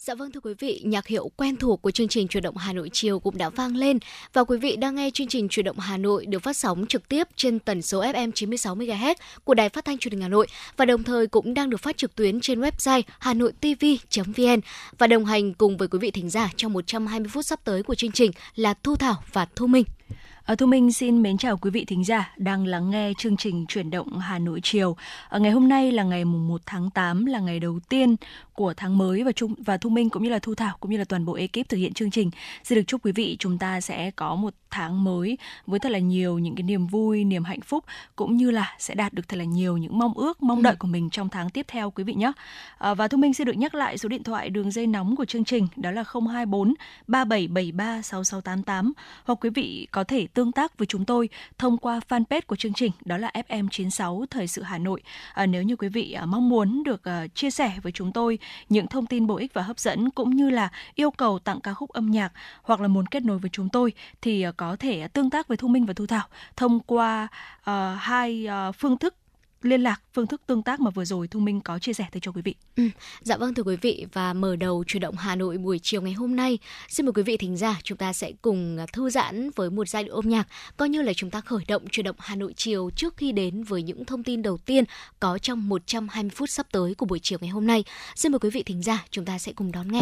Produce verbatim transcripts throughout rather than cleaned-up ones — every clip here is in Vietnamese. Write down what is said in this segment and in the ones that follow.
Dạ vâng thưa quý vị, nhạc hiệu quen thuộc của chương trình Chuyển động Hà Nội chiều cũng đã vang lên và quý vị đang nghe chương trình Chuyển động Hà Nội được phát sóng trực tiếp trên tần số ép em chín mươi sáu mê ga héc của Đài Phát thanh Truyền hình Hà Nội và đồng thời cũng đang được phát trực tuyến trên website hanoitv chấm vn. Và đồng hành cùng với quý vị thính giả trong một trăm hai mươi phút sắp tới của chương trình là Thu Thảo và Thu Minh. À, Thu Minh xin mến chào quý vị thính giả đang lắng nghe chương trình Chuyển động Hà Nội chiều. À, ngày hôm nay là ngày mùng một tháng tám, là ngày đầu tiên của tháng mới và, chung, và Thu Minh cũng như là Thu Thảo cũng như là toàn bộ ekip thực hiện chương trình xin được chúc quý vị chúng ta sẽ có một tháng mới với thật là nhiều những cái niềm vui, niềm hạnh phúc cũng như là sẽ đạt được thật là nhiều những mong ước, mong đợi của mình trong tháng tiếp theo quý vị nhé. À, và Thu Minh xin được nhắc lại số điện thoại đường dây nóng của chương trình đó là không hai bốn ba bảy bảy ba sáu sáu tám tám hoặc quý vị có thể tương tác với chúng tôi thông qua fanpage của chương trình đó là ép em chín sáu Thời sự Hà Nội. À, nếu như quý vị à, mong muốn được à, chia sẻ với chúng tôi những thông tin bổ ích và hấp dẫn cũng như là yêu cầu tặng ca khúc âm nhạc hoặc là muốn kết nối với chúng tôi thì à, có thể à, tương tác với Thu Minh và Thu Thảo thông qua à, hai à, phương thức liên lạc, phương thức tương tác mà vừa rồi Thu Minh có chia sẻ tới cho quý vị. Ừ, dạ vâng thưa quý vị, và mở đầu Chuyển động Hà Nội buổi chiều ngày hôm nay, xin mời quý vị thính giả chúng ta sẽ cùng thư giãn với một giai điệu âm nhạc, coi như là chúng ta khởi động Chuyển động Hà Nội chiều trước khi đến với những thông tin đầu tiên có trong một trăm hai mươi phút sắp tới của buổi chiều ngày hôm nay. Xin mời quý vị thính giả chúng ta sẽ cùng đón nghe.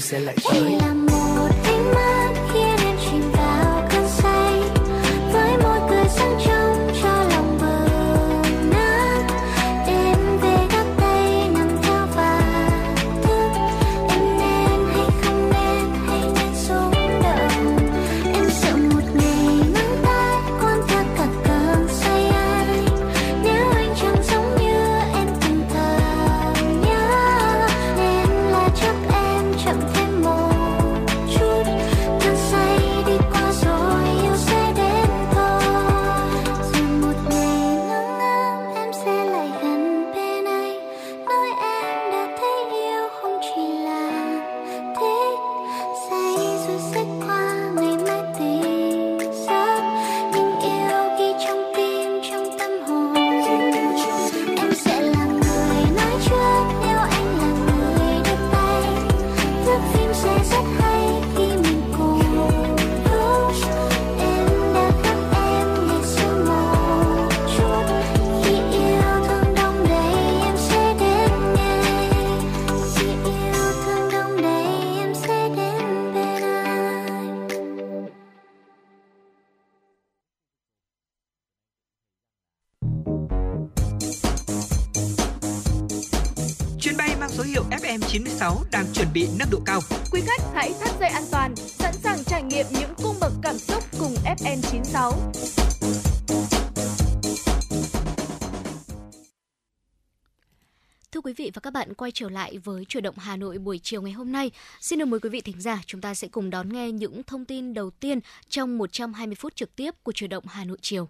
Sẽ lại tới. Shoot. số hiệu F M chín sáu đang chuẩn bị nâng độ cao. Quý khách hãy thắt dây an toàn, sẵn sàng trải nghiệm những cung bậc cảm xúc cùng F M chín sáu. Thưa quý vị và các bạn, quay trở lại với Chuyển động Hà Nội buổi chiều ngày hôm nay. Xin được mời quý vị thính giả, chúng ta sẽ cùng đón nghe những thông tin đầu tiên trong một trăm hai mươi phút trực tiếp của Chuyển động Hà Nội chiều.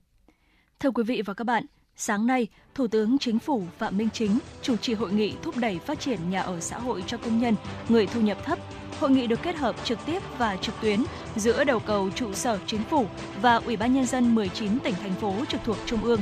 Thưa quý vị và các bạn, sáng nay, Thủ tướng Chính phủ Phạm Minh Chính chủ trì hội nghị thúc đẩy phát triển nhà ở xã hội cho công nhân, người thu nhập thấp. Hội nghị được kết hợp trực tiếp và trực tuyến giữa đầu cầu trụ sở Chính phủ và Ủy ban Nhân dân mười chín tỉnh, thành phố trực thuộc Trung ương.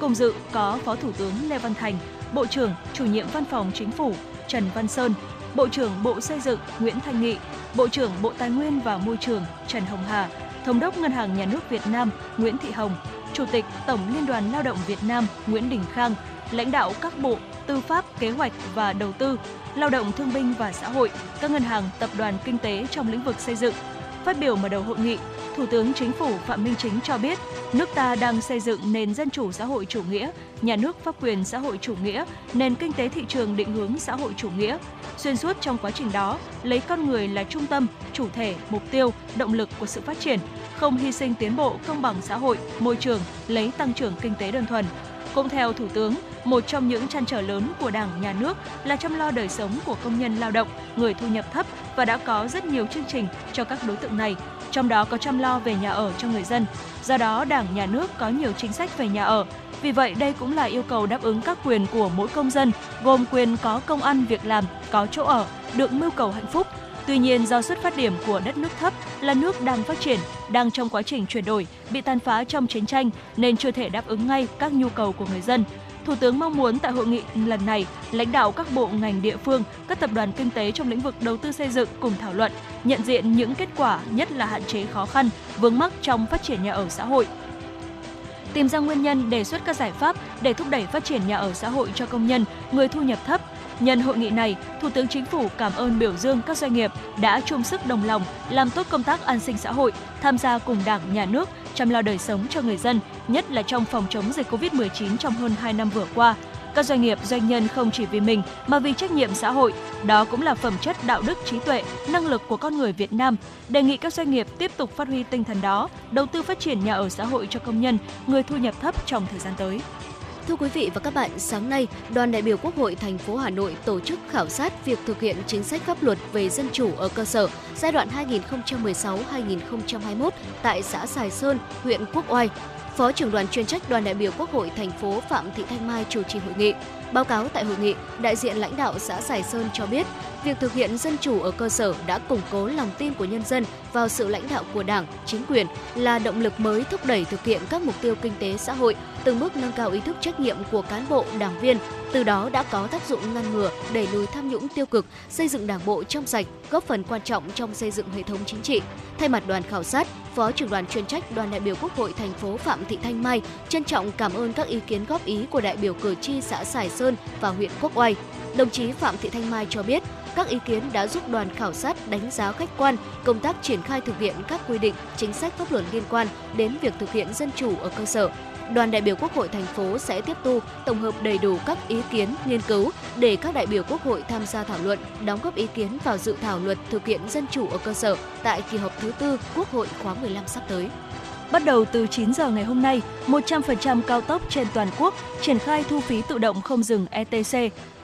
Cùng dự có Phó Thủ tướng Lê Văn Thành, Bộ trưởng, Chủ nhiệm Văn phòng Chính phủ Trần Văn Sơn, Bộ trưởng Bộ Xây dựng Nguyễn Thanh Nghị, Bộ trưởng Bộ Tài nguyên và Môi trường Trần Hồng Hà, Thống đốc Ngân hàng Nhà nước Việt Nam Nguyễn Thị Hồng, Chủ tịch Tổng Liên đoàn Lao động Việt Nam Nguyễn Đình Khang, lãnh đạo các bộ Tư pháp, Kế hoạch và Đầu tư, Lao động Thương binh và Xã hội, các ngân hàng, tập đoàn kinh tế trong lĩnh vực xây dựng. Phát biểu mở đầu hội nghị, Thủ tướng Chính phủ Phạm Minh Chính cho biết, nước ta đang xây dựng nền dân chủ xã hội chủ nghĩa, nhà nước pháp quyền xã hội chủ nghĩa, nền kinh tế thị trường định hướng xã hội chủ nghĩa. Xuyên suốt trong quá trình đó, lấy con người là trung tâm, chủ thể, mục tiêu, động lực của sự phát triển, không hy sinh tiến bộ, công bằng xã hội, môi trường, lấy tăng trưởng kinh tế đơn thuần. Cũng theo Thủ tướng, một trong những trăn trở lớn của Đảng, Nhà nước là chăm lo đời sống của công nhân lao động, người thu nhập thấp và đã có rất nhiều chương trình cho các đối tượng này, trong đó có chăm lo về nhà ở cho người dân. Do đó, Đảng, Nhà nước có nhiều chính sách về nhà ở. Vì vậy, đây cũng là yêu cầu đáp ứng các quyền của mỗi công dân, gồm quyền có công ăn, việc làm, có chỗ ở, được mưu cầu hạnh phúc. Tuy nhiên, do xuất phát điểm của đất nước thấp, là nước đang phát triển, đang trong quá trình chuyển đổi, bị tàn phá trong chiến tranh nên chưa thể đáp ứng ngay các nhu cầu của người dân. Thủ tướng mong muốn tại hội nghị lần này, lãnh đạo các bộ ngành địa phương, các tập đoàn kinh tế trong lĩnh vực đầu tư xây dựng cùng thảo luận, nhận diện những kết quả, nhất là hạn chế, khó khăn, vướng mắc trong phát triển nhà ở xã hội, tìm ra nguyên nhân, đề xuất các giải pháp để thúc đẩy phát triển nhà ở xã hội cho công nhân, người thu nhập thấp. Nhân hội nghị này, Thủ tướng Chính phủ cảm ơn, biểu dương các doanh nghiệp đã chung sức đồng lòng làm tốt công tác an sinh xã hội, tham gia cùng Đảng, Nhà nước chăm lo đời sống cho người dân, nhất là trong phòng chống dịch covid mười chín trong hơn hai năm vừa qua. Các doanh nghiệp, doanh nhân không chỉ vì mình mà vì trách nhiệm xã hội, đó cũng là phẩm chất, đạo đức, trí tuệ, năng lực của con người Việt Nam. Đề nghị các doanh nghiệp tiếp tục phát huy tinh thần đó, đầu tư phát triển nhà ở xã hội cho công nhân, người thu nhập thấp trong thời gian tới. Thưa quý vị và các bạn, sáng nay, đoàn đại biểu Quốc hội thành phố Hà Nội tổ chức khảo sát việc thực hiện chính sách pháp luật về dân chủ ở cơ sở giai đoạn hai nghìn không trăm mười sáu đến hai nghìn không trăm hai mươi mốt tại xã Sài Sơn, huyện Quốc Oai. Phó trưởng đoàn chuyên trách đoàn đại biểu Quốc hội thành phố Phạm Thị Thanh Mai chủ trì hội nghị. Báo cáo tại hội nghị, đại diện lãnh đạo xã Sài Sơn cho biết, việc thực hiện dân chủ ở cơ sở đã củng cố lòng tin của nhân dân vào sự lãnh đạo của Đảng, chính quyền, là động lực mới thúc đẩy thực hiện các mục tiêu kinh tế xã hội, từng bước nâng cao ý thức trách nhiệm của cán bộ, đảng viên, từ đó đã có tác dụng ngăn ngừa, đẩy lùi tham nhũng tiêu cực, xây dựng Đảng bộ trong sạch, góp phần quan trọng trong xây dựng hệ thống chính trị. Thay mặt đoàn khảo sát, Phó trưởng đoàn chuyên trách đoàn đại biểu Quốc hội thành phố Phạm Thị Thanh Mai trân trọng cảm ơn các ý kiến góp ý của đại biểu cử tri xã Sài Sơn và huyện Quốc Oai. Đồng chí Phạm Thị Thanh Mai cho biết, các ý kiến đã giúp đoàn khảo sát đánh giá khách quan công tác triển khai thực hiện các quy định, chính sách pháp luật liên quan đến việc thực hiện dân chủ ở cơ sở. Đoàn đại biểu Quốc hội thành phố sẽ tiếp thu, tổng hợp đầy đủ các ý kiến, nghiên cứu để các đại biểu Quốc hội tham gia thảo luận, đóng góp ý kiến vào dự thảo luật thực hiện dân chủ ở cơ sở tại kỳ họp thứ tư Quốc hội khóa mười lăm sắp tới. Bắt đầu từ chín giờ ngày hôm nay, một trăm phần trăm cao tốc trên toàn quốc triển khai thu phí tự động không dừng E T C.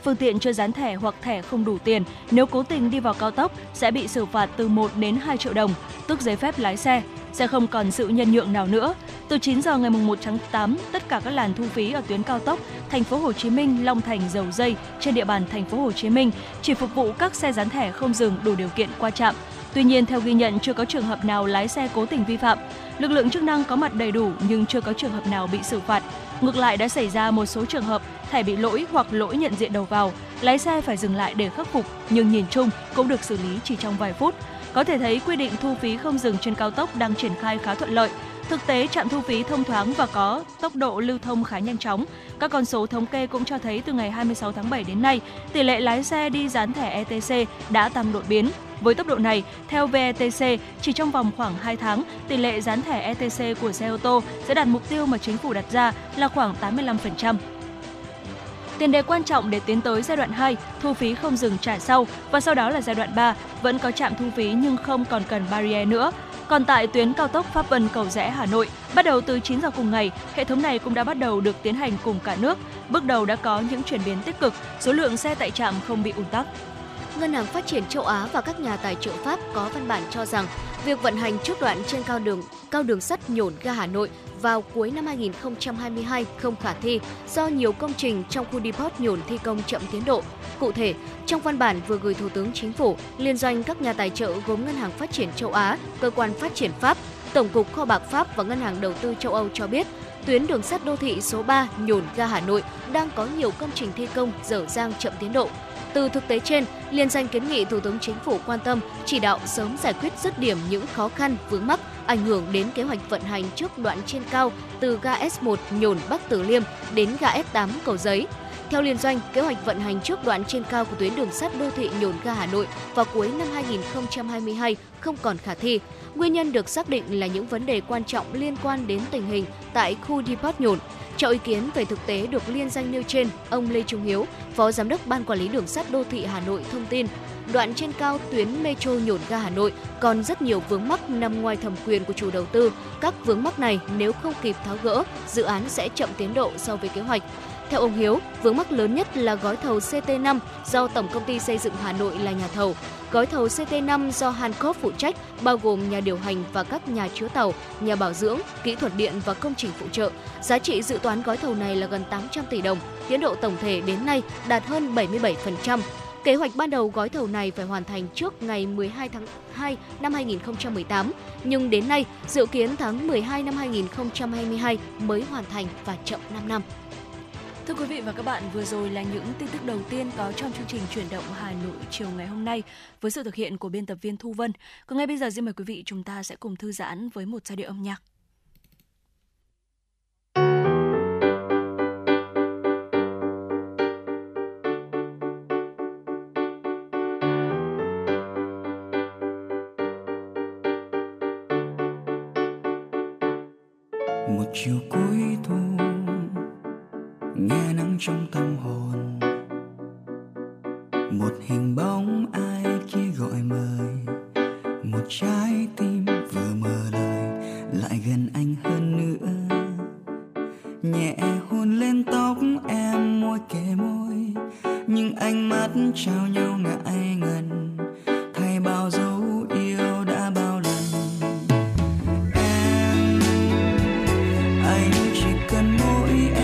Phương tiện chưa dán thẻ hoặc thẻ không đủ tiền, nếu cố tình đi vào cao tốc sẽ bị xử phạt từ một đến hai triệu đồng, tước giấy phép lái xe, sẽ không còn sự nhân nhượng nào nữa. Từ chín giờ ngày mùng một tháng tám, tất cả các làn thu phí ở tuyến cao tốc Thành phố Hồ Chí Minh, Long Thành, Dầu Giây trên địa bàn Thành phố Hồ Chí Minh chỉ phục vụ các xe dán thẻ không dừng đủ điều kiện qua trạm. Tuy nhiên, theo ghi nhận, chưa có trường hợp nào lái xe cố tình vi phạm. Lực lượng chức năng có mặt đầy đủ nhưng chưa có trường hợp nào bị xử phạt. Ngược lại, đã xảy ra một số trường hợp thẻ bị lỗi hoặc lỗi nhận diện đầu vào, lái xe phải dừng lại để khắc phục, nhưng nhìn chung cũng được xử lý chỉ trong vài phút. Có thể thấy quy định thu phí không dừng trên cao tốc đang triển khai khá thuận lợi. Thực tế, trạm thu phí thông thoáng và có tốc độ lưu thông khá nhanh chóng. Các con số thống kê cũng cho thấy từ ngày hai mươi sáu tháng bảy đến nay, tỷ lệ lái xe đi dán thẻ E T C đã tăng đột biến. Với tốc độ này, theo vê e tê xê, chỉ trong vòng khoảng hai tháng, tỷ lệ dán thẻ E T C của xe ô tô sẽ đạt mục tiêu mà chính phủ đặt ra là khoảng tám mươi lăm phần trăm. tiền đề quan trọng để tiến tới giai đoạn hai, thu phí không dừng trả sau, và sau đó là giai đoạn ba, vẫn có trạm thu phí nhưng không còn cần barrier nữa. Còn tại tuyến cao tốc Pháp Vân - Cầu Giẽ - Hà Nội, bắt đầu từ chín giờ cùng ngày, hệ thống này cũng đã bắt đầu được tiến hành cùng cả nước. Bước đầu đã có những chuyển biến tích cực, số lượng xe tại trạm không bị ùn tắc. Ngân hàng Phát triển Châu Á và các nhà tài trợ Pháp có văn bản cho rằng việc vận hành chốt đoạn trên cao đường cao đường sắt Nhổn ga Hà Nội vào cuối năm hai nghìn không trăm hai mươi hai không khả thi do nhiều công trình trong khu depot Nhổn thi công chậm tiến độ. Cụ thể, trong văn bản vừa gửi Thủ tướng Chính phủ, liên doanh các nhà tài trợ gồm Ngân hàng Phát triển Châu Á, Cơ quan Phát triển Pháp, Tổng cục Kho bạc Pháp và Ngân hàng Đầu tư Châu Âu cho biết, tuyến đường sắt đô thị số ba Nhổn ga Hà Nội đang có nhiều công trình thi công dở dang chậm tiến độ. Từ thực tế trên, liên danh kiến nghị Thủ tướng Chính phủ quan tâm, chỉ đạo sớm giải quyết dứt điểm những khó khăn, vướng mắc ảnh hưởng đến kế hoạch vận hành trước đoạn trên cao từ ga ét một Nhổn Bắc Từ Liêm đến ga ét tám Cầu Giấy. Theo liên doanh, kế hoạch vận hành trước đoạn trên cao của tuyến đường sắt đô thị Nhổn ga Hà Nội vào cuối năm hai nghìn không trăm hai mươi hai không còn khả thi. Nguyên nhân được xác định là những vấn đề quan trọng liên quan đến tình hình tại khu depot Nhổn. Cho ý kiến về thực tế được liên danh nêu trên, ông Lê Trung Hiếu, Phó Giám đốc Ban Quản lý Đường sắt Đô thị Hà Nội thông tin, đoạn trên cao tuyến metro Nhổn ga Hà Nội còn rất nhiều vướng mắc nằm ngoài thẩm quyền của chủ đầu tư. Các vướng mắc này nếu không kịp tháo gỡ, dự án sẽ chậm tiến độ so với kế hoạch. Theo ông Hiếu, vướng mắc lớn nhất là gói thầu xê tê năm do Tổng Công ty Xây dựng Hà Nội là nhà thầu. Gói thầu xê tê năm do Hancorp phụ trách bao gồm nhà điều hành và các nhà chứa tàu, nhà bảo dưỡng, kỹ thuật điện và công trình phụ trợ. Giá trị dự toán gói thầu này là gần tám trăm tỷ đồng, tiến độ tổng thể đến nay đạt hơn bảy mươi bảy phần trăm. Kế hoạch ban đầu gói thầu này phải hoàn thành trước ngày mười hai tháng hai năm hai nghìn không trăm mười tám, nhưng đến nay dự kiến tháng mười hai năm hai nghìn không trăm hai mươi hai mới hoàn thành và chậm năm năm. Thưa quý vị và các bạn, vừa rồi là những tin tức đầu tiên có trong chương trình Chuyển động Hà Nội chiều ngày hôm nay với sự thực hiện của biên tập viên Thu Vân. Còn ngay bây giờ xin mời quý vị chúng ta sẽ cùng thư giãn với một giai điệu âm nhạc. Một chiều cuối thu, nghe nắng trong tâm hồn, một hình bóng ai kia gọi mời, một trái tim vừa mở lời lại gần anh hơn nữa, nhẹ hôn lên tóc em môi kề môi, nhưng ánh mắt trao nhau ngại ngần thay bao dấu yêu đã bao lần. Em, anh chỉ cần mỗi em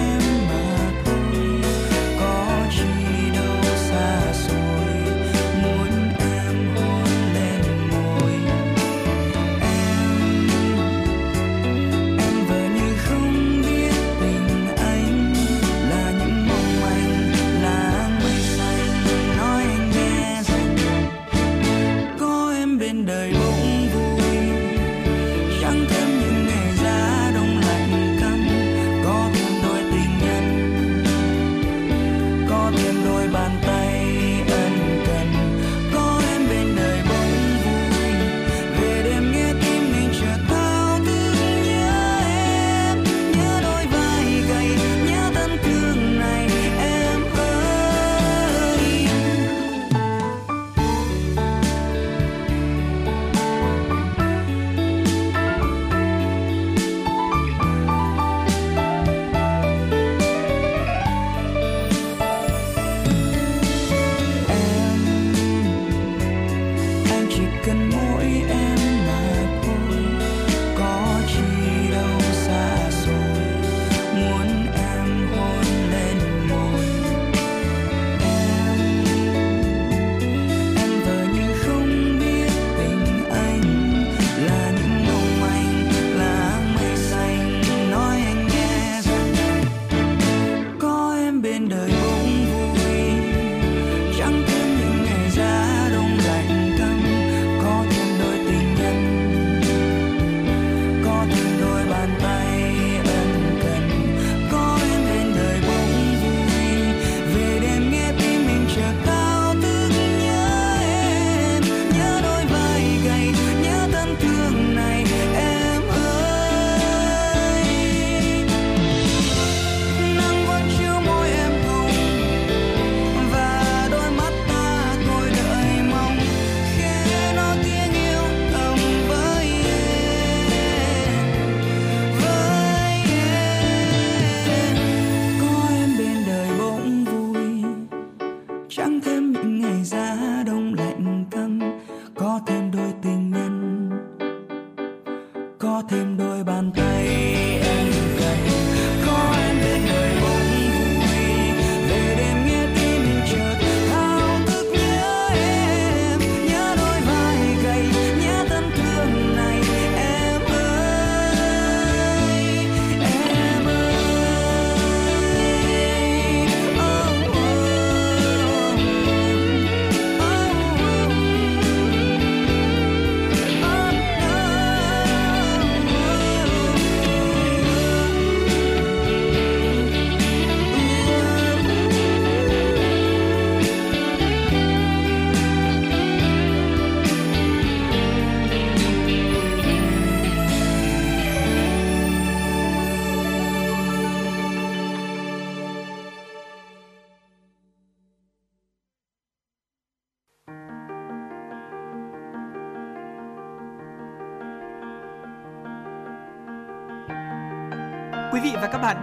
Quý vị và các bạn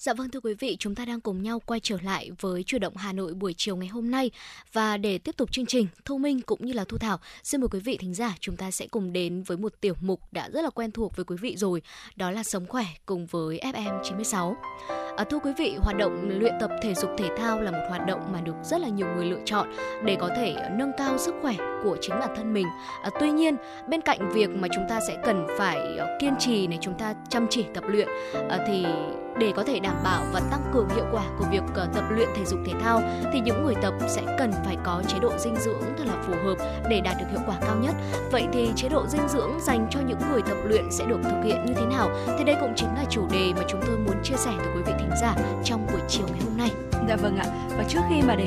Dạ vâng, thưa quý vị, chúng ta đang cùng nhau quay trở lại với Chuyển động Hà Nội buổi chiều ngày hôm nay. Và để tiếp tục chương trình, Thu Minh cũng như là Thu Thảo, xin mời quý vị thính giả chúng ta sẽ cùng đến với một tiểu mục đã rất là quen thuộc với quý vị rồi, đó là Sống Khỏe cùng với ép em chín mươi sáu. À, thưa quý vị, hoạt động luyện tập thể dục thể thao là một hoạt động mà được rất là nhiều người lựa chọn để có thể nâng cao sức khỏe của chính bản thân mình. À, tuy nhiên, bên cạnh việc mà chúng ta sẽ cần phải kiên trì này, chúng ta chăm chỉ tập luyện, à, thì để có thể đảm bảo và tăng cường hiệu quả của việc uh, tập luyện thể dục thể thao thì những người tập sẽ cần phải có chế độ dinh dưỡng thật là phù hợp để đạt được hiệu quả cao nhất. Vậy thì chế độ dinh dưỡng dành cho những người tập luyện sẽ được thực hiện như thế nào? Thì đây cũng chính là chủ đề mà chúng tôi muốn chia sẻ tới quý vị thính giả trong buổi chiều ngày hôm nay. Dạ vâng ạ. Và trước khi mà để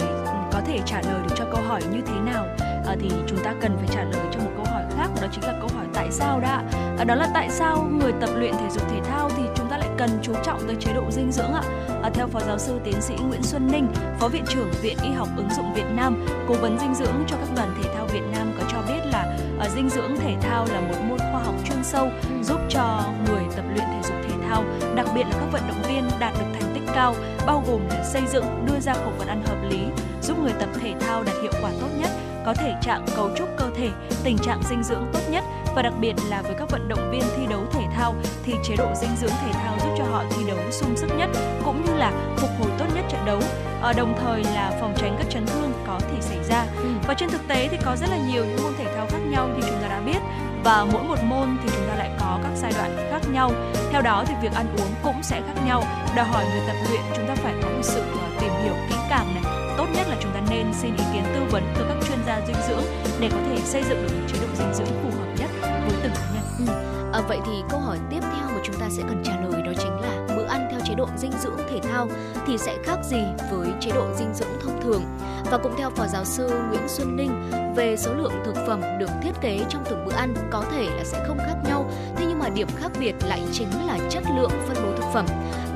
có thể trả lời được cho câu hỏi như thế nào uh, thì chúng ta cần phải trả lời cho một câu hỏi khác, đó chính là câu hỏi tại sao đã. Uh, đó là tại sao người tập luyện thể dục thể thao thì chúng ta lại cần chú trọng tới chế độ dinh dưỡng ạ. À, theo Phó Giáo sư Tiến sĩ Nguyễn Xuân Ninh, Phó Viện trưởng Viện Y học ứng dụng Việt Nam, cố vấn dinh dưỡng cho các đoàn thể thao Việt Nam có cho biết là à, dinh dưỡng thể thao là một môn khoa học chuyên sâu giúp cho người tập luyện thể dục thể thao, đặc biệt là các vận động viên đạt được thành tích cao, bao gồm là xây dựng, đưa ra khẩu phần ăn hợp lý, giúp người tập thể thao đạt hiệu quả tốt nhất, có thể trạng cấu trúc cơ thể, tình trạng dinh dưỡng tốt nhất. Và đặc biệt là với các vận động viên thi đấu thể thao thì chế độ dinh dưỡng thể thao giúp cho họ thi đấu sung sức nhất cũng như là phục hồi tốt nhất trận đấu, à, đồng thời là phòng tránh các chấn thương có thể xảy ra. Ừ. Và trên thực tế thì có rất là nhiều những môn thể thao khác nhau như chúng ta đã biết, và mỗi một môn thì chúng ta lại có các giai đoạn khác nhau. Theo đó thì việc ăn uống cũng sẽ khác nhau, đòi hỏi người tập luyện chúng ta phải có một sự tìm hiểu kỹ càng này. Tốt nhất là chúng ta nên xin ý kiến tư vấn từ các chuyên gia dinh dưỡng để có thể xây dựng được một chế độ dinh dưỡng phù hợp nhất với từng cá nhân. Ừ. À, vậy thì câu hỏi tiếp theo mà chúng ta sẽ cần trả lời đó chính là bữa ăn theo chế độ dinh dưỡng thể thao thì sẽ khác gì với chế độ dinh dưỡng thông thường? Và cũng theo Phó Giáo sư Nguyễn Xuân Ninh, về số lượng thực phẩm được thiết kế trong từng bữa ăn có thể là sẽ không khác nhau, thế nhưng mà điểm khác biệt lại chính là chất lượng phân bố thực phẩm.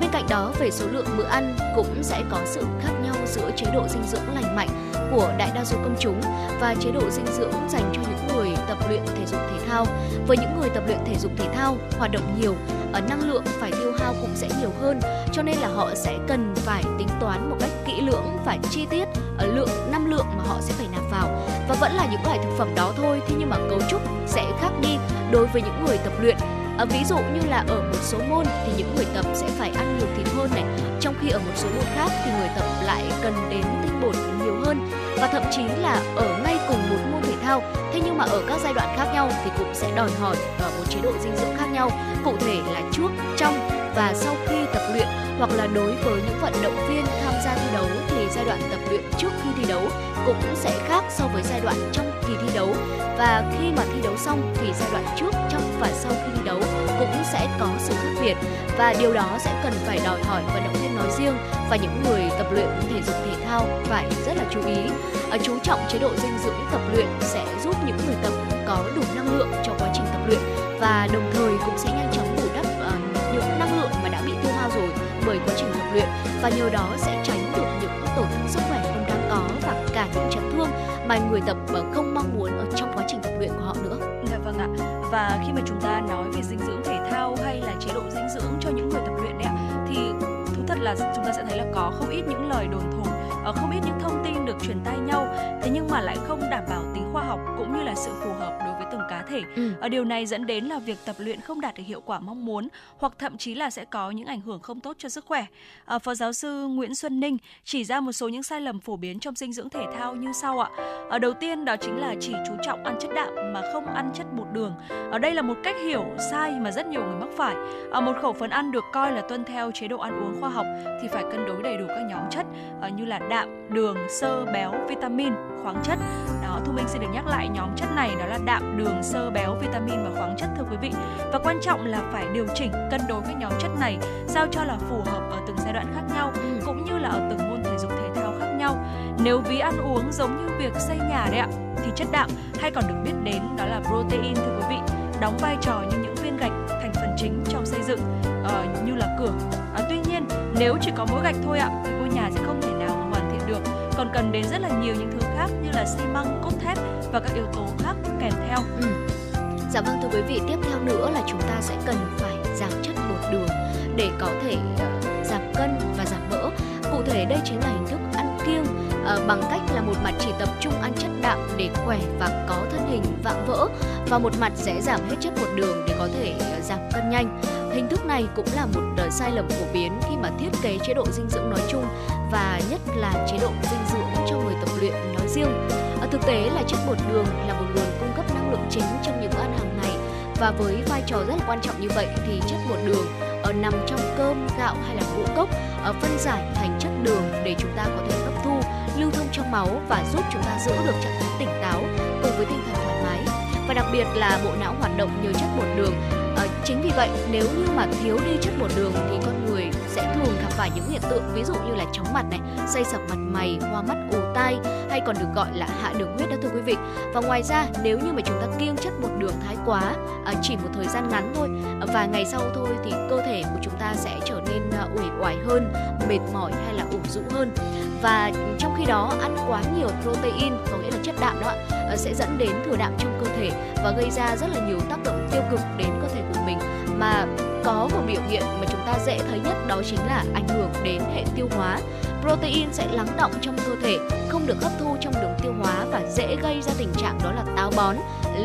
Bên cạnh đó, về số lượng bữa ăn cũng sẽ có sự khác nhau giữa chế độ dinh dưỡng lành mạnh của đại đa số công chúng và chế độ dinh dưỡng dành cho những người tập luyện thể dục thể thao. Với những người tập luyện thể dục thể thao hoạt động nhiều, ở năng lượng phải tiêu hao cũng sẽ nhiều hơn, cho nên là họ sẽ cần phải tính toán một cách kỹ lưỡng và chi tiết ở lượng năng lượng mà họ sẽ phải nạp vào. Và vẫn là những loại thực phẩm đó thôi, thế nhưng mà cấu trúc sẽ khác đi đối với những người tập luyện. À, ví dụ như là ở một số môn thì những người tập sẽ phải ăn nhiều thịt hơn này, trong khi ở một số môn khác thì người tập lại cần đến tinh bột nhiều hơn, và thậm chí là ở ngay cùng một môn thể thao, thế nhưng mà ở các giai đoạn khác nhau thì cũng sẽ đòi hỏi ở một chế độ dinh dưỡng khác nhau, cụ thể là trước, trong và sau khi tập luyện. Hoặc là đối với những vận động viên tham gia thi đấu thì giai đoạn tập luyện trước khi thi đấu cũng sẽ khác so với giai đoạn trong kỳ thi đấu, và khi mà thi đấu xong thì giai đoạn trước, trong và sau khi thi đấu cũng sẽ có sự khác biệt, và điều đó sẽ cần phải đòi hỏi vận động viên nói riêng và những người tập luyện thể dục thể thao phải rất là chú ý. Chú trọng chế độ dinh dưỡng tập luyện sẽ giúp những người tập có đủ năng lượng trong quá trình tập luyện, và đồng thời cũng sẽ nhanh chóng bù đắp uh, những năng lượng mà đã bị tiêu hao rồi bởi quá trình tập luyện, và nhờ đó sẽ tránh được những tổn thương sức khỏe không đáng có và cả những chấn thương mà người tập không mong muốn ở trong quá trình tập luyện của họ nữa. Dạ vâng ạ. Và khi mà chúng ta nói về dinh dưỡng thể thao hay là chế độ dinh dưỡng cho những người tập luyện đấy ạ, thì thú thật là chúng ta sẽ thấy là có không ít những lời đồn thổi, không ít những thông tin được truyền tai nhau, thế nhưng mà lại không đảm bảo tính khoa học cũng như là sự phù hợp đối với từng cá thể. Ừ. Điều này dẫn đến là việc tập luyện không đạt được hiệu quả mong muốn, hoặc thậm chí là sẽ có những ảnh hưởng không tốt cho sức khỏe. Phó Giáo sư Nguyễn Xuân Ninh chỉ ra một số những sai lầm phổ biến trong dinh dưỡng thể thao như sau ạ. Đầu tiên đó chính là chỉ chú trọng ăn chất đạm mà không ăn chất bột đường. Ở đây là một cách hiểu sai mà rất nhiều người mắc phải. Một khẩu phần ăn được coi là tuân theo chế độ ăn uống khoa học thì phải cân đối đầy đủ các nhóm chất như là đạm, đường, xơ, béo, vitamin, khoáng chất. Đó, Thu Minh xin được nhắc lại nhóm chất này, đó là đạm, đường, xơ, béo, vitamin và khoáng chất thưa quý vị. Và quan trọng là phải điều chỉnh cân đối các nhóm chất này sao cho là phù hợp ở từng giai đoạn khác nhau cũng như là ở từng môn thể dục thể thao khác nhau. Nếu ví ăn uống giống như việc xây nhà đấy ạ, thì chất đạm hay còn được biết đến đó là protein thưa quý vị, đóng vai trò như những viên gạch thành phần chính trong xây dựng uh, như là cửa. À, tuy nhiên nếu chỉ có mỗi gạch thôi ạ thì ngôi nhà sẽ không thể nào mà hoàn thiện được, còn cần đến rất là nhiều những thứ khác như là xi măng, cốt thép và các yếu tố khác kèm theo. Ừ. Dạ vâng thưa quý vị, tiếp theo nữa là chúng ta sẽ cần phải giảm chất bột đường để có thể uh, giảm cân và giảm mỡ. Cụ thể đây chính là hình thức ăn kiêng uh, bằng cách là một mặt chỉ tập trung ăn chất đạm để khỏe và có thân hình vạm vỡ, và một mặt sẽ giảm hết chất bột đường để có thể uh, giảm cân nhanh. Hình thức này cũng là một uh, sai lầm phổ biến khi mà thiết kế chế độ dinh dưỡng nói chung và nhất là chế độ dinh dưỡng cho người tập luyện nói riêng. Uh, thực tế là chất bột đường là một nguồn cung cấp năng lượng chính trong những bữa ăn hàng ngày, và với vai trò rất là quan trọng như vậy thì chất bột đường uh, nằm trong cơm, gạo hay là ngũ cốc uh, phân giải thành chất đường để chúng ta có thể hấp thu, lưu thông trong máu và giúp chúng ta giữ được trạng thái tỉnh táo cùng với tinh thần thoải mái. Và đặc biệt là bộ não hoạt động nhờ chất bột đường. À, chính vì vậy nếu như mà thiếu đi chất bột đường thì con người sẽ thường gặp phải những hiện tượng ví dụ như là chóng mặt này, say sập mặt mày, hoa mắt ù tai hay còn được gọi là hạ đường huyết đó thưa quý vị. Và ngoài ra nếu như mà chúng ta kiêng chất bột đường thái quá à, chỉ một thời gian ngắn thôi à, và ngày sau thôi thì cơ thể của chúng ta sẽ trở nên à, uể oải hơn, mệt mỏi hay là ủ rũ hơn. Và trong khi đó ăn quá nhiều protein có nghĩa là chất đạm đó à, sẽ dẫn đến thừa đạm trong cơ thể và gây ra rất là nhiều tác động tiêu cực đến cơ thể của mình, mà có một biểu hiện mà chúng ta dễ thấy nhất đó chính là ảnh hưởng đến hệ tiêu hóa. Protein sẽ lắng đọng trong cơ thể, không được hấp thu trong đường tiêu hóa và dễ gây ra tình trạng đó là táo bón,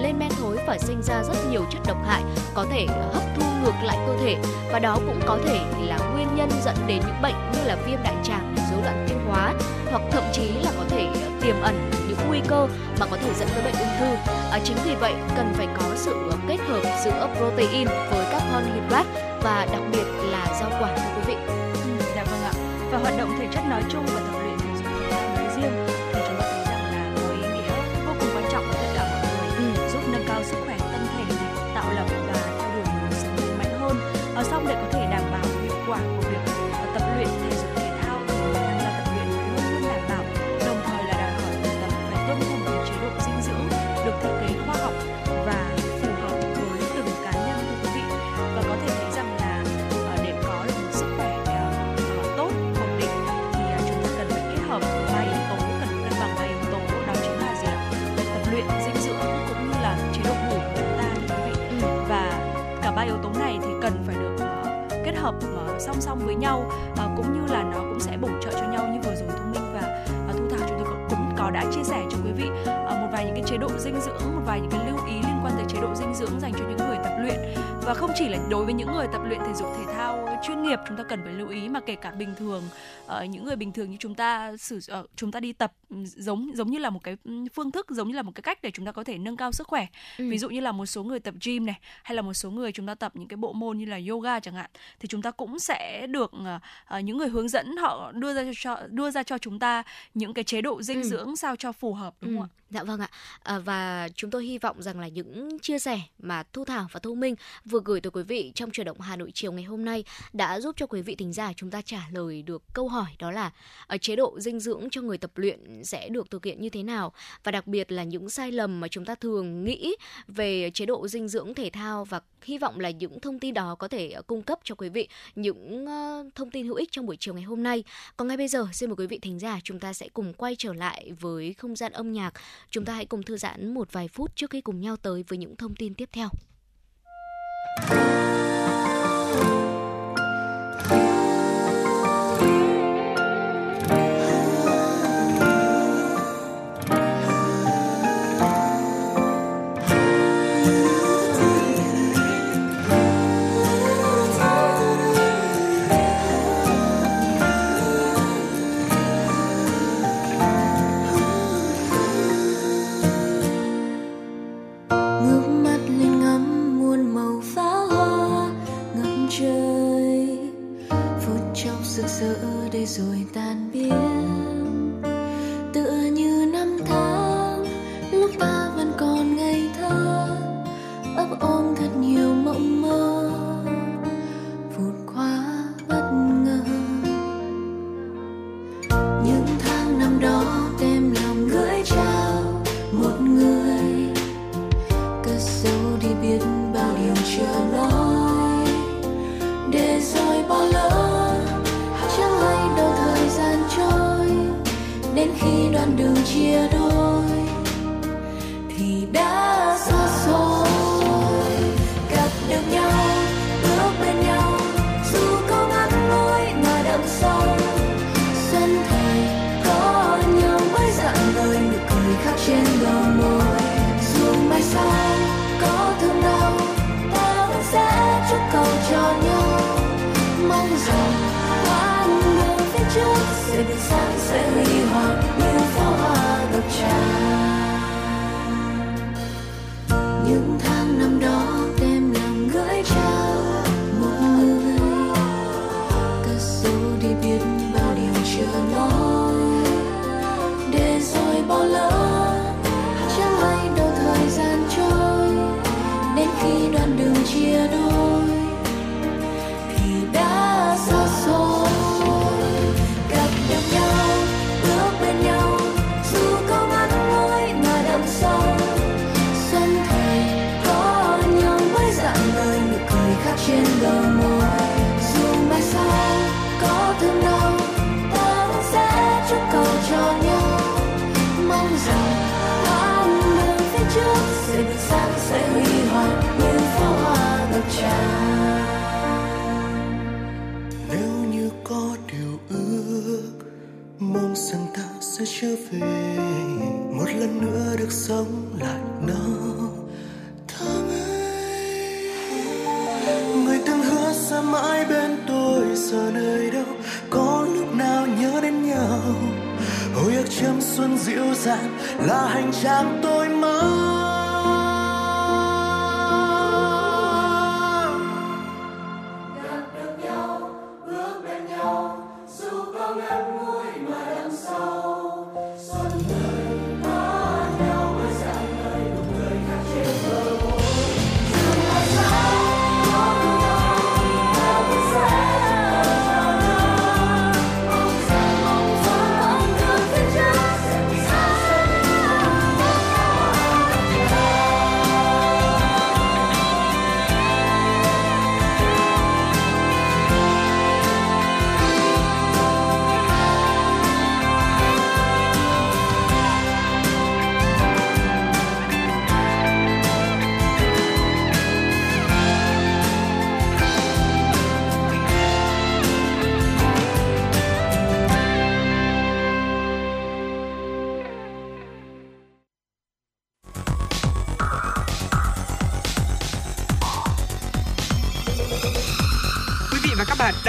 lên men thối và sinh ra rất nhiều chất độc hại có thể hấp thu ngược lại cơ thể, và đó cũng có thể là nguyên nhân dẫn đến những bệnh như là viêm đại tràng, rối loạn tiêu hóa hoặc thậm chí là có thể tiềm ẩn những nguy cơ mà có thể dẫn tới bệnh ung thư. À, chính vì vậy cần phải có sự kết hợp giữa protein với carbon hydrate và đặc biệt là rau quả thưa quý vị. Ừ, dạ vâng ạ. Và hoạt động thể chất nói chung và tập luyện thể dục thể thao nói riêng thì chúng ta thấy rằng là có ý nghĩa vô cùng quan trọng với tất cả mọi người, ừ. giúp nâng cao sức khỏe tâm thể, tạo lập và theo đuổi một sự lành mạnh hơn. Ở xong để có thể đảm bảo hiệu quả của việc tập luyện thể dục thể thao thì chúng ta tập luyện luôn luôn đảm bảo, đồng thời là đòi hỏi người tập phải tuân thủ một chế độ dinh dưỡng được thiết kế khoa học và phù hợp với từng cá nhân thưa quý vị. Và có thể thấy rằng là để có được một sức khỏe tốt, ổn định thì chúng ta cần phải kết hợp ba yếu tố, cần cân bằng ba yếu tố, đó chính là gì ạ? Tập luyện, dinh dưỡng cũng như là chế độ ngủ của chúng ta thưa quý vị. Ừ. Và cả ba yếu tố này thì cần phải được kết hợp song song với nhau, cũng như là nó cũng sẽ bổ trợ cho nhau. Như vừa rồi Thông Minh và Thu Thảo chúng tôi cũng có đã chia sẻ cho quý vị vài những cái chế độ dinh dưỡng, một vài những cái lưu ý liên quan tới chế độ dinh dưỡng dành cho những người tập luyện. Và không chỉ là đối với những người tập luyện thể dục thể thao chuyên nghiệp chúng ta cần phải lưu ý, mà kể cả bình thường uh, những người bình thường như chúng ta sử uh, chúng ta đi tập giống giống như là một cái phương thức, giống như là một cái cách để chúng ta có thể nâng cao sức khỏe. Ừ. Ví dụ như là một số người tập gym này, hay là một số người chúng ta tập những cái bộ môn như là yoga chẳng hạn, thì chúng ta cũng sẽ được uh, những người hướng dẫn họ đưa ra cho đưa ra cho chúng ta những cái chế độ dinh dưỡng ừ. sao cho phù hợp, đúng ừ. không ạ? Dạ vâng ạ. À, và chúng tôi hy vọng rằng là những chia sẻ mà Thu Thảo và Thu Minh vừa gửi tới quý vị trong Chuyển động Hà Nội chiều ngày hôm nay đã giúp cho quý vị thính giả chúng ta trả lời được câu hỏi, đó là uh, chế độ dinh dưỡng cho người tập luyện sẽ được thực hiện như thế nào, và đặc biệt là những sai lầm mà chúng ta thường nghĩ về chế độ dinh dưỡng thể thao. Và hy vọng là những thông tin đó có thể uh, cung cấp cho quý vị những uh, thông tin hữu ích trong buổi chiều ngày hôm nay. Còn ngay bây giờ xin mời quý vị thính giả chúng ta sẽ cùng quay trở lại với không gian âm nhạc. Chúng ta hãy cùng thư giãn một vài phút trước khi cùng nhau tới với những thông tin tiếp theo. Ngước mắt lên ngắm trở về một lần nữa được sống lại nào tháng ấy. Người từng hứa sẽ mãi bên tôi giờ nơi đâu có lúc nào nhớ đến nhau. Hồi ức chiêm xuân dịu dàng là hành trang tôi mang. Gặp được nhau, bước bên nhau, dù có ngắn ngủi mà đằng sau.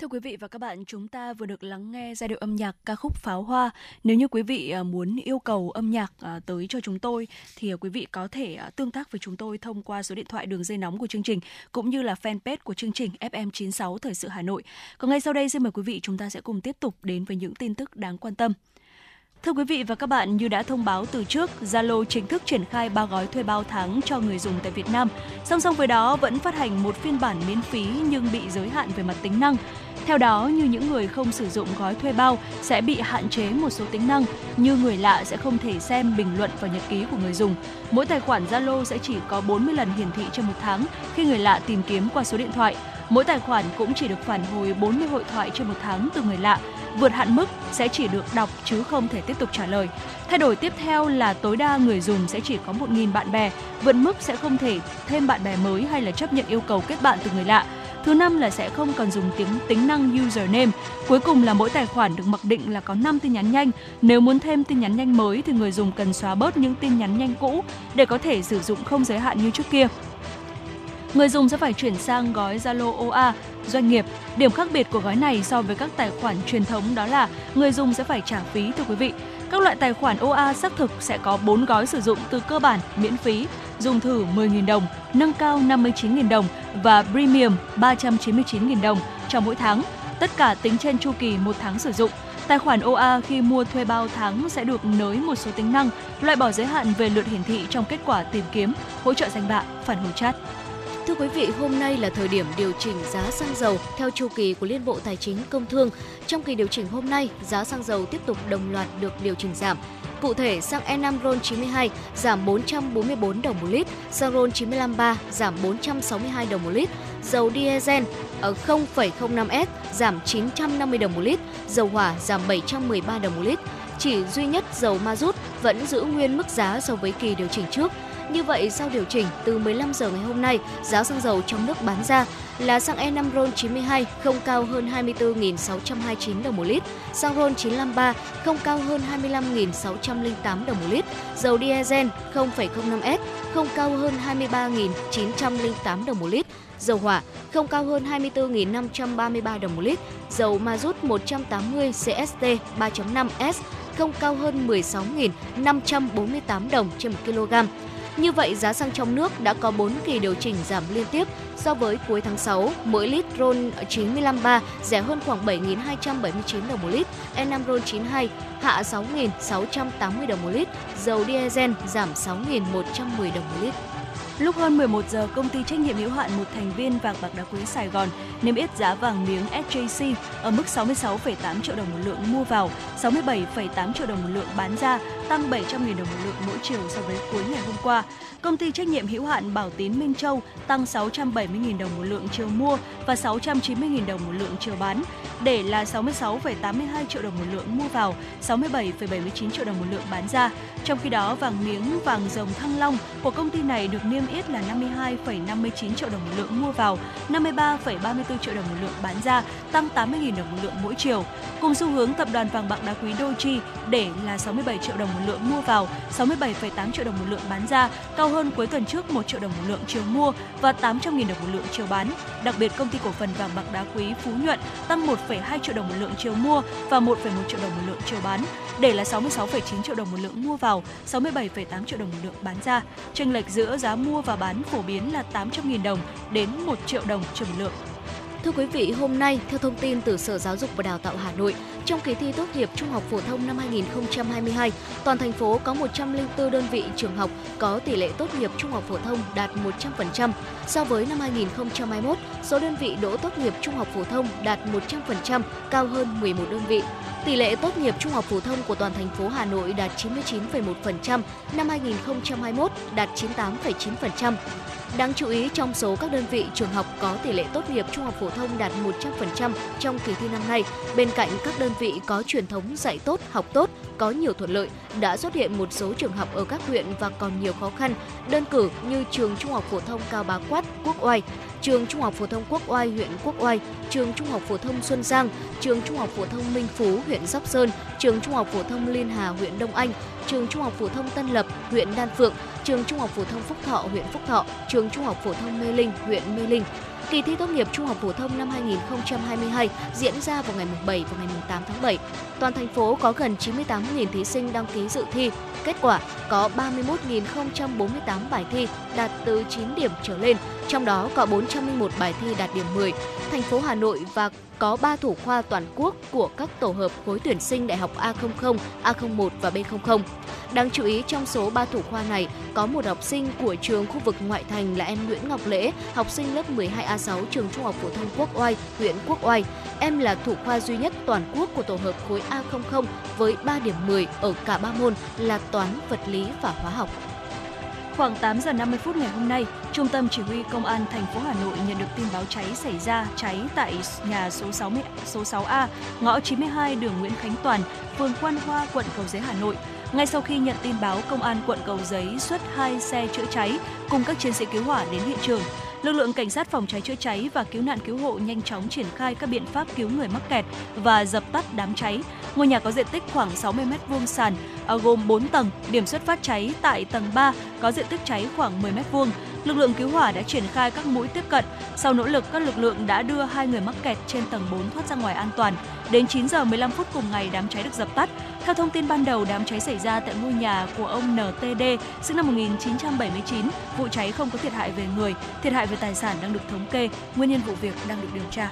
Thưa quý vị và các bạn, chúng ta vừa được lắng nghe giai điệu âm nhạc ca khúc Pháo Hoa. Nếu như quý vị muốn yêu cầu âm nhạc tới cho chúng tôi thì quý vị có thể tương tác với chúng tôi thông qua số điện thoại đường dây nóng của chương trình cũng như là fanpage của chương trình ép em chín sáu Thời sự Hà Nội. Còn ngay sau đây xin mời quý vị chúng ta sẽ cùng tiếp tục đến với những tin tức đáng quan tâm. Thưa quý vị và các bạn, như đã thông báo từ trước, Zalo chính thức triển khai ba gói thuê bao tháng cho người dùng tại Việt Nam. Song song với đó vẫn phát hành một phiên bản miễn phí nhưng bị giới hạn về mặt tính năng. Theo đó, như những người không sử dụng gói thuê bao sẽ bị hạn chế một số tính năng, như người lạ sẽ không thể xem bình luận vào nhật ký của người dùng. Mỗi tài khoản Zalo sẽ chỉ có bốn mươi lần hiển thị trên một tháng khi người lạ tìm kiếm qua số điện thoại. Mỗi tài khoản cũng chỉ được phản hồi bốn mươi hội thoại trên một tháng từ người lạ. Vượt hạn mức sẽ chỉ được đọc chứ không thể tiếp tục trả lời. Thay đổi tiếp theo là tối đa người dùng sẽ chỉ có một nghìn bạn bè. Vượt mức sẽ không thể thêm bạn bè mới hay là chấp nhận yêu cầu kết bạn từ người lạ. Thứ năm là sẽ không còn dùng tính, tính năng username. Cuối cùng là mỗi tài khoản được mặc định là có năm tin nhắn nhanh. Nếu muốn thêm tin nhắn nhanh mới thì người dùng cần xóa bớt những tin nhắn nhanh cũ để có thể sử dụng không giới hạn như trước kia. Người dùng sẽ phải chuyển sang gói Zalo o a doanh nghiệp. Điểm khác biệt của gói này so với các tài khoản truyền thống đó là người dùng sẽ phải trả phí, thưa quý vị. Các loại tài khoản o a xác thực sẽ có bốn gói sử dụng từ cơ bản miễn phí, dùng thử mười nghìn đồng, nâng cao năm mươi chín nghìn đồng và premium ba trăm chín mươi chín nghìn đồng cho mỗi tháng. Tất cả tính trên chu kỳ một tháng sử dụng. Tài khoản o a khi mua thuê bao tháng sẽ được nới một số tính năng, loại bỏ giới hạn về lượt hiển thị trong kết quả tìm kiếm, hỗ trợ danh bạ, phản hồi chat. Thưa quý vị, hôm nay là thời điểm điều chỉnh giá xăng dầu theo chu kỳ của Liên Bộ Tài chính Công Thương. Trong kỳ điều chỉnh hôm nay, giá xăng dầu tiếp tục đồng loạt được điều chỉnh giảm. Cụ thể, xăng e năm RON chín mươi hai giảm bốn trăm bốn mươi bốn đồng một lít, xăng RON chín mươi lăm ba giảm bốn trăm sáu mươi hai đồng một lít, dầu diesel ở không phẩy không năm S giảm chín trăm năm mươi đồng một lít, dầu hỏa giảm bảy trăm mười ba đồng một lít. Chỉ duy nhất dầu mazut vẫn giữ nguyên mức giá so với kỳ điều chỉnh trước. Như vậy, sau điều chỉnh, từ mười lăm giờ ngày hôm nay, giá xăng dầu trong nước bán ra là xăng E năm RON chín mươi hai không cao hơn hai mươi tư nghìn sáu trăm hai mươi chín đồng một lít, xăng RON chín trăm năm mươi ba không cao hơn hai mươi lăm nghìn sáu trăm lẻ tám đồng một lít, dầu diesel không phẩy không năm S không cao hơn hai mươi ba nghìn chín trăm lẻ tám đồng một lít, dầu hỏa không cao hơn hai mươi tư nghìn năm trăm ba mươi ba đồng một lít, dầu mazut một trăm tám mươi xê ét tê ba chấm năm S không cao hơn mười sáu nghìn năm trăm bốn mươi tám đồng trên một ki lô gam. Như vậy, giá xăng trong nước đã có bốn kỳ điều chỉnh giảm liên tiếp so với cuối tháng sáu. Mỗi lít RON chín trăm năm mươi ba rẻ hơn khoảng bảy nghìn hai trăm bảy mươi chín đồng một lít, E năm RON chín mươi hai hạ sáu nghìn sáu trăm tám mươi đồng một lít, dầu diesel giảm sáu nghìn một trăm mười đồng một lít. Lúc hơn mười một giờ, công ty trách nhiệm hữu hạn một thành viên vàng bạc đá quý Sài Gòn niêm yết giá vàng miếng ét gi xê ở mức sáu mươi sáu phẩy tám triệu đồng một lượng mua vào, sáu mươi bảy phẩy tám triệu đồng một lượng bán ra, tăng bảy trăm nghìn đồng một lượng mỗi chiều so với cuối ngày hôm qua. Công ty trách nhiệm hữu hạn Bảo Tín Minh Châu tăng sáu trăm bảy mươi nghìn đồng một lượng chiều mua và sáu trăm chín mươi nghìn đồng một lượng chiều bán, để là sáu mươi sáu phẩy tám mươi hai triệu đồng một lượng mua vào, sáu mươi bảy phẩy bảy mươi chín triệu đồng một lượng bán ra. Trong khi đó, vàng miếng vàng dòng Thăng Long của công ty này được niêm yết là năm mươi hai phẩy năm mươi chín triệu đồng một lượng mua vào, năm mươi ba phẩy ba mươi tư triệu đồng một lượng bán ra, tăng tám mươi nghìn đồng một lượng mỗi chiều. Cùng xu hướng, tập đoàn vàng bạc đá quý Doji để là sáu mươi bảy triệu đồng một lượng mua vào, sáu mươi bảy phẩy tám triệu đồng một lượng bán ra, cao hơn cuối tuần trước một triệu đồng một lượng chiều mua và tám trăm nghìn đồng một lượng chiều bán. Đặc biệt, công ty cổ phần vàng bạc đá quý Phú Nhuận tăng một phẩy hai triệu đồng một lượng chiều mua và một phẩy một triệu đồng một lượng chiều bán, để là sáu mươi sáu phẩy chín triệu đồng một lượng mua vào, sáu mươi bảy phẩy tám triệu đồng một lượng bán ra. Chênh lệch giữa giá mua và bán phổ biến là tám trăm nghìn đồng đến một triệu đồng trên một lượng. Thưa quý vị, hôm nay, theo thông tin từ Sở Giáo dục và Đào tạo Hà Nội, trong kỳ thi tốt nghiệp trung học phổ thông năm hai nghìn không trăm hai mươi hai, toàn thành phố có một trăm lẻ bốn đơn vị trường học có tỷ lệ tốt nghiệp trung học phổ thông đạt một trăm phần trăm. So với năm hai nghìn không trăm hai mươi mốt, số đơn vị đỗ tốt nghiệp trung học phổ thông đạt một trăm phần trăm, cao hơn mười một đơn vị. Tỷ lệ tốt nghiệp trung học phổ thông của toàn thành phố Hà Nội đạt chín mươi chín phẩy một phần trăm, năm hai nghìn không trăm hai mươi mốt đạt chín mươi tám phẩy chín phần trăm. Đáng chú ý, trong số các đơn vị trường học có tỷ lệ tốt nghiệp trung học phổ thông đạt một trăm phần trăm trong kỳ thi năm nay, bên cạnh các đơn vị có truyền thống dạy tốt, học tốt, có nhiều thuận lợi, đã xuất hiện một số trường học ở các huyện và còn nhiều khó khăn, đơn cử như trường Trung học phổ thông Cao Bá Quát, Quốc Oai, trường Trung học phổ thông Quốc Oai, huyện Quốc Oai, trường Trung học phổ thông Xuân Giang, trường Trung học phổ thông Minh Phú, huyện Sóc Sơn, trường Trung học phổ thông Liên Hà, huyện Đông Anh, trường Trung học phổ thông Tân Lập, huyện Đan Phượng, trường Trung học phổ thông Phúc Thọ, huyện Phúc Thọ, trường Trung học phổ thông Mê Linh, huyện Mê Linh. Kỳ thi tốt nghiệp trung học phổ thông năm hai nghìn không trăm hai mươi hai diễn ra vào ngày bảy và ngày tám tháng bảy. Toàn thành phố có gần chín mươi tám nghìn thí sinh đăng ký dự thi. Kết quả có ba mươi mốt nghìn không trăm bốn mươi tám bài thi đạt từ chín điểm trở lên, trong đó có bốn trăm lẻ một bài thi đạt điểm mười. Thành phố Hà Nội và có ba thủ khoa toàn quốc của các tổ hợp khối tuyển sinh đại học A không không, A không một và B không không. Đáng chú ý, trong số ba thủ khoa này có một học sinh của trường khu vực ngoại thành là em Nguyễn Ngọc Lễ, học sinh lớp mười hai A sáu trường Trung học phổ thông Quốc Oai, huyện Quốc Oai. Em là thủ khoa duy nhất toàn quốc của tổ hợp khối A không không với ba điểm mười ở cả ba môn là toán, vật lý và hóa học. Khoảng tám giờ năm mươi phút ngày hôm nay, Trung tâm Chỉ huy Công an thành phố Hà Nội nhận được tin báo cháy xảy ra cháy tại nhà số sáu mươi, số sáu A, ngõ chín mươi hai đường Nguyễn Khánh Toàn, phường Quan Hoa, quận Cầu Giấy, Hà Nội. Ngay sau khi nhận tin báo, Công an quận Cầu Giấy xuất hai xe chữa cháy cùng các chiến sĩ cứu hỏa đến hiện trường. Lực lượng cảnh sát phòng cháy chữa cháy và cứu nạn cứu hộ nhanh chóng triển khai các biện pháp cứu người mắc kẹt và dập tắt đám cháy. Ngôi nhà có diện tích khoảng sáu mươi mét vuông sàn, gồm bốn tầng, điểm xuất phát cháy tại tầng ba có diện tích cháy khoảng mười mét vuông. Lực lượng cứu hỏa đã triển khai các mũi tiếp cận. Sau nỗ lực, các lực lượng đã đưa hai người mắc kẹt trên tầng bốn thoát ra ngoài an toàn. Đến chín giờ mười lăm phút cùng ngày, đám cháy được dập tắt. Theo thông tin ban đầu, đám cháy xảy ra tại ngôi nhà của ông en tê đê, sinh năm một nghìn chín trăm bảy mươi chín. Vụ cháy không có thiệt hại về người, thiệt hại về tài sản đang được thống kê, nguyên nhân vụ việc đang được điều tra.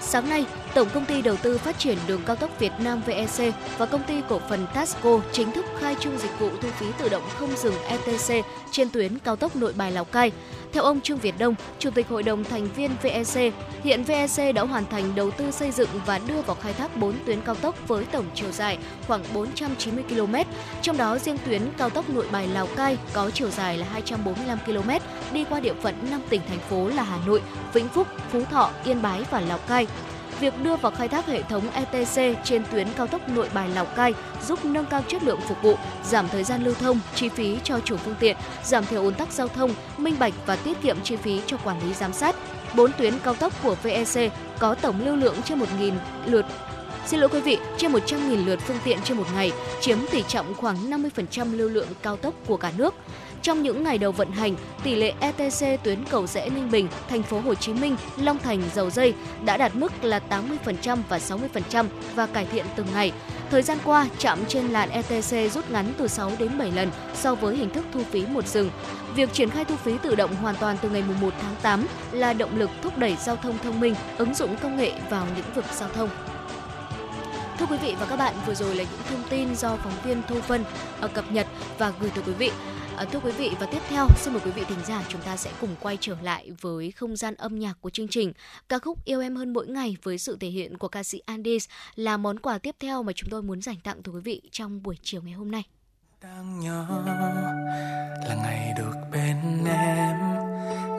Sáng nay, Tổng công ty Đầu tư Phát triển Đường cao tốc Việt Nam vê e xê và công ty cổ phần Tasco chính thức khai trương dịch vụ thu phí tự động không dừng e tê xê trên tuyến cao tốc Nội Bài - Lào Cai. Theo ông Trương Việt Đông, Chủ tịch Hội đồng thành viên vê e xê, hiện vê e xê đã hoàn thành đầu tư xây dựng và đưa vào khai thác bốn tuyến cao tốc với tổng chiều dài khoảng bốn trăm chín mươi ki lô mét, trong đó riêng tuyến cao tốc Nội Bài - Lào Cai có chiều dài là hai trăm bốn mươi lăm ki lô mét, đi qua địa phận năm tỉnh thành phố là Hà Nội, Vĩnh Phúc, Phú Thọ, Yên Bái và Lào Cai. Việc đưa vào khai thác hệ thống e tê xê trên tuyến cao tốc Nội Bài - Lào Cai giúp nâng cao chất lượng phục vụ, giảm thời gian lưu thông, chi phí cho chủ phương tiện, giảm thiểu ùn tắc giao thông, minh bạch và tiết kiệm chi phí cho quản lý giám sát. bốn tuyến cao tốc của vê e xê có tổng lưu lượng trên một nghìn lượt. Xin lỗi quý vị, trên một trăm nghìn lượt phương tiện trên một ngày, chiếm tỷ trọng khoảng năm mươi phần trăm lưu lượng cao tốc của cả nước. Trong những ngày đầu vận hành, tỷ lệ e tê xê tuyến Cầu Giẽ Ninh Bình, Thành phố Hồ Chí Minh, Long Thành, Dầu Giây đã đạt mức là tám mươi phần trăm và sáu mươi phần trăm và cải thiện từng ngày. Thời gian qua, trạm trên làn e tê xê rút ngắn từ sáu đến bảy lần so với hình thức thu phí một dừng. Việc triển khai thu phí tự động hoàn toàn từ ngày mùng một tháng tám là động lực thúc đẩy giao thông thông minh, ứng dụng công nghệ vào lĩnh vực giao thông. Thưa quý vị và các bạn, vừa rồi là những thông tin do phóng viên Thu Vân cập nhật và gửi tới quý vị. Thưa quý vị, và tiếp theo xin mời quý vị thính giả chúng ta sẽ cùng quay trở lại với không gian âm nhạc của chương trình. Ca khúc Yêu Em Hơn Mỗi Ngày với sự thể hiện của ca sĩ Andis là món quà tiếp theo mà chúng tôi muốn dành tặng tới quý vị trong buổi chiều ngày hôm nay. Đang nhớ là ngày được bên em,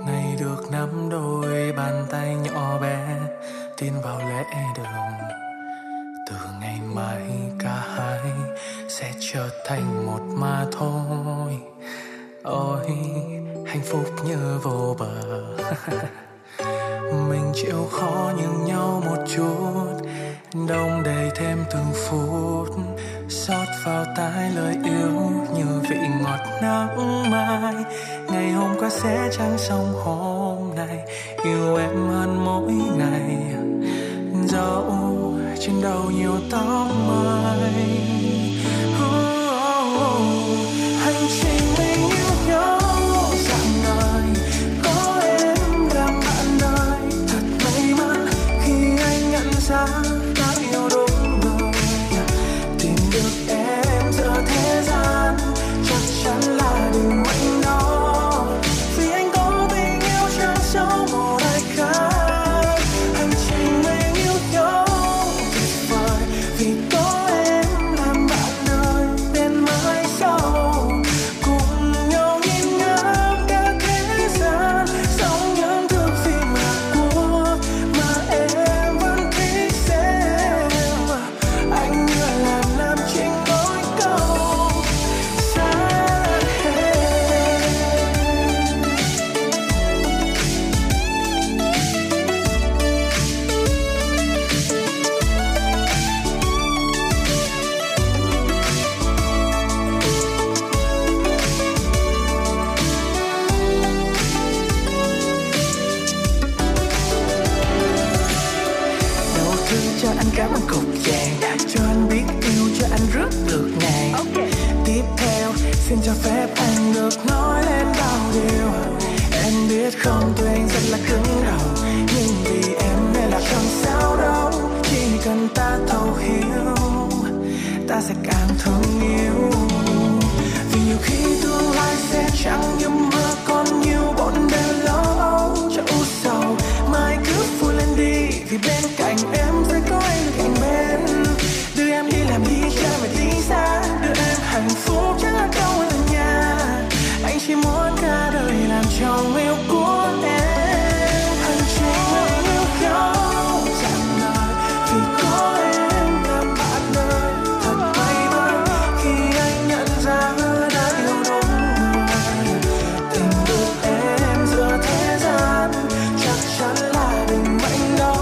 ngày được nắm đôi bàn tay nhỏ bé, tin vào lễ đường. Từ ngày mai cả hai sẽ trở thành một mà thôi. Ôi, hạnh phúc như vô bờ. Mình chịu khó nhường nhau một chút, đong đầy thêm từng phút, xót vào tai lời yêu như vị ngọt nắng mai. Ngày hôm qua sẽ chẳng xong hôm nay, yêu em hơn mỗi ngày. Dẫu trên đầu nhiều tóc mai, hành trình mình yêu nhau dạng đời, có em làm bạn đời. Thật may mắn khi anh nhận ra đã yêu đúng người, tìm được em giữa thế gian, chắc chắn là điều anh đó. Vì anh có tình yêu trao sâu một đại ca. Cho phép anh được nói lên bao điều em biết không, tuy anh rất là cứng đầu, nhưng vì em nên là không sao đâu. Chỉ cần ta thấu hiểu, ta sẽ càng thương yêu. Vì nhiều khi tương lai sẽ chẳng như mơ, còn nhiều bọn đều lo âu cho u sầu. Mai cứ vui lên đi, vì bên cạnh em sẽ có anh được anh bên. Đưa em đi làm đi chơi và đi xa, đưa em hạnh phúc chẳng ở đâu ở nhà. Anh chỉ muốn cả đời làm chồng yêu của em. Anh chỉ muốn yêu nhau chẳng lời, vì có em làm bạn đời. Thật may mắn khi anh nhận ra đã yêu đúng người, tình được em giữa thế gian, chắc chắn là định mệnh đó.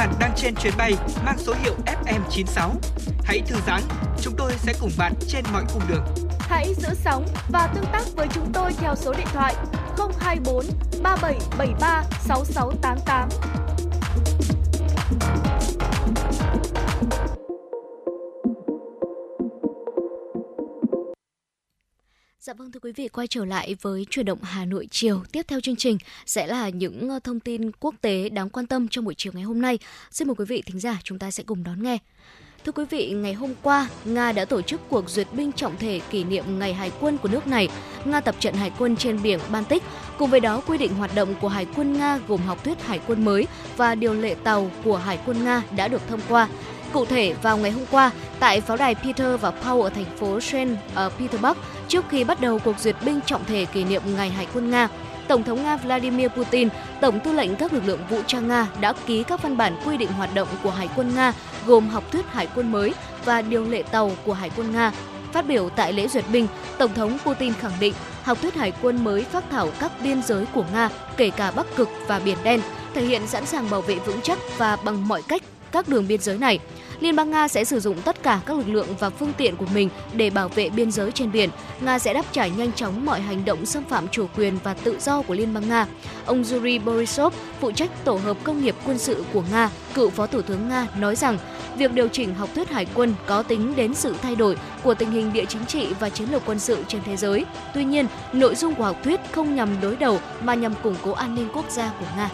Bạn đang trên chuyến bay mang số hiệu F M chín sáu. Hãy thư giãn, chúng tôi sẽ cùng bạn trên mọi cung đường. Hãy giữ sóng và tương tác với chúng tôi theo số điện thoại không hai bốn ba bảy bảy ba sáu sáu tám tám. Dạ vâng, thưa quý vị, quay trở lại với Chuyển động Hà Nội chiều. Tiếp theo chương trình sẽ là những thông tin quốc tế đáng quan tâm trong buổi chiều ngày hôm nay. Xin mời quý vị thính giả, chúng ta sẽ cùng đón nghe. Thưa quý vị, ngày hôm qua, Nga đã tổ chức cuộc duyệt binh trọng thể kỷ niệm Ngày Hải quân của nước này. Nga tập trận hải quân trên biển Baltic, cùng với đó quy định hoạt động của Hải quân Nga gồm học thuyết hải quân mới và điều lệ tàu của Hải quân Nga đã được thông qua. Cụ thể, vào ngày hôm qua, tại pháo đài Peter và Paul ở thành phố Saint Petersburg, trước khi bắt đầu cuộc duyệt binh trọng thể kỷ niệm Ngày Hải quân Nga, Tổng thống Nga Vladimir Putin, Tổng tư lệnh các lực lượng vũ trang Nga đã ký các văn bản quy định hoạt động của Hải quân Nga gồm học thuyết hải quân mới và điều lệ tàu của Hải quân Nga. Phát biểu tại lễ duyệt binh, Tổng thống Putin khẳng định học thuyết hải quân mới phác thảo các biên giới của Nga, kể cả Bắc Cực và Biển Đen, thể hiện sẵn sàng bảo vệ vững chắc và bằng mọi cách các đường biên giới này. Liên bang Nga sẽ sử dụng tất cả các lực lượng và phương tiện của mình để bảo vệ biên giới trên biển. Nga sẽ đáp trả nhanh chóng mọi hành động xâm phạm chủ quyền và tự do của Liên bang Nga. Ông Yuri Borisov, phụ trách tổ hợp công nghiệp quân sự của Nga, cựu phó thủ tướng Nga nói rằng, việc điều chỉnh học thuyết hải quân có tính đến sự thay đổi của tình hình địa chính trị và chiến lược quân sự trên thế giới. Tuy nhiên, nội dung của học thuyết không nhằm đối đầu mà nhằm củng cố an ninh quốc gia của Nga.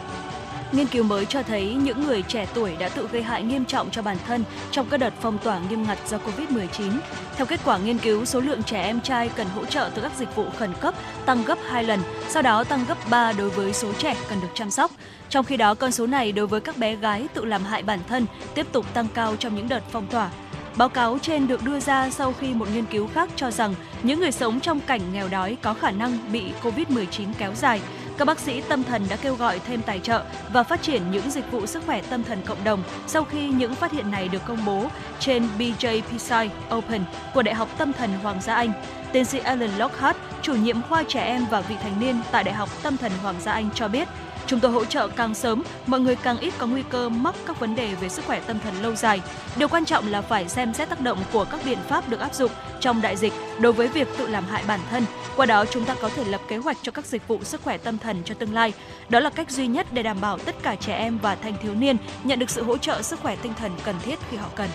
Nghiên cứu mới cho thấy những người trẻ tuổi đã tự gây hại nghiêm trọng cho bản thân trong các đợt phong tỏa nghiêm ngặt do covid mười chín. Theo kết quả nghiên cứu, số lượng trẻ em trai cần hỗ trợ từ các dịch vụ khẩn cấp tăng gấp hai lần, sau đó tăng gấp ba đối với số trẻ cần được chăm sóc. Trong khi đó, con số này đối với các bé gái tự làm hại bản thân tiếp tục tăng cao trong những đợt phong tỏa. Báo cáo trên được đưa ra sau khi một nghiên cứu khác cho rằng những người sống trong cảnh nghèo đói có khả năng bị covid mười chín kéo dài. Các bác sĩ tâm thần đã kêu gọi thêm tài trợ và phát triển những dịch vụ sức khỏe tâm thần cộng đồng sau khi những phát hiện này được công bố trên B J P C I Open của Đại học Tâm thần Hoàng gia Anh. Tiến sĩ Alan Lockhart, chủ nhiệm khoa trẻ em và vị thành niên tại Đại học Tâm thần Hoàng gia Anh cho biết, chúng tôi hỗ trợ càng sớm, mọi người càng ít có nguy cơ mắc các vấn đề về sức khỏe tâm thần lâu dài. Điều quan trọng là phải xem xét tác động của các biện pháp được áp dụng trong đại dịch đối với việc tự làm hại bản thân. Qua đó, chúng ta có thể lập kế hoạch cho các dịch vụ sức khỏe tâm thần cho tương lai. Đó là cách duy nhất để đảm bảo tất cả trẻ em và thanh thiếu niên nhận được sự hỗ trợ sức khỏe tinh thần cần thiết khi họ cần.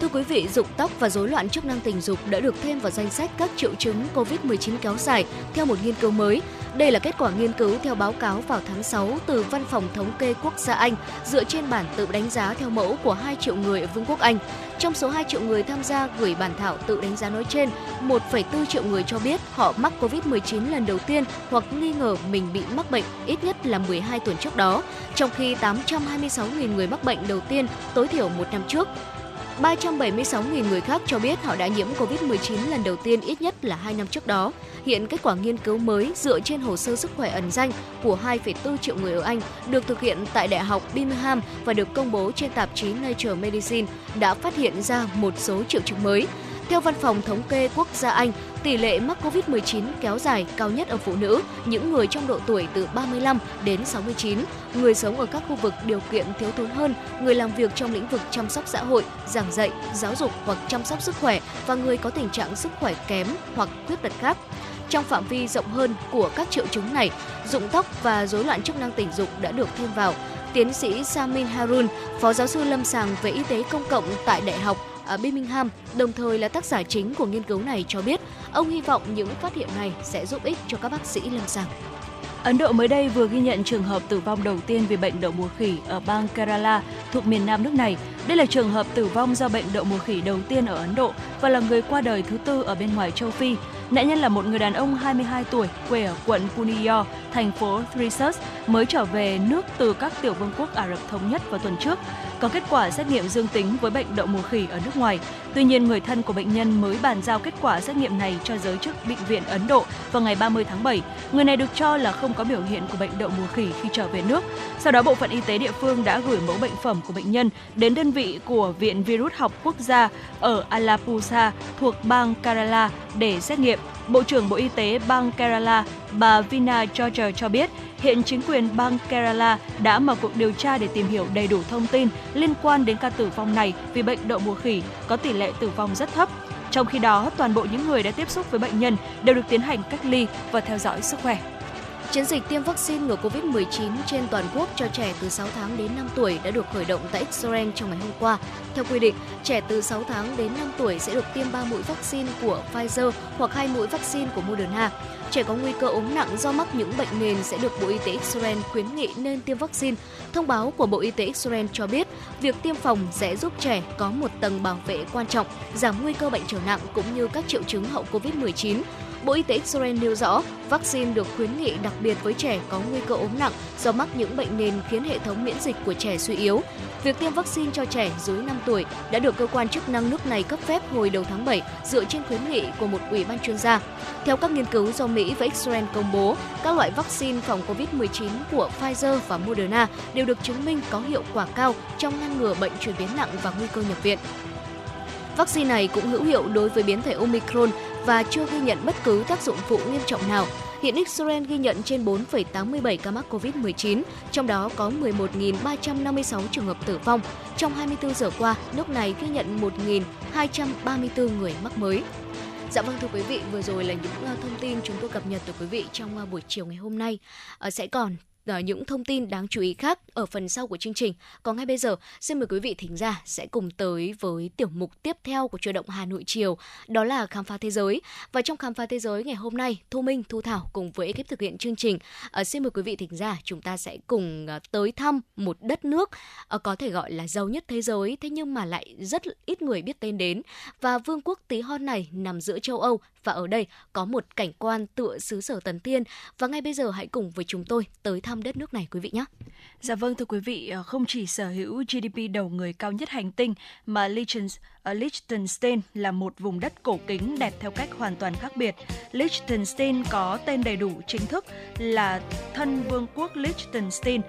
Thưa quý vị, rụng tóc và rối loạn chức năng tình dục đã được thêm vào danh sách các triệu chứng covid mười chín kéo dài theo một nghiên cứu mới. Đây là kết quả nghiên cứu theo báo cáo vào tháng sáu từ Văn phòng Thống kê Quốc gia Anh dựa trên bản tự đánh giá theo mẫu của hai triệu người ở Vương quốc Anh. Trong số hai triệu người tham gia gửi bản thảo tự đánh giá nói trên, một phẩy bốn triệu người cho biết họ mắc covid mười chín lần đầu tiên hoặc nghi ngờ mình bị mắc bệnh ít nhất là mười hai tuần trước đó, trong khi tám trăm hai mươi sáu nghìn người mắc bệnh đầu tiên tối thiểu một năm trước. ba trăm bảy mươi sáu nghìn người khác cho biết họ đã nhiễm covid mười chín lần đầu tiên ít nhất là hai năm trước đó. Hiện kết quả nghiên cứu mới dựa trên hồ sơ sức khỏe ẩn danh của hai phẩy bốn triệu người ở Anh được thực hiện tại Đại học Birmingham và được công bố trên tạp chí Nature Medicine đã phát hiện ra một số triệu chứng mới. Theo Văn phòng Thống kê Quốc gia Anh, tỷ lệ mắc covid mười chín kéo dài cao nhất ở phụ nữ, những người trong độ tuổi từ ba mươi lăm đến sáu mươi chín, người sống ở các khu vực điều kiện thiếu thốn hơn, người làm việc trong lĩnh vực chăm sóc xã hội, giảng dạy, giáo dục hoặc chăm sóc sức khỏe và người có tình trạng sức khỏe kém hoặc khuyết tật khác. Trong phạm vi rộng hơn của các triệu chứng này, rụng tóc và rối loạn chức năng tình dục đã được thêm vào. Tiến sĩ Samin Harun, phó giáo sư lâm sàng về y tế công cộng tại Đại học ở Birmingham, đồng thời là tác giả chính của nghiên cứu này cho biết, ông hy vọng những phát hiện này sẽ giúp ích cho các bác sĩ lâm sàng. Ấn Độ mới đây vừa ghi nhận trường hợp tử vong đầu tiên vì bệnh đậu mùa khỉ ở bang Kerala thuộc miền nam nước này. Đây là trường hợp tử vong do bệnh đậu mùa khỉ đầu tiên ở Ấn Độ và là người qua đời thứ tư ở bên ngoài châu Phi. Nạn nhân là một người đàn ông hai mươi hai tuổi, quê ở quận Punjab, thành phố Thrissur, mới trở về nước từ các tiểu vương quốc Ả Rập Thống Nhất vào tuần trước, có kết quả xét nghiệm dương tính với bệnh đậu mùa khỉ ở nước ngoài. Tuy nhiên, người thân của bệnh nhân mới bàn giao kết quả xét nghiệm này cho giới chức bệnh viện Ấn Độ vào ngày ba mươi tháng bảy. Người này được cho là không có biểu hiện của bệnh đậu mùa khỉ khi trở về nước. Sau đó, bộ phận y tế địa phương đã gửi mẫu bệnh phẩm của bệnh nhân đến đơn vị của Viện Virus học Quốc gia ở Alappuzha thuộc bang Kerala để xét nghiệm. Bộ trưởng Bộ Y tế bang Kerala, bà Vina George cho biết, hiện chính quyền bang Kerala đã mở cuộc điều tra để tìm hiểu đầy đủ thông tin liên quan đến ca tử vong này vì bệnh đậu mùa khỉ có tỷ lệ tử vong rất thấp. Trong khi đó, toàn bộ những người đã tiếp xúc với bệnh nhân đều được tiến hành cách ly và theo dõi sức khỏe. Chiến dịch tiêm vaccine ngừa cô vít mười chín trên toàn quốc cho trẻ từ sáu tháng đến năm tuổi đã được khởi động tại Israel trong ngày hôm qua. Theo quy định, trẻ từ sáu tháng đến năm tuổi sẽ được tiêm ba mũi vaccine của Pfizer hoặc hai mũi vaccine của Moderna. Trẻ có nguy cơ ốm nặng do mắc những bệnh nền sẽ được Bộ Y tế Israel khuyến nghị nên tiêm vaccine. Thông báo của Bộ Y tế Israel cho biết, việc tiêm phòng sẽ giúp trẻ có một tầng bảo vệ quan trọng, giảm nguy cơ bệnh trở nặng cũng như các triệu chứng hậu cô vít mười chín. Bộ Y tế Israel nêu rõ, vaccine được khuyến nghị đặc biệt với trẻ có nguy cơ ốm nặng do mắc những bệnh nền khiến hệ thống miễn dịch của trẻ suy yếu. Việc tiêm vaccine cho trẻ dưới năm tuổi đã được cơ quan chức năng nước này cấp phép hồi đầu tháng bảy dựa trên khuyến nghị của một ủy ban chuyên gia. Theo các nghiên cứu do Mỹ và Israel công bố, các loại vaccine phòng cô vít mười chín của Pfizer và Moderna đều được chứng minh có hiệu quả cao trong ngăn ngừa bệnh chuyển biến nặng và nguy cơ nhập viện. Vaccine này cũng hữu hiệu đối với biến thể Omicron và chưa ghi nhận bất cứ tác dụng phụ nghiêm trọng nào. Hiện Israel ghi nhận trên bốn phẩy tám mươi bảy ca mắc cô vít mười chín, trong đó có mười một nghìn ba trăm năm mươi sáu trường hợp tử vong. Trong hai mươi bốn giờ qua, nước này ghi nhận một nghìn hai trăm ba mươi tư người mắc mới. Dạ vâng thưa quý vị, vừa rồi là những thông tin chúng tôi cập nhật tới quý vị trong buổi chiều ngày hôm nay. Sẽ còn những thông tin đáng chú ý khác ở phần sau của chương trình. Còn ngay bây giờ, xin mời quý vị thính giả sẽ cùng tới với tiểu mục tiếp theo của Chuyển động Hà Nội chiều, đó là Khám phá Thế giới. Và trong Khám phá Thế giới ngày hôm nay, Thu Minh, Thu Thảo cùng với ekip thực hiện chương trình, à, xin mời quý vị thính giả chúng ta sẽ cùng tới thăm một đất nước à, có thể gọi là giàu nhất thế giới, thế nhưng mà lại rất ít người biết tên đến. Và vương quốc tí hon này nằm giữa châu Âu và ở đây có một cảnh quan tựa xứ sở Tần Thiên. Và ngay bây giờ hãy cùng với chúng tôi tới thăm đất nước này quý vị nhé. Dạ vâng thưa quý vị, không chỉ sở hữu giê đê pê đầu người cao nhất hành tinh mà Liechtenstein là một vùng đất cổ kính đẹp theo cách hoàn toàn khác biệt. Liechtenstein có tên đầy đủ chính thức là thân vương quốc Liechtenstein,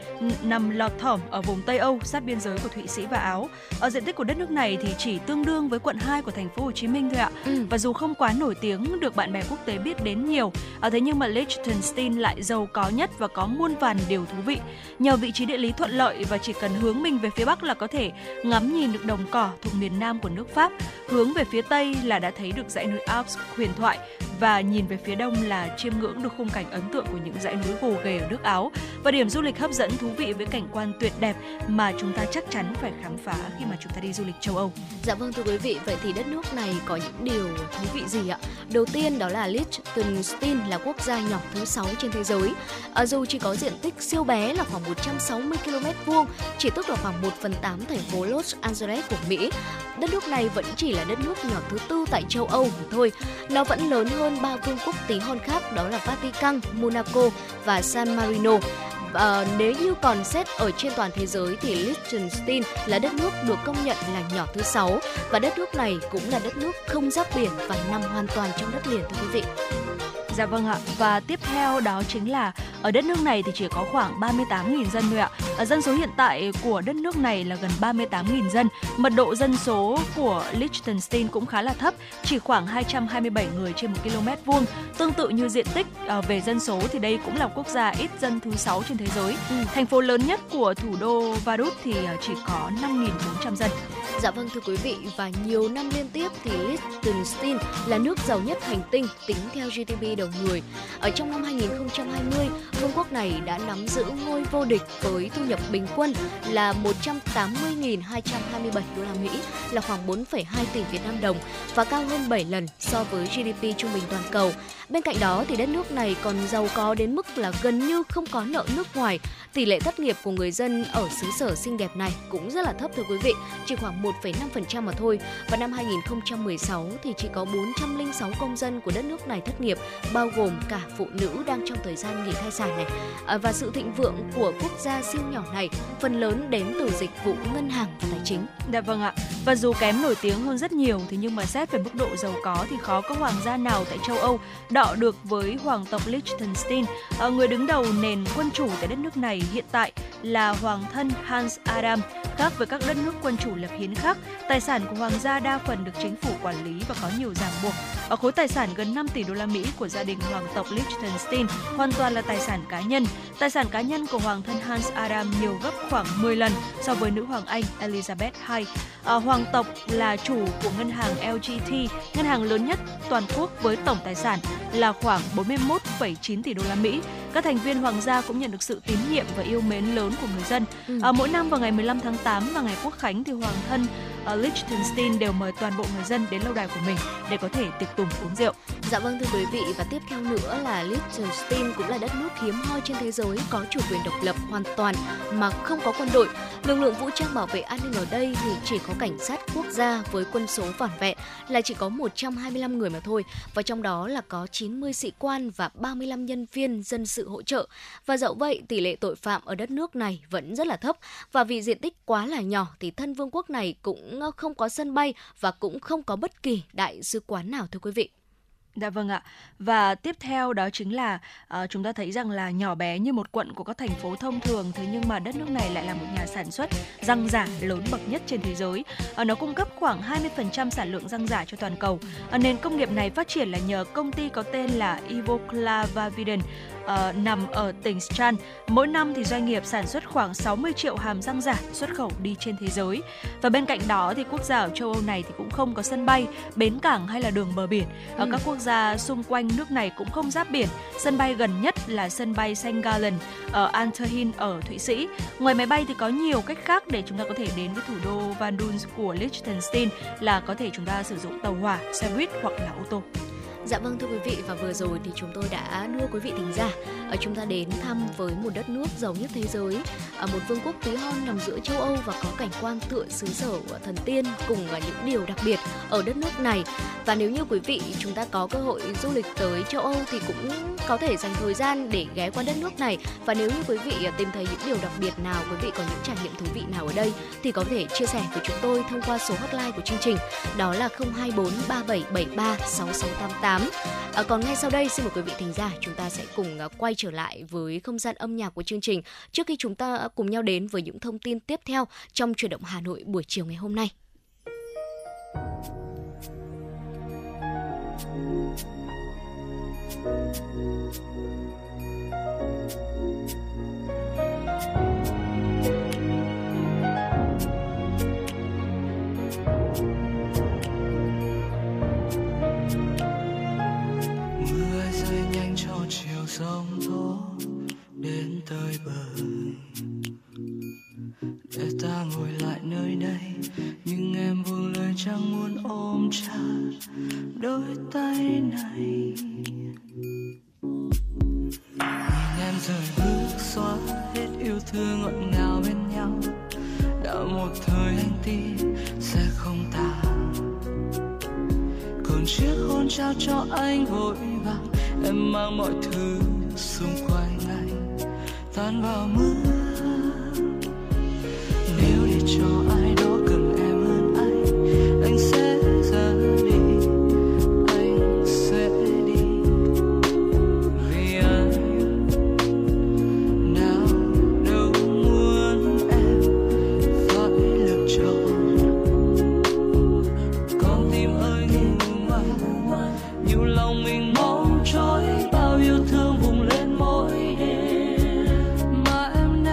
nằm lọt thỏm ở vùng Tây Âu sát biên giới của Thụy Sĩ và Áo. Ở diện tích của đất nước này thì chỉ tương đương với quận hai của thành phố Hồ Chí Minh thôi ạ. Ừ. Và dù không quá nổi tiếng được bạn bè quốc tế biết đến nhiều, thế nhưng mà Liechtenstein lại giàu có nhất và có muôn vàn điều thú vị. Nhờ vị trí địa lý thuận lợi và chỉ cần hướng mình về phía Bắc là có thể ngắm nhìn được đồng cỏ thuộc miền Nam của nước Pháp, hướng về phía Tây là đã thấy được dãy núi Alps huyền thoại và nhìn về phía Đông là chiêm ngưỡng được khung cảnh ấn tượng của những dãy núi gồ ghề ở nước Áo. Và điểm du lịch hấp dẫn thú vị với cảnh quan tuyệt đẹp mà chúng ta chắc chắn phải khám phá khi mà chúng ta đi du lịch châu Âu. Dạ vâng thưa quý vị, vậy thì đất nước này có những điều thú vị gì ạ? Đầu tiên đó là Liechtenstein là quốc gia nhỏ thứ sáu trên thế giới. À, dù chỉ có diện tích siêu bé là khoảng một trăm sáu mươi ki lô mét vuông, chỉ tức là khoảng một phần tám thành phố Los Angeles của Mỹ. Đất nước này vẫn chỉ là đất nước nhỏ thứ tư tại châu Âu mà thôi. Nó vẫn lớn hơn ba vương quốc tí hon khác đó là Vatican, Monaco và San Marino. À, nếu như còn xét ở trên toàn thế giới thì Liechtenstein là đất nước được công nhận là nhỏ thứ sáu và đất nước này cũng là đất nước không giáp biển và nằm hoàn toàn trong đất liền thưa quý vị. Dạ vâng ạ, và tiếp theo đó chính là ở đất nước này thì chỉ có khoảng ba mươi tám nghìn dân thôi ạ. Ở dân số hiện tại của đất nước này là gần ba mươi tám nghìn dân. Mật độ dân số của Liechtenstein cũng khá là thấp, chỉ khoảng hai trăm hai mươi bảy người trên một ki lô mét vuông. Tương tự như diện tích về dân số thì đây cũng là quốc gia ít dân thứ sáu trên thế giới. Ừ. Thành phố lớn nhất của thủ đô Vaduz thì chỉ có năm nghìn bốn trăm dân. Dạ vâng thưa quý vị, và nhiều năm liên tiếp thì Liechtenstein là nước giàu nhất hành tinh tính theo giê đê pê đầu người. Ở trong năm hai nghìn không trăm hai mươi, vương quốc này đã nắm giữ ngôi vô địch với thu nhập bình quân là một trăm tám mươi nghìn hai trăm hai mươi bảy đô la Mỹ, là khoảng bốn phẩy hai tỷ Việt Nam đồng và cao hơn bảy lần so với giê đê pê trung bình toàn cầu. Bên cạnh đó thì đất nước này còn giàu có đến mức là gần như không có nợ nước ngoài. Tỷ lệ thất nghiệp của người dân ở xứ sở xinh đẹp này cũng rất là thấp thưa quý vị, chỉ khoảng một phẩy năm phần trăm mà thôi. Và năm hai nghìn không trăm mười sáu thì chỉ có bốn trăm lẻ sáu công dân của đất nước này thất nghiệp, bao gồm cả phụ nữ đang trong thời gian nghỉ thai sản này. À, và sự thịnh vượng của quốc gia siêu nhỏ này phần lớn đến từ dịch vụ ngân hàng và tài chính. Dạ vâng ạ. Và dù kém nổi tiếng hơn rất nhiều thì nhưng mà xét về mức độ giàu có thì khó có hoàng gia nào tại châu Âu đọ được với hoàng tộc Liechtenstein. À, người đứng đầu nền quân chủ tại đất nước này hiện tại là hoàng thân Hans Adam. Khác với các đất nước quân chủ lập hiến khác, tài sản của hoàng gia đa phần được chính phủ quản lý và có nhiều ràng buộc. Ở khối tài sản gần năm tỷ đô la Mỹ của gia đình hoàng tộc Liechtenstein hoàn toàn là tài sản cá nhân. Tài sản cá nhân của hoàng thân Hans Adam nhiều gấp khoảng mười lần so với nữ hoàng Anh Elizabeth đệ nhị. À, hoàng tộc là chủ của ngân hàng lờ giê tê, ngân hàng lớn nhất toàn quốc với tổng tài sản là khoảng bốn mươi mốt phẩy chín tỷ đô la Mỹ. Các thành viên hoàng gia cũng nhận được sự tín nhiệm và yêu mến lớn của người dân. À, mỗi năm vào ngày mười lăm tháng tám và ngày Quốc khánh thì hoàng thân Liechtenstein đều mời toàn bộ người dân đến lâu đài của mình để có thể tiệc tùng uống rượu. Dạ vâng, thưa quý vị, và tiếp theo nữa là Liechtenstein cũng là đất nước hiếm hoi trên thế giới có chủ quyền độc lập hoàn toàn mà không có quân đội. Lực lượng vũ trang bảo vệ an ninh ở đây thì chỉ có cảnh sát quốc gia với quân số vỏn vẹn là chỉ có một trăm hai mươi lăm người mà thôi, và trong đó là có chín mươi sĩ quan và ba mươi lăm nhân viên dân sự hỗ trợ. Và dẫu vậy, tỷ lệ tội phạm ở đất nước này vẫn rất là thấp, và vì diện tích quá là nhỏ thì thân vương quốc này cũng không có sân bay và cũng không có bất kỳ đại sứ quán nào, thưa quý vị. Dạ vâng ạ. Và tiếp theo đó chính là uh, chúng ta thấy rằng là nhỏ bé như một quận của các thành phố thông thường, thế nhưng mà đất nước này lại là một nhà sản xuất răng giả lớn bậc nhất trên thế giới. Uh, nó cung cấp khoảng hai mươi phần trăm sản lượng răng giả cho toàn cầu. Uh, nền công nghiệp này phát triển là nhờ công ty có tên là Ivoclavaviden uh, nằm ở tỉnh Strand. Mỗi năm thì doanh nghiệp sản xuất khoảng sáu mươi triệu hàm răng giả xuất khẩu đi trên thế giới. Và bên cạnh đó thì quốc gia ở châu Âu này thì cũng không có sân bay, bến cảng hay là đường bờ biển. Uh, ừ. Các quốc gia xung quanh nước này cũng không giáp biển. Sân bay gần nhất là sân bay Saint Gallen ở Antwerpen ở Thụy Sĩ. Ngoài máy bay thì có nhiều cách khác để chúng ta có thể đến với thủ đô Van Duns của Liechtenstein, là có thể chúng ta sử dụng tàu hỏa, xe buýt hoặc là ô tô. Dạ vâng, thưa quý vị, và vừa rồi thì chúng tôi đã đưa quý vị thính giả chúng ta đến thăm với một đất nước giàu nhất thế giới, một vương quốc tí hon nằm giữa châu Âu và có cảnh quan tựa xứ sở thần tiên cùng những điều đặc biệt ở đất nước này. Và nếu như quý vị chúng ta có cơ hội du lịch tới châu Âu thì cũng có thể dành thời gian để ghé qua đất nước này, và nếu như quý vị tìm thấy những điều đặc biệt nào, quý vị có những trải nghiệm thú vị nào ở đây thì có thể chia sẻ với chúng tôi thông qua số hotline của chương trình, đó là không hai bốn ba bảy bảy ba sáu sáu tám tám. À, còn ngay sau đây xin mời quý vị thính giả chúng ta sẽ cùng uh, quay trở lại với không gian âm nhạc của chương trình trước khi chúng ta uh, cùng nhau đến với những thông tin tiếp theo trong Chuyển động Hà Nội buổi chiều ngày hôm nay. Sóng tố đến tới bờ, để ta ngồi lại nơi đây, nhưng em buông lời chẳng muốn ôm chặt đôi tay này. Nhìn em rời bước xóa hết yêu thương ngọt ngào bên nhau, đã một thời anh tin sẽ không tàn. Còn chiếc hôn trao cho anh vội vàng, em mang mọi thứ xung quanh anh tan vào mưa. Nếu để cho ai đó cần em hơn anh, anh sẽ ra đi, anh sẽ đi vì anh nào đâu muốn em phải lựa chọn. Con tim ơi ngủ ngoan, nhiều lòng mình mong trôi bao yêu thương vùng lên mỗi đêm mà em đã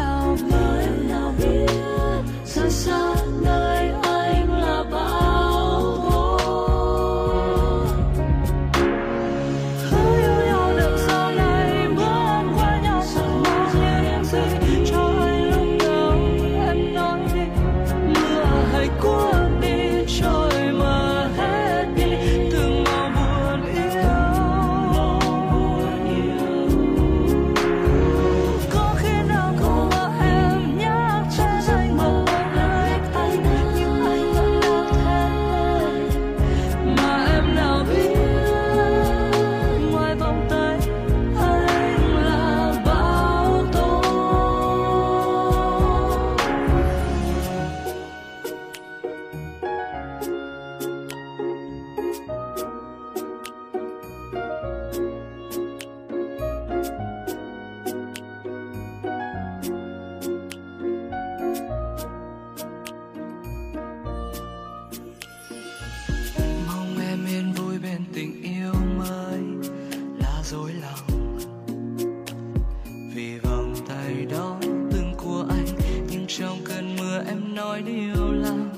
em nói điều làm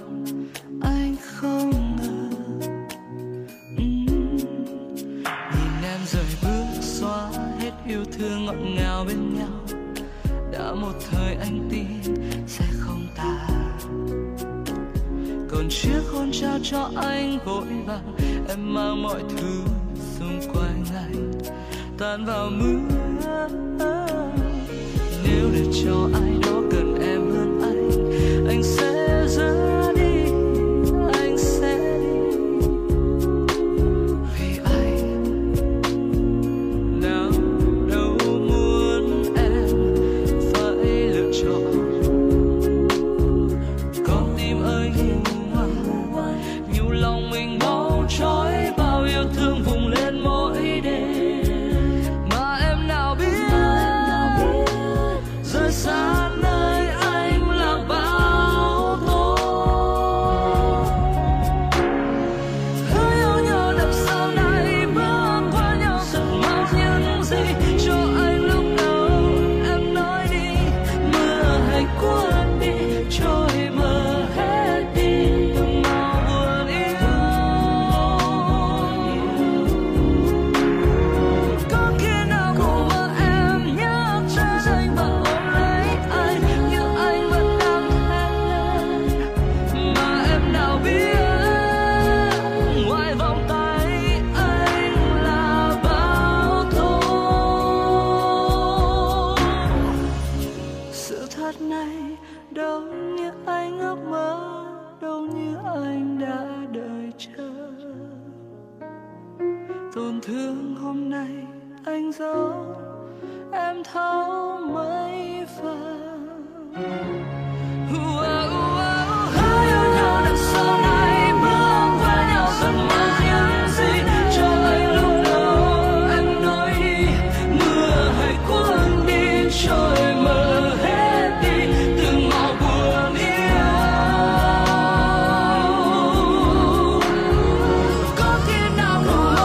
anh không ngờ. uhm. Nhìn em rời bước xóa hết yêu thương ngọt ngào bên nhau. Đã một thời anh tin sẽ không tàn. Còn chiếc hôn trao cho anh vội vàng, em mang mọi thứ xung quanh anh tan vào mưa. Nếu để cho ai đó cần em hơn anh, anh sẽ ra đi, anh sẽ đi vì anh nào đâu muốn em phải lựa chọn. Con tim ơi nhu hoa, nhu lòng mình bao trói, bao yêu thương vùng lên mỗi đêm. Xa nơi anh là bao tôi, hứa yêu nhau năm sau này bước qua nhau, từng mong những gì cho anh lúc nào em nói đi. Mưa hãy cuốn đi, trôi mờ hết đi từng màu buồn yêu. Có khi nào cũng mơ em nhớ trái danh và tổn thương hôm nay anh giấu em thấu mấy phần. uh, uh, uh, Hãy yêu nhau đằng sau này bước qua nhau, dần mong những gì cho anh lúc nào em nói đi. Mưa hãy cuốn đi, trôi mờ hết đi từng màu buồn yêu. Có khi nào không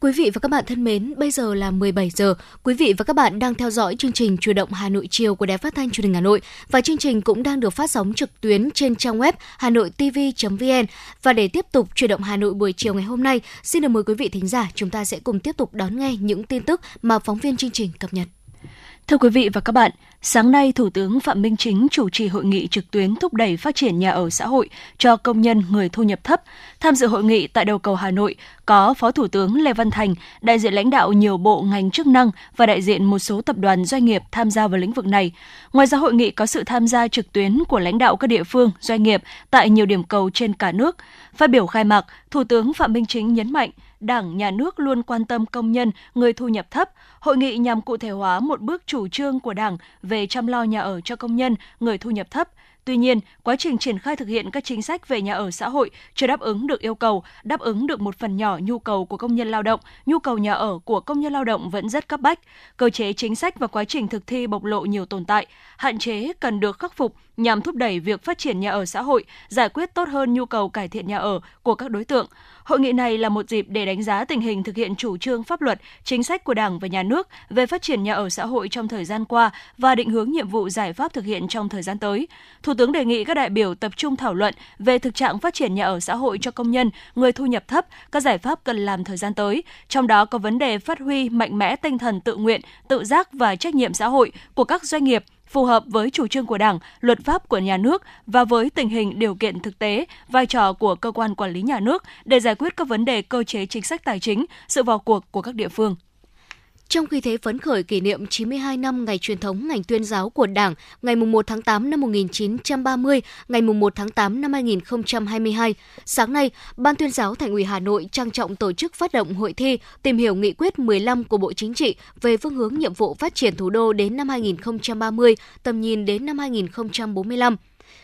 Quý vị và các bạn thân mến, bây giờ là mười bảy giờ. Quý vị và các bạn đang theo dõi chương trình Chuyển động Hà Nội chiều của Đài Phát thanh Truyền hình Hà Nội, và chương trình cũng đang được phát sóng trực tuyến trên trang web hanoitv chấm vn. Và để tiếp tục Chuyển động Hà Nội buổi chiều ngày hôm nay, xin được mời quý vị thính giả chúng ta sẽ cùng tiếp tục đón nghe những tin tức mà phóng viên chương trình cập nhật. Thưa quý vị và các bạn, sáng nay Thủ tướng Phạm Minh Chính chủ trì hội nghị trực tuyến thúc đẩy phát triển nhà ở xã hội cho công nhân người thu nhập thấp. Tham dự hội nghị tại Đầu cầu Hà Nội có Phó Thủ tướng Lê Văn Thành, đại diện lãnh đạo nhiều bộ ngành chức năng và đại diện một số tập đoàn doanh nghiệp tham gia vào lĩnh vực này. Ngoài ra hội nghị có sự tham gia trực tuyến của lãnh đạo các địa phương, doanh nghiệp tại nhiều điểm cầu trên cả nước. Phát biểu khai mạc, Thủ tướng Phạm Minh Chính nhấn mạnh Đảng, Nhà nước luôn quan tâm công nhân, người thu nhập thấp. Hội nghị nhằm cụ thể hóa một bước chủ trương của Đảng về chăm lo nhà ở cho công nhân, người thu nhập thấp. Tuy nhiên, quá trình triển khai thực hiện các chính sách về nhà ở xã hội chưa đáp ứng được yêu cầu, đáp ứng được một phần nhỏ nhu cầu của công nhân lao động. Nhu cầu nhà ở của công nhân lao động vẫn rất cấp bách. Cơ chế chính sách và quá trình thực thi bộc lộ nhiều tồn tại, hạn chế cần được khắc phục nhằm thúc đẩy việc phát triển nhà ở xã hội, giải quyết tốt hơn nhu cầu cải thiện nhà ở của các đối tượng. Hội nghị này là một dịp để đánh giá tình hình thực hiện chủ trương pháp luật, chính sách của Đảng và Nhà nước về phát triển nhà ở xã hội trong thời gian qua và định hướng nhiệm vụ giải pháp thực hiện trong thời gian tới. Thủ tướng đề nghị các đại biểu tập trung thảo luận về thực trạng phát triển nhà ở xã hội cho công nhân, người thu nhập thấp, các giải pháp cần làm thời gian tới, trong đó có vấn đề phát huy mạnh mẽ tinh thần tự nguyện, tự giác và trách nhiệm xã hội của các doanh nghiệp, phù hợp với chủ trương của Đảng, luật pháp của Nhà nước và với tình hình điều kiện thực tế, vai trò của cơ quan quản lý nhà nước để giải quyết các vấn đề cơ chế chính sách tài chính, sự vào cuộc của các địa phương. Trong khi thế phấn khởi kỷ niệm chín mươi hai năm ngày truyền thống ngành tuyên giáo của Đảng, ngày mùng một tháng tám năm một nghìn chín trăm ba mươi, ngày mùng một tháng tám năm hai nghìn không trăm hai mươi hai, sáng nay, Ban Tuyên giáo Thành ủy Hà Nội trang trọng tổ chức phát động hội thi tìm hiểu nghị quyết mười lăm của Bộ Chính trị về phương hướng nhiệm vụ phát triển thủ đô đến năm hai nghìn không trăm ba mươi, tầm nhìn đến năm hai nghìn không trăm bốn mươi lăm.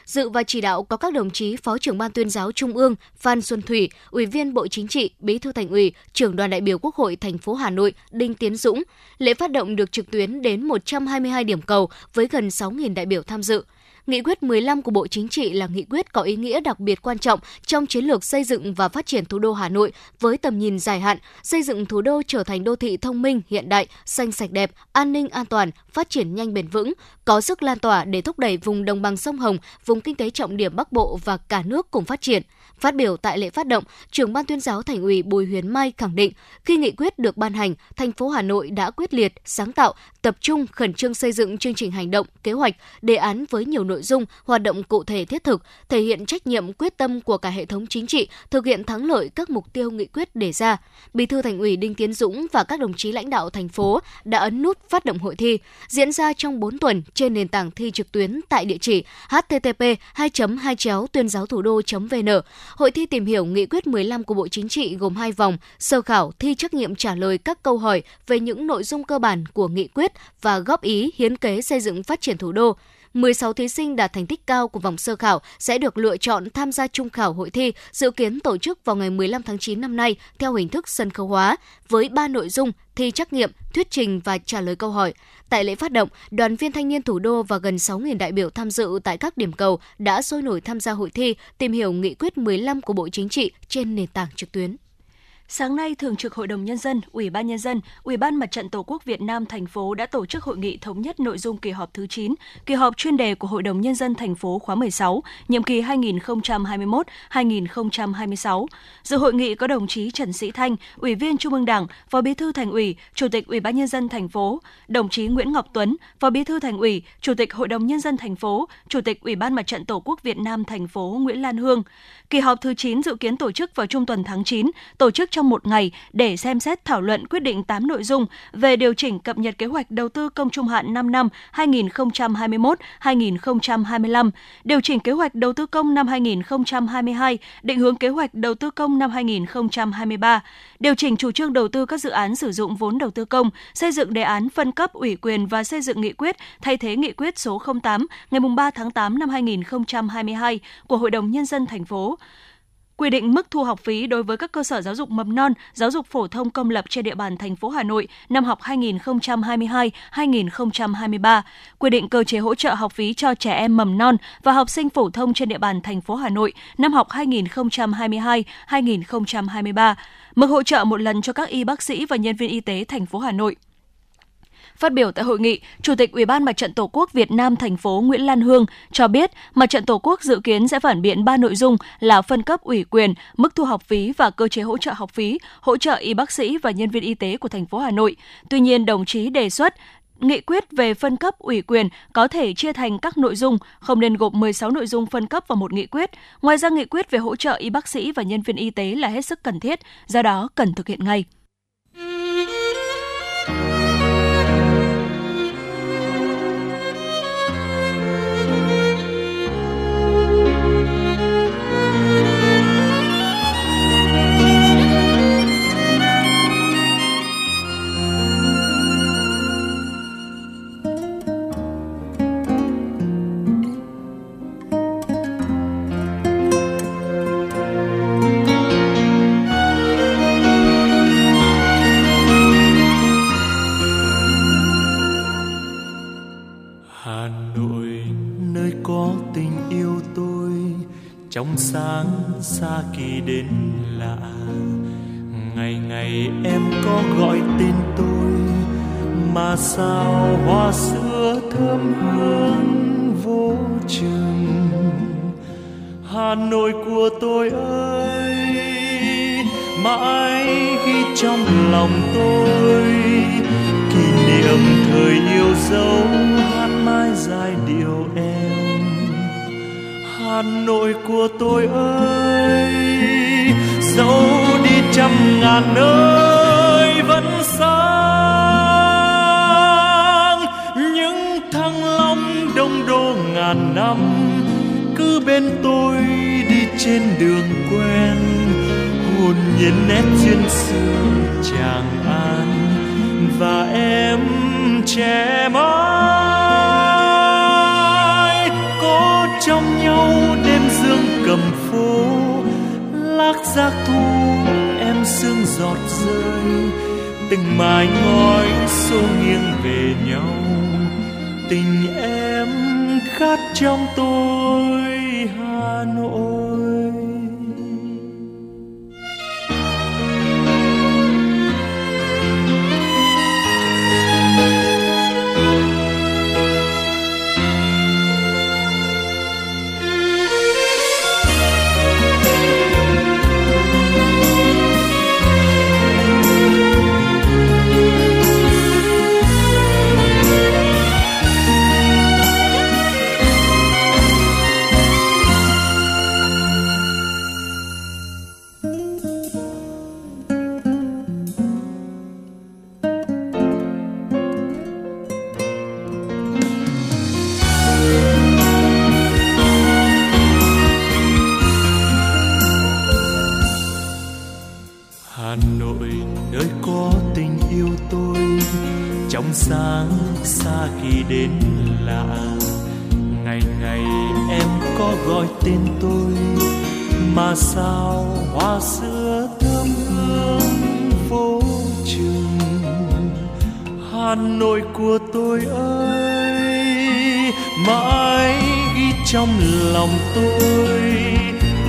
Dự và chỉ đạo có các đồng chí Phó trưởng Ban Tuyên giáo Trung ương Phan Xuân Thủy, Ủy viên Bộ Chính trị, Bí thư Thành ủy, Trưởng đoàn đại biểu Quốc hội thành phố Hà Nội Đinh Tiến Dũng. Lễ phát động được trực tuyến đến một trăm hai mươi hai điểm cầu với gần sáu nghìn đại biểu tham dự. Nghị quyết mười lăm của Bộ Chính trị là nghị quyết có ý nghĩa đặc biệt quan trọng trong chiến lược xây dựng và phát triển thủ đô Hà Nội với tầm nhìn dài hạn, xây dựng thủ đô trở thành đô thị thông minh, hiện đại, xanh sạch đẹp, an ninh an toàn, phát triển nhanh bền vững, có sức lan tỏa để thúc đẩy vùng đồng bằng sông Hồng, vùng kinh tế trọng điểm Bắc Bộ và cả nước cùng phát triển. Phát biểu tại lễ phát động, Trưởng Ban Tuyên giáo Thành ủy Bùi Huyền Mai khẳng định, khi nghị quyết được ban hành, thành phố Hà Nội đã quyết liệt, sáng tạo, tập trung khẩn trương xây dựng chương trình hành động, kế hoạch, đề án với nhiều nội dung, hoạt động cụ thể thiết thực, thể hiện trách nhiệm quyết tâm của cả hệ thống chính trị thực hiện thắng lợi các mục tiêu nghị quyết đề ra. Bí thư Thành ủy Đinh Tiến Dũng và các đồng chí lãnh đạo thành phố đã ấn nút phát động hội thi, diễn ra trong bốn tuần trên nền tảng thi trực tuyến tại địa chỉ h t t p hai chấm gạch chéo tuyên giáo thủ đô chấm v n. Hội thi tìm hiểu nghị quyết mười lăm của Bộ Chính trị gồm hai vòng, sơ khảo thi trắc nghiệm trả lời các câu hỏi về những nội dung cơ bản của nghị quyết và góp ý hiến kế xây dựng phát triển thủ đô. mười sáu thí sinh đạt thành tích cao của vòng sơ khảo sẽ được lựa chọn tham gia chung khảo hội thi, dự kiến tổ chức vào ngày mười lăm tháng chín năm nay theo hình thức sân khấu hóa, với ba nội dung thi trắc nghiệm, thuyết trình và trả lời câu hỏi. Tại lễ phát động, đoàn viên thanh niên thủ đô và gần sáu nghìn đại biểu tham dự tại các điểm cầu đã sôi nổi tham gia hội thi tìm hiểu nghị quyết mười lăm của Bộ Chính trị trên nền tảng trực tuyến. Sáng nay, Thường trực Hội đồng Nhân dân, Ủy ban Nhân dân, Ủy ban Mặt trận Tổ quốc Việt Nam thành phố đã tổ chức hội nghị thống nhất nội dung kỳ họp thứ chín, kỳ họp chuyên đề của Hội đồng Nhân dân thành phố khóa mười sáu, nhiệm kỳ hai nghìn không trăm hai mươi mốt đến hai nghìn không trăm hai mươi sáu. Dự hội nghị có đồng chí Trần Sĩ Thanh, Ủy viên Trung ương Đảng, Phó Bí thư Thành ủy, Chủ tịch Ủy ban Nhân dân thành phố, đồng chí Nguyễn Ngọc Tuấn, Phó Bí thư Thành ủy, Chủ tịch Hội đồng Nhân dân thành phố, Chủ tịch Ủy ban Mặt trận Tổ quốc Việt Nam thành phố Nguyễn Lan Hương. Kỳ họp thứ chín dự kiến tổ chức vào trung tuần tháng chín, tổ chức trong một ngày để xem xét thảo luận quyết định tám nội dung về điều chỉnh cập nhật kế hoạch đầu tư công trung hạn năm năm hai nghìn không trăm hai mươi mốt đến hai nghìn không trăm hai mươi lăm, điều chỉnh kế hoạch đầu tư công năm hai nghìn không trăm hai mươi hai, định hướng kế hoạch đầu tư công năm hai nghìn không trăm hai mươi ba, điều chỉnh chủ trương đầu tư các dự án sử dụng vốn đầu tư công, xây dựng đề án phân cấp ủy quyền và xây dựng nghị quyết thay thế nghị quyết số không tám ngày ba tháng tám năm hai nghìn không trăm hai mươi hai của Hội đồng Nhân dân thành phố. Quy định mức thu học phí đối với các cơ sở giáo dục mầm non, giáo dục phổ thông công lập trên địa bàn thành phố Hà Nội năm học hai nghìn không trăm hai mươi hai đến hai nghìn không trăm hai mươi ba, quy định cơ chế hỗ trợ học phí cho trẻ em mầm non và học sinh phổ thông trên địa bàn thành phố Hà Nội năm học hai nghìn không trăm hai mươi hai đến hai nghìn không trăm hai mươi ba, mức hỗ trợ một lần cho các y bác sĩ và nhân viên y tế thành phố Hà Nội. Phát biểu tại hội nghị, Chủ tịch Ủy ban Mặt trận Tổ quốc Việt Nam thành phố Nguyễn Lan Hương cho biết, Mặt trận Tổ quốc dự kiến sẽ phản biện ba nội dung là phân cấp ủy quyền, mức thu học phí và cơ chế hỗ trợ học phí, hỗ trợ y bác sĩ và nhân viên y tế của thành phố Hà Nội. Tuy nhiên, đồng chí đề xuất nghị quyết về phân cấp ủy quyền có thể chia thành các nội dung, không nên gộp mười sáu nội dung phân cấp vào một nghị quyết. Ngoài ra, nghị quyết về hỗ trợ y bác sĩ và nhân viên y tế là hết sức cần thiết, do đó cần thực hiện ngay. ánh sáng xa kỳ đến lạ. Ngày ngày em có gọi tên tôi mà sao hoa xưa thơm hương vô chừng. Hà Nội của tôi ơi, mãi ghi trong lòng tôi kỷ niệm thời yêu dấu, hát mãi dài điều em. Hà Nội của tôi ơi, dẫu đi trăm ngàn nơi vẫn sáng những thăng long đông đô ngàn năm, cứ bên tôi đi trên đường quen hồn nhiên nét duyên xưa Tràng An và em trẻ mãi có trong nhau đêm dương cầm phố, lác giác thu em sương giọt rơi, từng mái ngói xô nghiêng về nhau, tình em khát trong tôi Hà Nội. Sáng xa kỳ đến lạ, ngày ngày em có gọi tên tôi mà sao hoa xưa thơm hương vô chừng. Hà Nội của tôi ơi, mãi ghi trong lòng tôi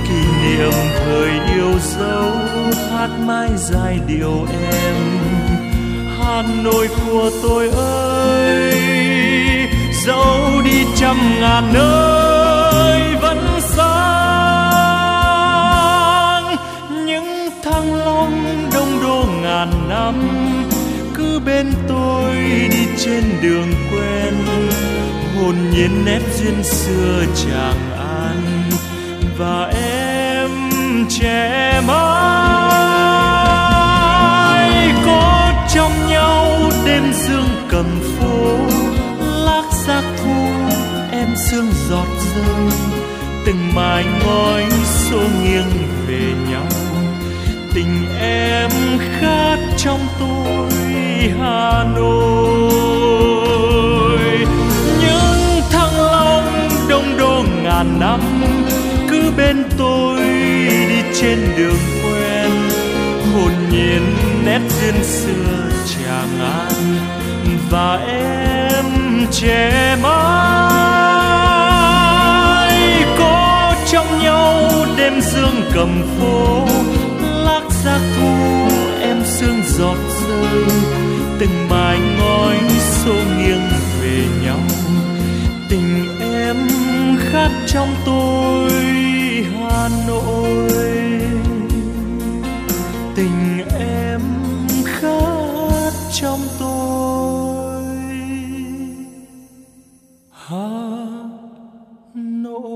kỷ niệm thời yêu dấu, hát mãi dài điều em. Hà Nội của tôi ơi, dẫu đi trăm ngàn nơi vẫn sáng những thăng long đông đô ngàn năm, cứ bên tôi đi trên đường quen hồn nhiên nét duyên xưa Tràng An và em trẻ mãi có trong nhau đêm dương cầm phố, lác giác thu em sương giọt rơi, từng mái ngói xô nghiêng về nhau, tình em khát trong tôi Hà Nội. Những thăng long đông đô ngàn năm, cứ bên tôi đi trên đường quen hồn nhiên nét duyên xưa Tràng An và em trẻ mãi có trong nhau đêm dương cầm phố, lác giác thu em sương giọt rơi, từng mái ngói xô nghiêng về nhau, tình em khát trong tôi Hà Nội, tình em khát trong tôi Hà Nội.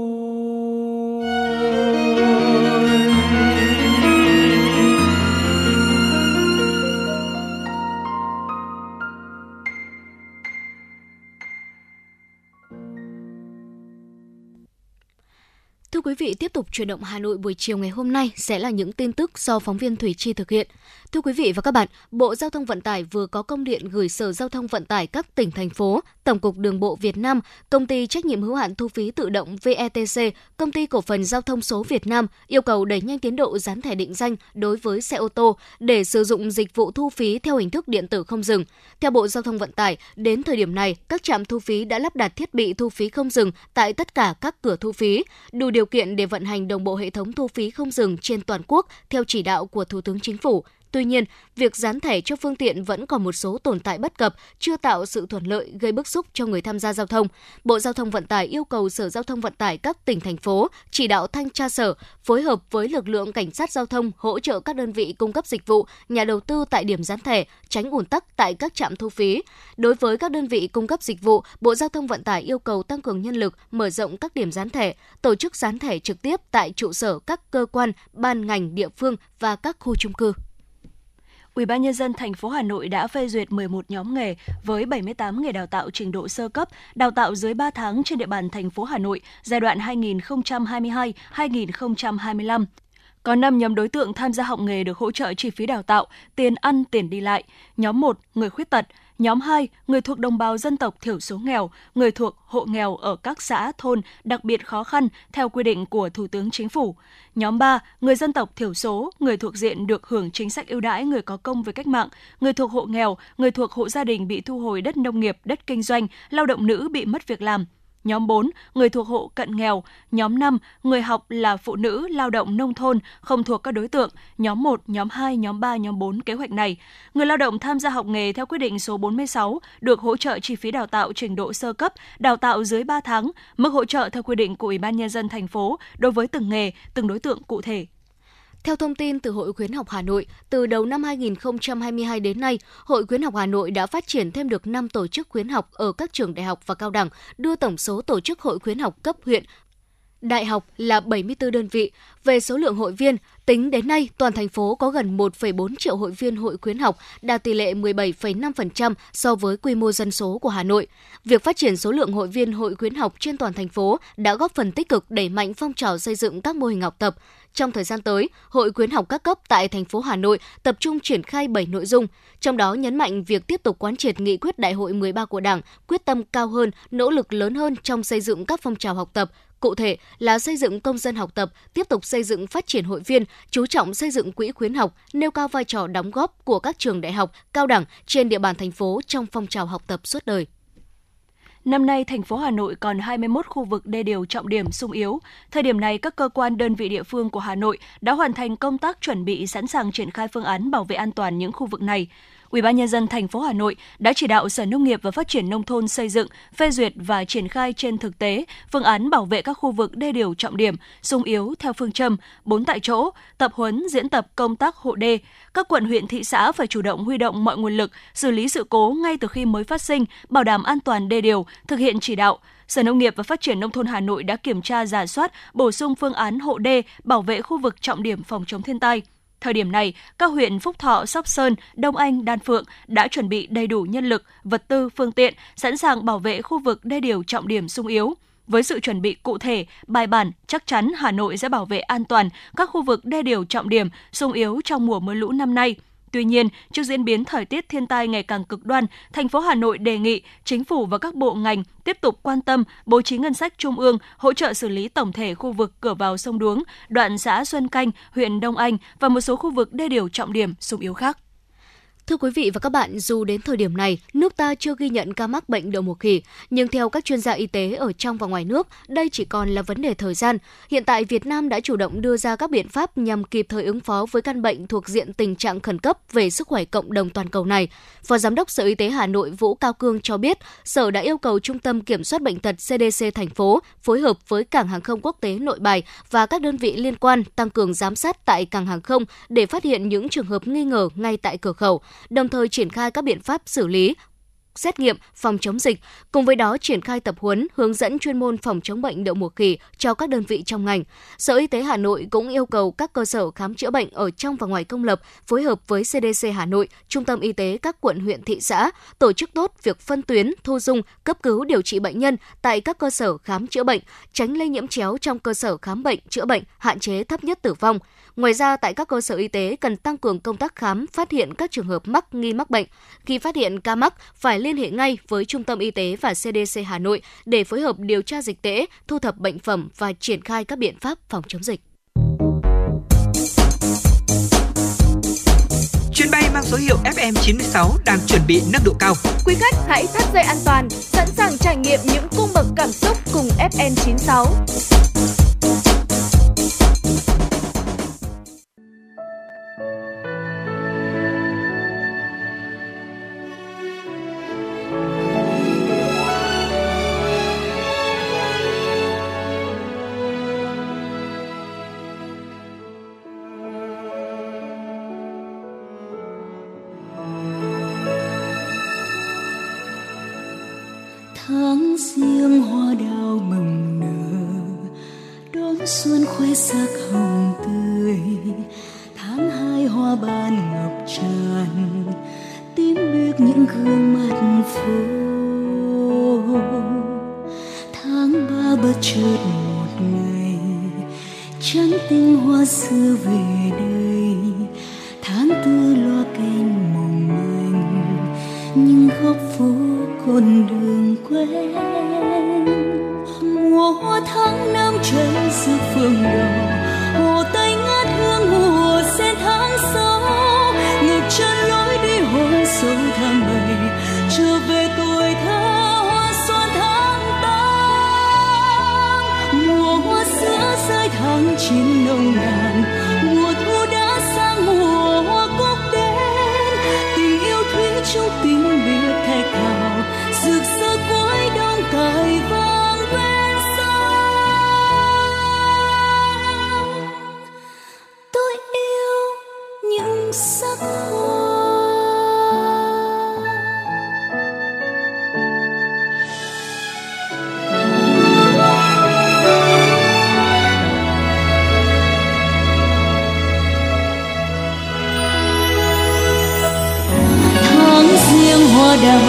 Thưa quý vị, tiếp tục Chuyển động Hà Nội buổi chiều ngày hôm nay sẽ là những tin tức do phóng viên Thủy Chi thực hiện. Thưa quý vị và các bạn, Bộ Giao thông Vận tải vừa có công điện gửi Sở Giao thông Vận tải các tỉnh, thành phố, Tổng cục Đường bộ Việt Nam, Công ty trách nhiệm hữu hạn thu phí tự động vê e tê xê, Công ty cổ phần Giao thông số Việt Nam yêu cầu đẩy nhanh tiến độ dán thẻ định danh đối với xe ô tô để sử dụng dịch vụ thu phí theo hình thức điện tử không dừng. Theo Bộ Giao thông Vận tải, đến thời điểm này, các trạm thu phí đã lắp đặt thiết bị thu phí không dừng tại tất cả các cửa thu phí, đủ điều điều kiện để vận hành đồng bộ hệ thống thu phí không dừng trên toàn quốc theo chỉ đạo của Thủ tướng Chính phủ. Tuy nhiên, việc dán thẻ cho phương tiện vẫn còn một số tồn tại bất cập, chưa tạo sự thuận lợi, gây bức xúc cho người tham gia giao thông. Bộ Giao thông Vận tải yêu cầu Sở Giao thông Vận tải các tỉnh, thành phố chỉ đạo thanh tra sở, phối hợp với lực lượng cảnh sát giao thông hỗ trợ các đơn vị cung cấp dịch vụ, nhà đầu tư tại điểm dán thẻ, tránh ùn tắc tại các trạm thu phí. Đối với các đơn vị cung cấp dịch vụ, Bộ Giao thông Vận tải yêu cầu tăng cường nhân lực, mở rộng các điểm dán thẻ, tổ chức dán thẻ trực tiếp tại trụ sở các cơ quan, ban ngành, địa phương và các khu chung cư. Ủy ban nhân dân thành phố Hà Nội đã phê duyệt mười một nhóm nghề với bảy mươi tám nghề đào tạo trình độ sơ cấp, đào tạo dưới ba tháng trên địa bàn thành phố Hà Nội giai đoạn hai nghìn không trăm hai mươi hai đến hai nghìn không trăm hai mươi lăm. Có năm nhóm đối tượng tham gia học nghề được hỗ trợ chi phí đào tạo, tiền ăn, tiền đi lại. Nhóm một, người khuyết tật. Nhóm hai, người thuộc đồng bào dân tộc thiểu số nghèo, người thuộc hộ nghèo ở các xã, thôn đặc biệt khó khăn theo quy định của Thủ tướng Chính phủ. Nhóm ba, người dân tộc thiểu số, người thuộc diện được hưởng chính sách ưu đãi người có công với cách mạng, người thuộc hộ nghèo, người thuộc hộ gia đình bị thu hồi đất nông nghiệp, đất kinh doanh, lao động nữ bị mất việc làm. Nhóm bốn, người thuộc hộ cận nghèo. Nhóm năm, người học là phụ nữ, lao động nông thôn, không thuộc các đối tượng nhóm một, nhóm hai, nhóm ba, nhóm bốn kế hoạch này. Người lao động tham gia học nghề theo quyết định số bốn mươi sáu được hỗ trợ chi phí đào tạo trình độ sơ cấp, đào tạo dưới ba tháng, mức hỗ trợ theo quy định của Ủy ban Nhân dân thành phố đối với từng nghề, từng đối tượng cụ thể. Theo thông tin từ Hội Khuyến học Hà Nội, từ đầu năm hai nghìn không trăm hai mươi hai đến nay, Hội Khuyến học Hà Nội đã phát triển thêm được năm tổ chức khuyến học ở các trường đại học và cao đẳng, đưa tổng số tổ chức hội khuyến học cấp huyện, đại học là bảy mươi tư đơn vị. Về số lượng hội viên, tính đến nay, toàn thành phố có gần một phẩy bốn triệu hội viên hội khuyến học, đạt tỷ lệ mười bảy phẩy năm phần trăm so với quy mô dân số của Hà Nội. Việc phát triển số lượng hội viên hội khuyến học trên toàn thành phố đã góp phần tích cực đẩy mạnh phong trào xây dựng các mô hình học tập. Trong thời gian tới, Hội khuyến học các cấp tại thành phố Hà Nội tập trung triển khai bảy nội dung, trong đó nhấn mạnh việc tiếp tục quán triệt nghị quyết Đại hội mười ba của Đảng, quyết tâm cao hơn, nỗ lực lớn hơn trong xây dựng các phong trào học tập. Cụ thể là xây dựng công dân học tập, tiếp tục xây dựng phát triển hội viên, chú trọng xây dựng quỹ khuyến học, nêu cao vai trò đóng góp của các trường đại học, cao đẳng trên địa bàn thành phố trong phong trào học tập suốt đời. Năm nay, thành phố Hà Nội còn hai mươi mốt khu vực đê điều trọng điểm xung yếu. Thời điểm này, các cơ quan đơn vị địa phương của Hà Nội đã hoàn thành công tác chuẩn bị sẵn sàng triển khai phương án bảo vệ an toàn những khu vực này. Ủy ban Nhân dân thành phố Hà Nội đã chỉ đạo Sở Nông nghiệp và Phát triển Nông thôn xây dựng, phê duyệt và triển khai trên thực tế phương án bảo vệ các khu vực đê điều trọng điểm, xung yếu theo phương châm bốn tại chỗ, tập huấn, diễn tập công tác hộ đê. Các quận, huyện, thị xã phải chủ động huy động mọi nguồn lực, xử lý sự cố ngay từ khi mới phát sinh, bảo đảm an toàn đê điều, thực hiện chỉ đạo. Sở Nông nghiệp và Phát triển Nông thôn Hà Nội đã kiểm tra, rà soát, bổ sung phương án hộ đê, bảo vệ khu vực trọng điểm phòng chống thiên tai. Thời điểm này, các huyện Phúc Thọ, Sóc Sơn, Đông Anh, Đan Phượng đã chuẩn bị đầy đủ nhân lực, vật tư, phương tiện, sẵn sàng bảo vệ khu vực đê điều trọng điểm xung yếu. Với sự chuẩn bị cụ thể, bài bản, chắc chắn Hà Nội sẽ bảo vệ an toàn các khu vực đê điều trọng điểm xung yếu trong mùa mưa lũ năm nay. Tuy nhiên, trước diễn biến thời tiết thiên tai ngày càng cực đoan, thành phố Hà Nội đề nghị chính phủ và các bộ ngành tiếp tục quan tâm bố trí ngân sách trung ương hỗ trợ xử lý tổng thể khu vực cửa vào sông Đuống, đoạn xã Xuân Canh, huyện Đông Anh và một số khu vực đê điều trọng điểm xung yếu khác. Thưa quý vị và các bạn, dù đến thời điểm này, nước ta chưa ghi nhận ca mắc bệnh đậu mùa khỉ, nhưng theo các chuyên gia y tế ở trong và ngoài nước, đây chỉ còn là vấn đề thời gian. Hiện tại, Việt Nam đã chủ động đưa ra các biện pháp nhằm kịp thời ứng phó với căn bệnh thuộc diện tình trạng khẩn cấp về sức khỏe cộng đồng toàn cầu này. Phó Giám đốc Sở Y tế Hà Nội Vũ Cao Cương cho biết, Sở đã yêu cầu Trung tâm Kiểm soát Bệnh tật xê đê xê thành phố phối hợp với Cảng hàng không quốc tế Nội Bài và các đơn vị liên quan tăng cường giám sát tại cảng hàng không để phát hiện những trường hợp nghi ngờ ngay tại cửa khẩu, đồng thời triển khai các biện pháp xử lý, xét nghiệm, phòng chống dịch. Cùng với đó, triển khai tập huấn, hướng dẫn chuyên môn phòng chống bệnh đậu mùa khỉ cho các đơn vị trong ngành. Sở Y tế Hà Nội cũng yêu cầu các cơ sở khám chữa bệnh ở trong và ngoài công lập phối hợp với xê đê xê Hà Nội, Trung tâm Y tế các quận, huyện, thị xã, tổ chức tốt việc phân tuyến, thu dung, cấp cứu điều trị bệnh nhân tại các cơ sở khám chữa bệnh, tránh lây nhiễm chéo trong cơ sở khám bệnh, chữa bệnh, hạn chế thấp nhất tử vong. Ngoài ra, tại các cơ sở y tế cần tăng cường công tác khám, phát hiện các trường hợp mắc nghi mắc bệnh. Khi phát hiện ca mắc, phải liên hệ ngay với Trung tâm Y tế và xê đê xê Hà Nội để phối hợp điều tra dịch tễ, thu thập bệnh phẩm và triển khai các biện pháp phòng chống dịch. Chuyến bay mang số hiệu F M chín sáu đang chuẩn bị nâng độ cao. Quý khách hãy thắt dây an toàn, sẵn sàng trải nghiệm những cung bậc cảm xúc cùng F M chín sáu. Tháng riêng hoa đào bừng nở, đón xuân khoe sắc hồng tươi. Tháng hai hoa ban ngập tràn, tím biếc những gương mặt phố. Tháng ba bất chợt một ngày, trắng tinh hoa xưa về đây. Tháng tư loa kèn mỏng manh, nhưng góc phố con đường quen. Mùa hoa tháng năm cháy giữa phường đỏ, hồ Tây ngát hương mùa sen tháng sáu. Ngược chân lối đi hồi sâu tháng bảy, trở về tuổi thơ hoa xuân tháng tám. Mùa hoa sữa rơi tháng chín nồng nàn, mùa thu đã sang mùa hoa cúc đến. Tình yêu thủy chung tình biệt thẹn thào, rực rỡ cuối đông cài vang bên sông. Tôi yêu những sắc hoa. Tháng riêng hoa đào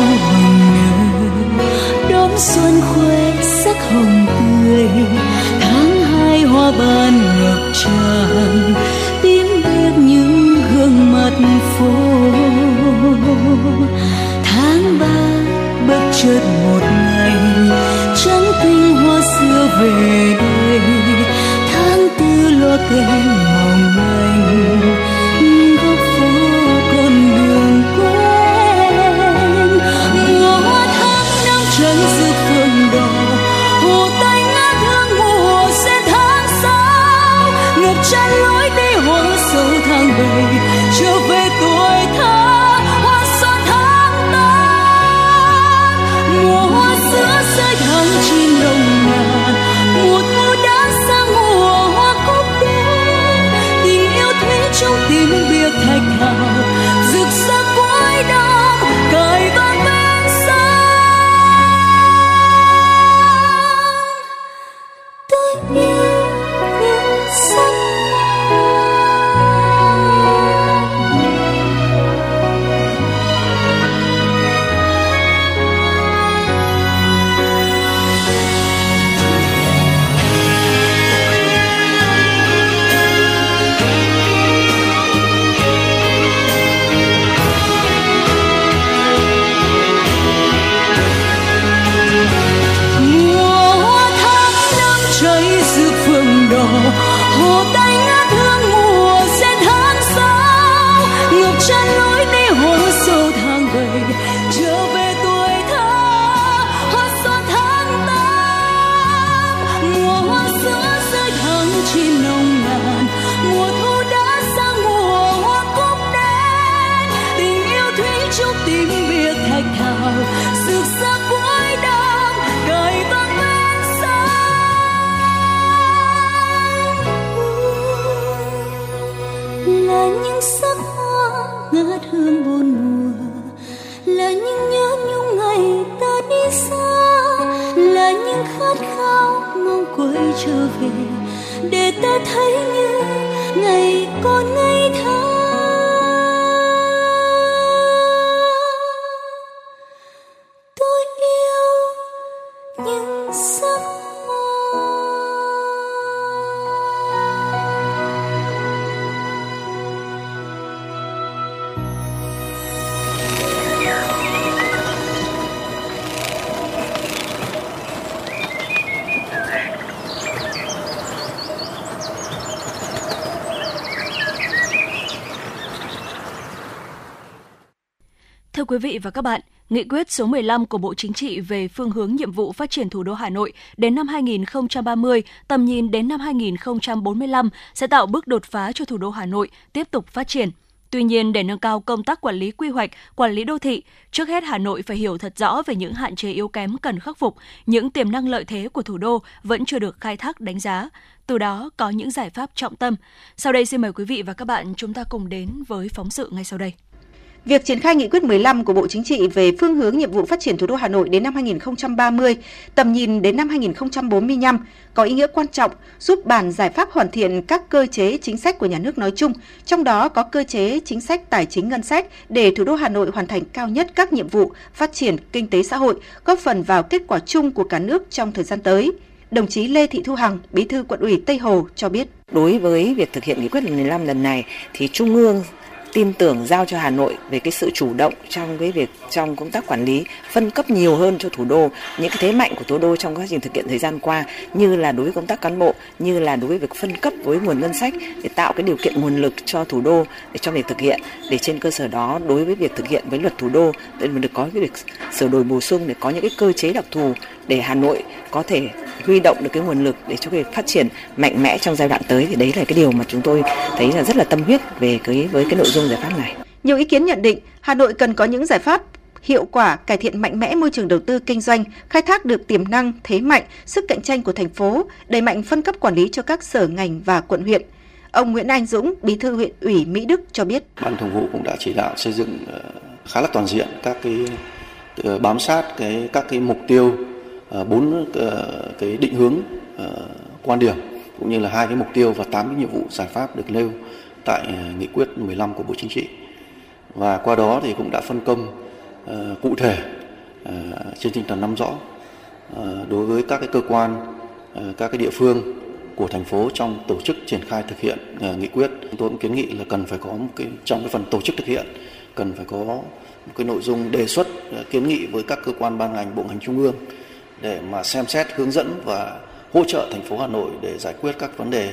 xuân khoe sắc hồng tươi. Tháng hai hoa ban ngập tràn, tím biếc những gương mặt phố. Tháng ba bất chợt một ngày, trắng tinh hoa xưa về đây. Tháng tư loa kèn mỏng manh, nhưng góc phố con đường quen. Mùa hoa tháng năm trắng rực, hồ Tây ngát hương mùa sen tháng sáu. Ngập tràn lối đi hoang sâu tháng bảy, trở về tuổi thơ hoa xuân tháng tám. Mùa hoa sữa rơi tháng chín nồng nàn, mùa thu đã sang mùa hoa cúc đến. Tình yêu thủy chung tím biếc thạch thảo, rực rỡ cuối đông cài vang bên sông. Quý vị và các bạn, Nghị quyết số mười lăm của Bộ Chính trị về phương hướng nhiệm vụ phát triển thủ đô Hà Nội đến năm hai không ba không, tầm nhìn đến năm hai không bốn lăm sẽ tạo bước đột phá cho thủ đô Hà Nội tiếp tục phát triển. Tuy nhiên, để nâng cao công tác quản lý quy hoạch, quản lý đô thị, trước hết Hà Nội phải hiểu thật rõ về những hạn chế yếu kém cần khắc phục, những tiềm năng lợi thế của thủ đô vẫn chưa được khai thác đánh giá. Từ đó có những giải pháp trọng tâm. Sau đây xin mời quý vị và các bạn chúng ta cùng đến với phóng sự ngay sau đây. Việc triển khai nghị quyết mười lăm của Bộ Chính trị về phương hướng nhiệm vụ phát triển thủ đô Hà Nội đến năm hai nghìn không trăm ba mươi, tầm nhìn đến năm hai nghìn không trăm bốn mươi lăm có ý nghĩa quan trọng, giúp bàn giải pháp hoàn thiện các cơ chế chính sách của nhà nước nói chung, trong đó có cơ chế chính sách tài chính ngân sách để thủ đô Hà Nội hoàn thành cao nhất các nhiệm vụ phát triển kinh tế xã hội, góp phần vào kết quả chung của cả nước trong thời gian tới. Đồng chí Lê Thị Thu Hằng, Bí thư Quận ủy Tây Hồ cho biết. Đối với việc thực hiện nghị quyết mười lăm lần này thì Trung ương tin tưởng giao cho Hà Nội về cái sự chủ động trong cái việc trong công tác quản lý, phân cấp nhiều hơn cho thủ đô những cái thế mạnh của thủ đô trong quá trình thực hiện thời gian qua, như là đối với công tác cán bộ, như là đối với việc phân cấp với nguồn ngân sách để tạo cái điều kiện nguồn lực cho thủ đô để cho việc thực hiện, để trên cơ sở đó đối với việc thực hiện với luật thủ đô để mình được có cái việc sửa đổi bổ sung để có những cái cơ chế đặc thù để Hà Nội có thể huy động được cái nguồn lực để cho việc phát triển mạnh mẽ trong giai đoạn tới, thì đấy là cái điều mà chúng tôi thấy là rất là tâm huyết về cái với cái nội dung giải pháp này. Nhiều ý kiến nhận định Hà Nội cần có những giải pháp hiệu quả, cải thiện mạnh mẽ môi trường đầu tư kinh doanh, khai thác được tiềm năng, thế mạnh, sức cạnh tranh của thành phố, đẩy mạnh phân cấp quản lý cho các sở ngành và quận huyện. Ông Nguyễn Anh Dũng, Bí thư huyện ủy Mỹ Đức cho biết. Ban Thường vụ cũng đã chỉ đạo xây dựng khá là toàn diện các cái bám sát cái các cái mục tiêu, bốn cái định hướng quan điểm cũng như là hai cái mục tiêu và tám cái nhiệm vụ giải pháp được nêu tại nghị quyết mười lăm của Bộ Chính trị, và qua đó thì cũng đã phân công cụ thể trên tinh thần nắm rõ đối với các cái cơ quan, các cái địa phương của thành phố trong tổ chức triển khai thực hiện nghị quyết. Chúng tôi cũng kiến nghị là cần phải có một cái, trong cái phần tổ chức thực hiện cần phải có một cái nội dung đề xuất kiến nghị với các cơ quan ban ngành, bộ ngành trung ương để mà xem xét, hướng dẫn và hỗ trợ thành phố Hà Nội để giải quyết các vấn đề,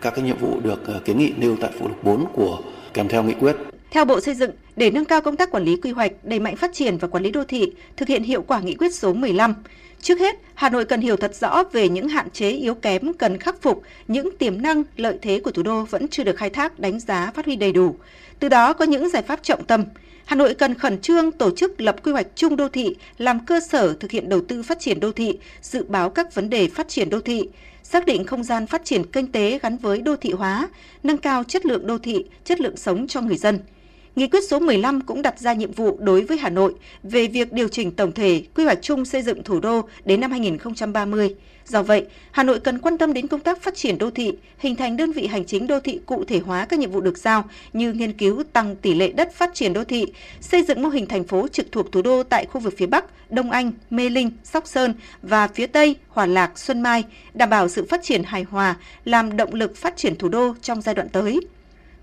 các cái nhiệm vụ được kiến nghị nêu tại phụ lục bốn của kèm theo nghị quyết. Theo Bộ Xây dựng, để nâng cao công tác quản lý quy hoạch, đẩy mạnh phát triển và quản lý đô thị, thực hiện hiệu quả nghị quyết số mười lăm, trước hết, Hà Nội cần hiểu thật rõ về những hạn chế yếu kém cần khắc phục, những tiềm năng, lợi thế của thủ đô vẫn chưa được khai thác, đánh giá, phát huy đầy đủ. Từ đó có những giải pháp trọng tâm. Hà Nội cần khẩn trương tổ chức lập quy hoạch chung đô thị, làm cơ sở thực hiện đầu tư phát triển đô thị, dự báo các vấn đề phát triển đô thị, xác định không gian phát triển kinh tế gắn với đô thị hóa, nâng cao chất lượng đô thị, chất lượng sống cho người dân. Nghị quyết số mười lăm cũng đặt ra nhiệm vụ đối với Hà Nội về việc điều chỉnh tổng thể quy hoạch chung xây dựng thủ đô đến năm hai nghìn không trăm ba mươi. Do vậy, Hà Nội cần quan tâm đến công tác phát triển đô thị, hình thành đơn vị hành chính đô thị cụ thể hóa các nhiệm vụ được giao như nghiên cứu tăng tỷ lệ đất phát triển đô thị, xây dựng mô hình thành phố trực thuộc thủ đô tại khu vực phía Bắc, Đông Anh, Mê Linh, Sóc Sơn và phía Tây, Hòa Lạc, Xuân Mai, đảm bảo sự phát triển hài hòa, làm động lực phát triển thủ đô trong giai đoạn tới.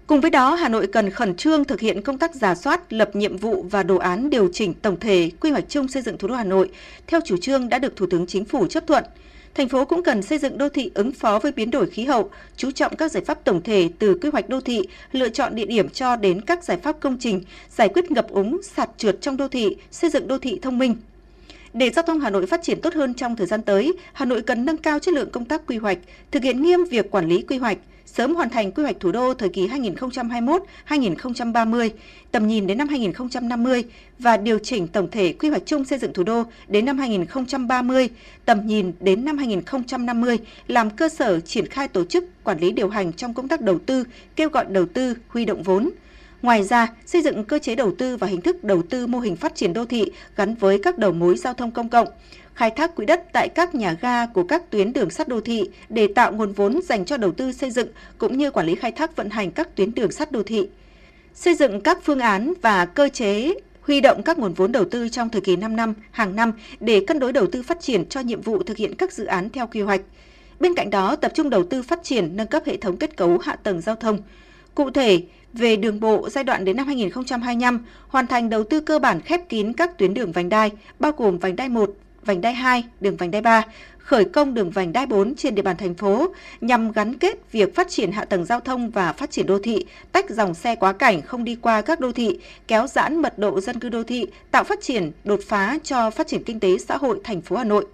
Cùng với đó, Hà Nội cần khẩn trương thực hiện công tác rà soát, lập nhiệm vụ và đồ án điều chỉnh tổng thể quy hoạch chung xây dựng thủ đô Hà Nội theo chủ trương đã được Thủ tướng Chính phủ chấp thuận. Thành phố cũng cần xây dựng đô thị ứng phó với biến đổi khí hậu, chú trọng các giải pháp tổng thể từ quy hoạch đô thị, lựa chọn địa điểm cho đến các giải pháp công trình, giải quyết ngập úng, sạt trượt trong đô thị, xây dựng đô thị thông minh. Để giao thông Hà Nội phát triển tốt hơn trong thời gian tới, Hà Nội cần nâng cao chất lượng công tác quy hoạch, thực hiện nghiêm việc quản lý quy hoạch, sớm hoàn thành quy hoạch thủ đô thời kỳ hai nghìn không trăm hai mươi mốt đến hai nghìn không trăm ba mươi, tầm nhìn đến năm hai nghìn không trăm năm mươi và điều chỉnh tổng thể quy hoạch chung xây dựng thủ đô đến năm hai nghìn không trăm ba mươi, tầm nhìn đến năm hai nghìn không trăm năm mươi làm cơ sở triển khai tổ chức, quản lý điều hành trong công tác đầu tư, kêu gọi đầu tư, huy động vốn. Ngoài ra, xây dựng cơ chế đầu tư và hình thức đầu tư mô hình phát triển đô thị gắn với các đầu mối giao thông công cộng, khai thác quỹ đất tại các nhà ga của các tuyến đường sắt đô thị để tạo nguồn vốn dành cho đầu tư xây dựng cũng như quản lý khai thác vận hành các tuyến đường sắt đô thị. Xây dựng các phương án và cơ chế huy động các nguồn vốn đầu tư trong thời kỳ năm năm hàng năm để cân đối đầu tư phát triển cho nhiệm vụ thực hiện các dự án theo quy hoạch. Bên cạnh đó, tập trung đầu tư phát triển nâng cấp hệ thống kết cấu hạ tầng giao thông. Cụ thể, về đường bộ giai đoạn đến năm hai nghìn không trăm hai mươi lăm, hoàn thành đầu tư cơ bản khép kín các tuyến đường vành đai, bao gồm vành đai một, vành đai hai, đường vành đai ba, khởi công đường vành đai bốn trên địa bàn thành phố nhằm gắn kết việc phát triển hạ tầng giao thông và phát triển đô thị, tách dòng xe quá cảnh không đi qua các đô thị, kéo giãn mật độ dân cư đô thị, tạo phát triển đột phá cho phát triển kinh tế xã hội thành phố Hà Nội.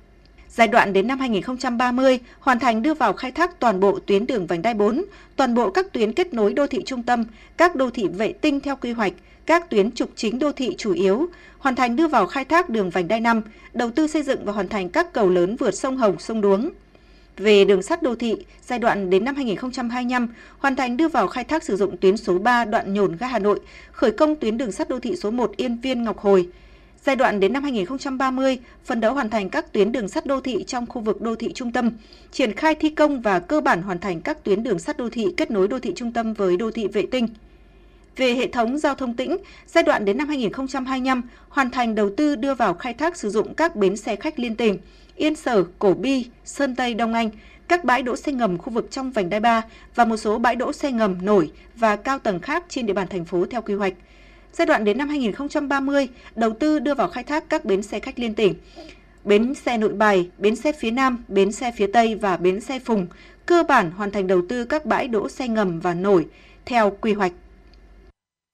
Giai đoạn đến năm hai nghìn không trăm ba mươi, hoàn thành đưa vào khai thác toàn bộ tuyến đường vành đai bốn, toàn bộ các tuyến kết nối đô thị trung tâm, các đô thị vệ tinh theo quy hoạch, các tuyến trục chính đô thị chủ yếu, hoàn thành đưa vào khai thác đường vành đai năm, đầu tư xây dựng và hoàn thành các cầu lớn vượt sông Hồng, sông Đuống. về đường sắt đô thị giai đoạn đến năm hai nghìn không trăm hai mươi lăm, hoàn thành đưa vào khai thác sử dụng tuyến số ba đoạn Nhổn ga Hà Nội, khởi công tuyến đường sắt đô thị số một Yên Viên Ngọc Hồi. Giai đoạn đến năm hai nghìn không trăm ba mươi, phấn đấu hoàn thành các tuyến đường sắt đô thị trong khu vực đô thị trung tâm, triển khai thi công và cơ bản hoàn thành các tuyến đường sắt đô thị kết nối đô thị trung tâm với đô thị vệ tinh. Về hệ thống giao thông tỉnh, giai đoạn đến năm hai nghìn không trăm hai mươi lăm, hoàn thành đầu tư đưa vào khai thác sử dụng các bến xe khách liên tỉnh, Yên Sở, Cổ Bi, Sơn Tây, Đông Anh, các bãi đỗ xe ngầm khu vực trong vành đai ba và một số bãi đỗ xe ngầm nổi và cao tầng khác trên địa bàn thành phố theo quy hoạch. Giai đoạn đến năm hai nghìn không trăm ba mươi, đầu tư đưa vào khai thác các bến xe khách liên tỉnh, bến xe Nội Bài, bến xe phía Nam, bến xe phía Tây và bến xe Phùng, cơ bản hoàn thành đầu tư các bãi đỗ xe ngầm và nổi theo quy hoạch.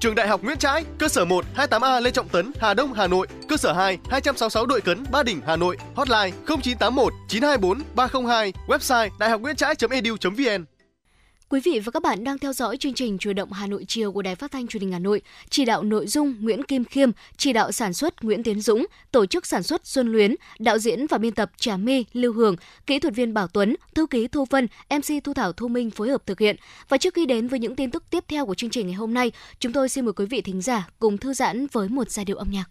Trường Đại học Nguyễn Trãi, cơ sở một, hai mươi tám A Lê Trọng Tấn, Hà Đông, Hà Nội, cơ sở hai, hai trăm sáu mươi sáu Đội Cấn, Ba Đình, Hà Nội, hotline không chín tám một chín hai bốn ba không hai, website đại học nguyễn trãi chấm e d u chấm v n. Quý vị và các bạn đang theo dõi chương trình Chủ động Hà Nội chiều của Đài Phát thanh Truyền hình Hà Nội, chỉ đạo nội dung Nguyễn Kim Khiêm, chỉ đạo sản xuất Nguyễn Tiến Dũng, tổ chức sản xuất Xuân Luyến, đạo diễn và biên tập Trà My, Lưu Hường, kỹ thuật viên Bảo Tuấn, thư ký Thu Vân, em xê Thu Thảo Thu Minh phối hợp thực hiện. Và trước khi đến với những tin tức tiếp theo của chương trình ngày hôm nay, chúng tôi xin mời quý vị thính giả cùng thư giãn với một giai điệu âm nhạc.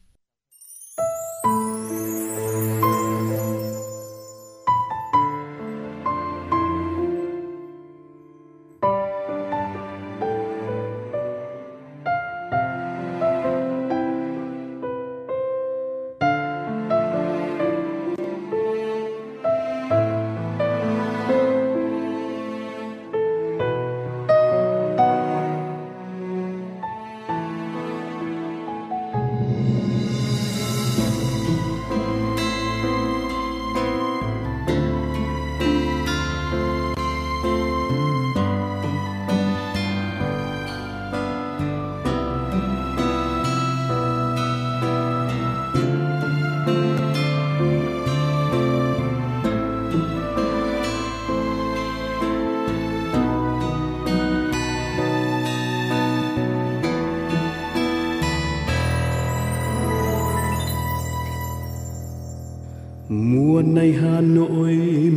Mùa này Hà Nội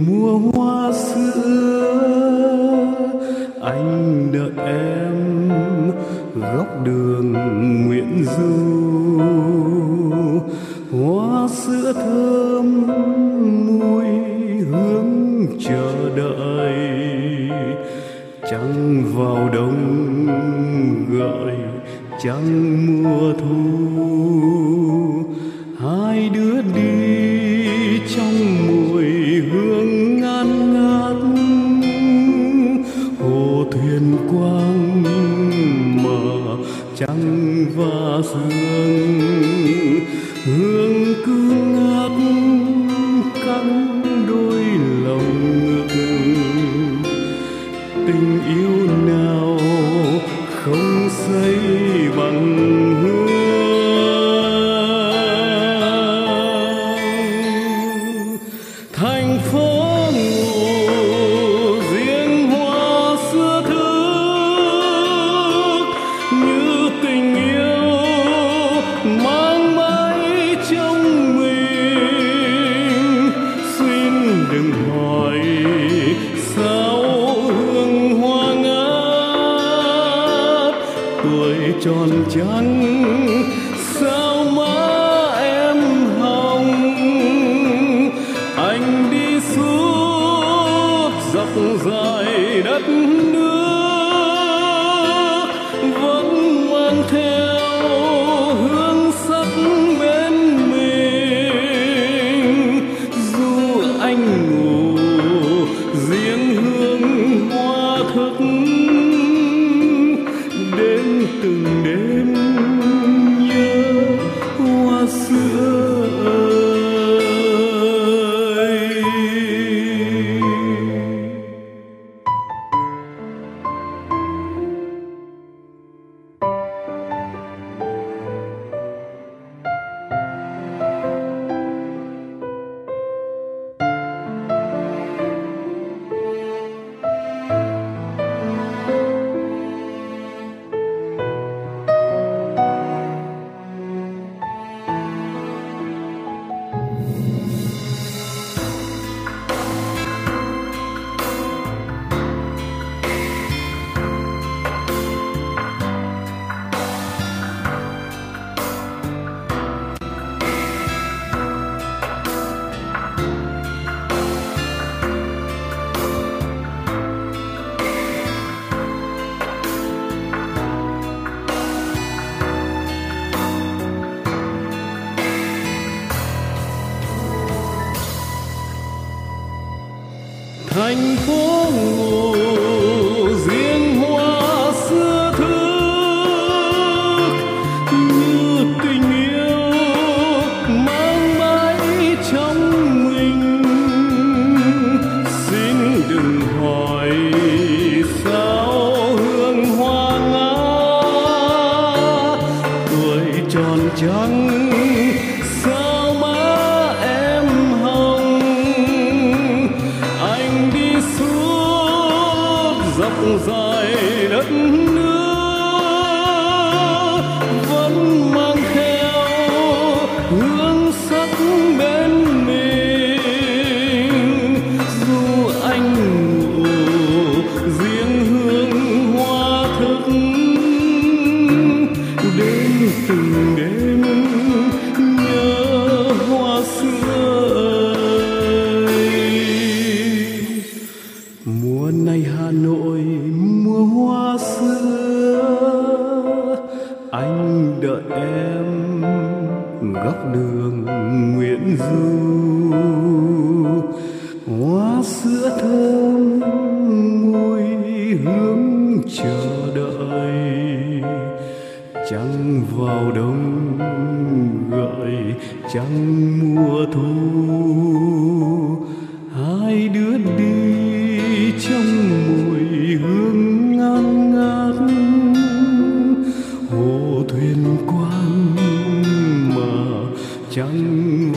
mùa hoa sữa, anh đợi em góc đường Nguyễn Du. Hoa sữa thơm mùi hương chờ đợi, trăng vào đông gợi trăng mùa thu. Hai đứa đi trong mùi hương ngát ngát, hồ thuyền quang mờ trắng và sương, hương cứ ngát cắn đôi lòng ngực. Tình yêu nào không xây bằng hương. Tròn trắng sao má em hồng, anh đi suốt dọc dài đất nước vẫn mang theo dài đất nước vẫn mang theo hương sắc bên mình, dù anh ngủ riêng hương hoa thức đến từng đêm nhớ hoa xưa ơi. Mùa này Hà Nội mùa hoa xưa, anh đợi em góc đường Nguyễn Du. Hoa sữa thơm mùi hương chờ đợi, trăng vào đông gợi trăng mùa thu. Hai đứa đi trong mùi hương ngang ngát, hồ thuyền quang mà trắng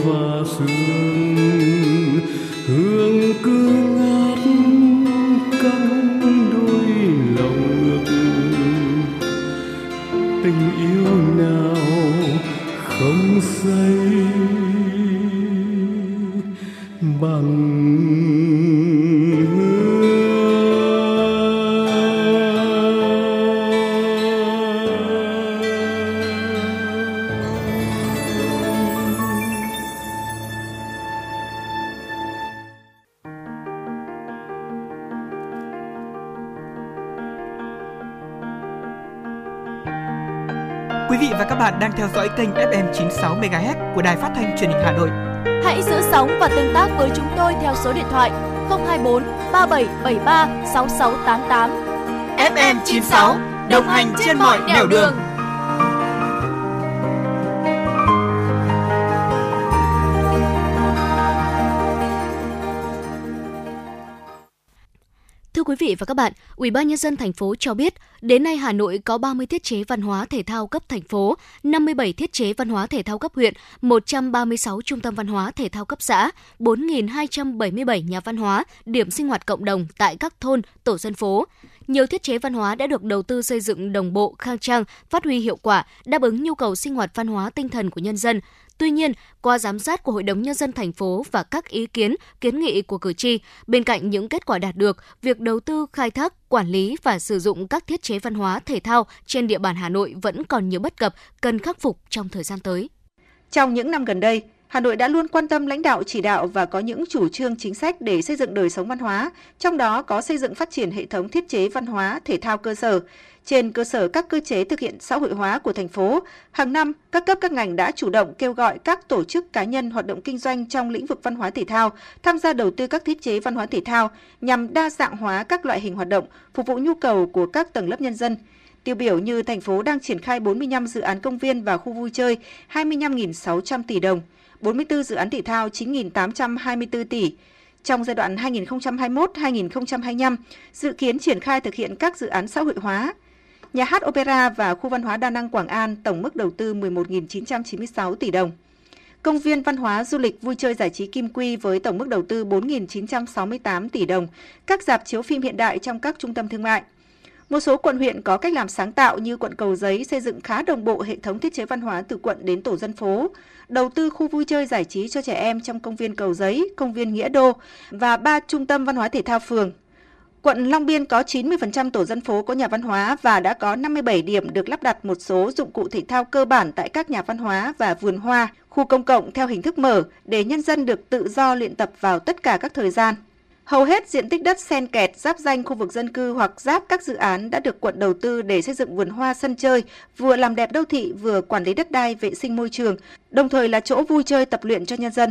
và sương, hương cứ ngát căng đôi lòng ngực. Tình yêu nào không say bằng bạn đang theo dõi kênh ép em chín mươi sáu MHz của Đài Phát thanh Truyền hình Hà Nội. Hãy giữ sóng và tương tác với chúng tôi theo số điện thoại không hai bốn ba bảy bảy ba sáu sáu tám tám. ép em chín mươi sáu đồng hành trên mọi nẻo đường. Quý vị và các bạn, Ủy ban nhân dân thành phố cho biết, đến nay Hà Nội có ba mươi thiết chế văn hóa thể thao cấp thành phố, năm mươi bảy thiết chế văn hóa thể thao cấp huyện, một trăm ba mươi sáu trung tâm văn hóa thể thao cấp xã, bốn nghìn hai trăm bảy mươi bảy nhà văn hóa, điểm sinh hoạt cộng đồng tại các thôn, tổ dân phố. Nhiều thiết chế văn hóa đã được đầu tư xây dựng đồng bộ, khang trang, phát huy hiệu quả, đáp ứng nhu cầu sinh hoạt văn hóa tinh thần của nhân dân. Tuy nhiên, qua giám sát của Hội đồng Nhân dân thành phố và các ý kiến, kiến nghị của cử tri, bên cạnh những kết quả đạt được, việc đầu tư, khai thác, quản lý và sử dụng các thiết chế văn hóa thể thao trên địa bàn Hà Nội vẫn còn nhiều bất cập cần khắc phục trong thời gian tới. Trong những năm gần đây, Hà Nội đã luôn quan tâm lãnh đạo chỉ đạo và có những chủ trương chính sách để xây dựng đời sống văn hóa, trong đó có xây dựng phát triển hệ thống thiết chế văn hóa thể thao cơ sở. Trên cơ sở các cơ chế thực hiện xã hội hóa của thành phố, hàng năm các cấp các ngành đã chủ động kêu gọi các tổ chức cá nhân hoạt động kinh doanh trong lĩnh vực văn hóa thể thao tham gia đầu tư các thiết chế văn hóa thể thao nhằm đa dạng hóa các loại hình hoạt động, phục vụ nhu cầu của các tầng lớp nhân dân. Tiêu biểu như thành phố đang triển khai bốn mươi lăm dự án công viên và khu vui chơi hai mươi lăm nghìn sáu trăm tỷ đồng, bốn mươi tư dự án thể thao chín nghìn tám trăm hai mươi tư tỷ. Trong giai đoạn hai nghìn không trăm hai mươi mốt đến hai nghìn không trăm hai mươi lăm, dự kiến triển khai thực hiện các dự án xã hội hóa. Nhà hát Opera và khu văn hóa đa năng Quảng An tổng mức đầu tư mười một nghìn chín trăm chín mươi sáu tỷ đồng. Công viên văn hóa du lịch vui chơi giải trí Kim Quy với tổng mức đầu tư bốn nghìn chín trăm sáu mươi tám tỷ đồng, các rạp chiếu phim hiện đại trong các trung tâm thương mại. Một số quận huyện có cách làm sáng tạo như quận Cầu Giấy xây dựng khá đồng bộ hệ thống thiết chế văn hóa từ quận đến tổ dân phố, đầu tư khu vui chơi giải trí cho trẻ em trong công viên Cầu Giấy, công viên Nghĩa Đô và ba trung tâm văn hóa thể thao phường. Quận Long Biên có chín mươi phần trăm tổ dân phố có nhà văn hóa và đã có năm mươi bảy điểm được lắp đặt một số dụng cụ thể thao cơ bản tại các nhà văn hóa và vườn hoa, khu công cộng theo hình thức mở để nhân dân được tự do luyện tập vào tất cả các thời gian. Hầu hết diện tích đất xen kẹt giáp ranh khu vực dân cư hoặc giáp các dự án đã được quận đầu tư để xây dựng vườn hoa, sân chơi, vừa làm đẹp đô thị vừa quản lý đất đai, vệ sinh môi trường, đồng thời là chỗ vui chơi tập luyện cho nhân dân.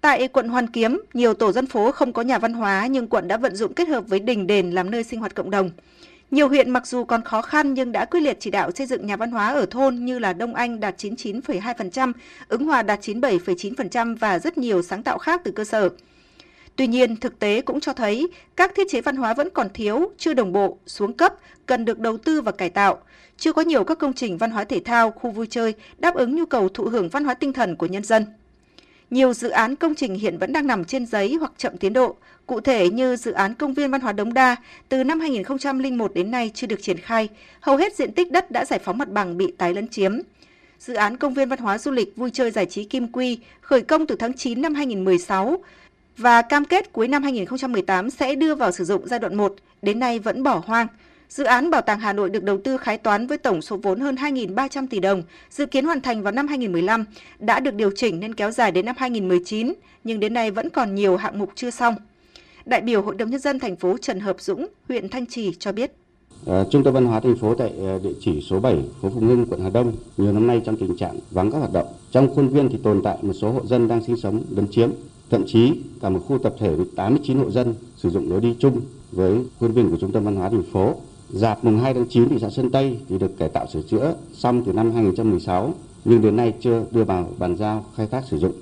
Tại quận Hoàn Kiếm, nhiều tổ dân phố không có nhà văn hóa nhưng quận đã vận dụng kết hợp với đình đền làm nơi sinh hoạt cộng đồng. Nhiều huyện mặc dù còn khó khăn nhưng đã quyết liệt chỉ đạo xây dựng nhà văn hóa ở thôn như là Đông Anh đạt chín mươi chín phẩy hai phần trăm, Ứng Hòa đạt chín mươi bảy phẩy chín phần trăm và rất nhiều sáng tạo khác từ cơ sở. Tuy nhiên, thực tế cũng cho thấy các thiết chế văn hóa vẫn còn thiếu, chưa đồng bộ, xuống cấp, cần được đầu tư và cải tạo. Chưa có nhiều các công trình văn hóa thể thao, khu vui chơi đáp ứng nhu cầu thụ hưởng văn hóa tinh thần của nhân dân. Nhiều dự án công trình hiện vẫn đang nằm trên giấy hoặc chậm tiến độ, cụ thể như dự án công viên văn hóa Đống Đa từ năm hai nghìn không trăm lẻ một đến nay chưa được triển khai, hầu hết diện tích đất đã giải phóng mặt bằng bị tái lấn chiếm. Dự án công viên văn hóa du lịch vui chơi giải trí Kim Quy khởi công từ tháng chín năm hai nghìn không trăm mười sáu và cam kết cuối năm hai nghìn không trăm mười tám sẽ đưa vào sử dụng giai đoạn một, đến nay vẫn bỏ hoang. Dự án Bảo tàng Hà Nội được đầu tư khái toán với tổng số vốn hơn hai nghìn ba trăm tỷ đồng, dự kiến hoàn thành vào năm hai nghìn không trăm mười lăm, đã được điều chỉnh nên kéo dài đến năm hai nghìn không trăm mười chín, nhưng đến nay vẫn còn nhiều hạng mục chưa xong. Đại biểu Hội đồng Nhân dân thành phố Trần Hợp Dũng, huyện Thanh Trì cho biết. À, Trung tâm Văn hóa thành phố tại địa chỉ số bảy, phố Phùng Hưng, quận Hà Đông, nhiều năm nay trong tình trạng vắng các hoạt động. Trong khuôn viên thì tồn tại một số hộ dân đang sinh sống lấn chiếm, thậm chí cả một khu tập thể với tám mươi chín hộ dân sử dụng lối đi chung với khuôn viên của Trung tâm Văn hóa thành phố. Rạp mùng hai tháng chín thị xã Sơn Tây thì được cải tạo sửa chữa xong từ năm hai nghìn không trăm mười sáu nhưng đến nay chưa đưa vào bàn giao khai thác sử dụng.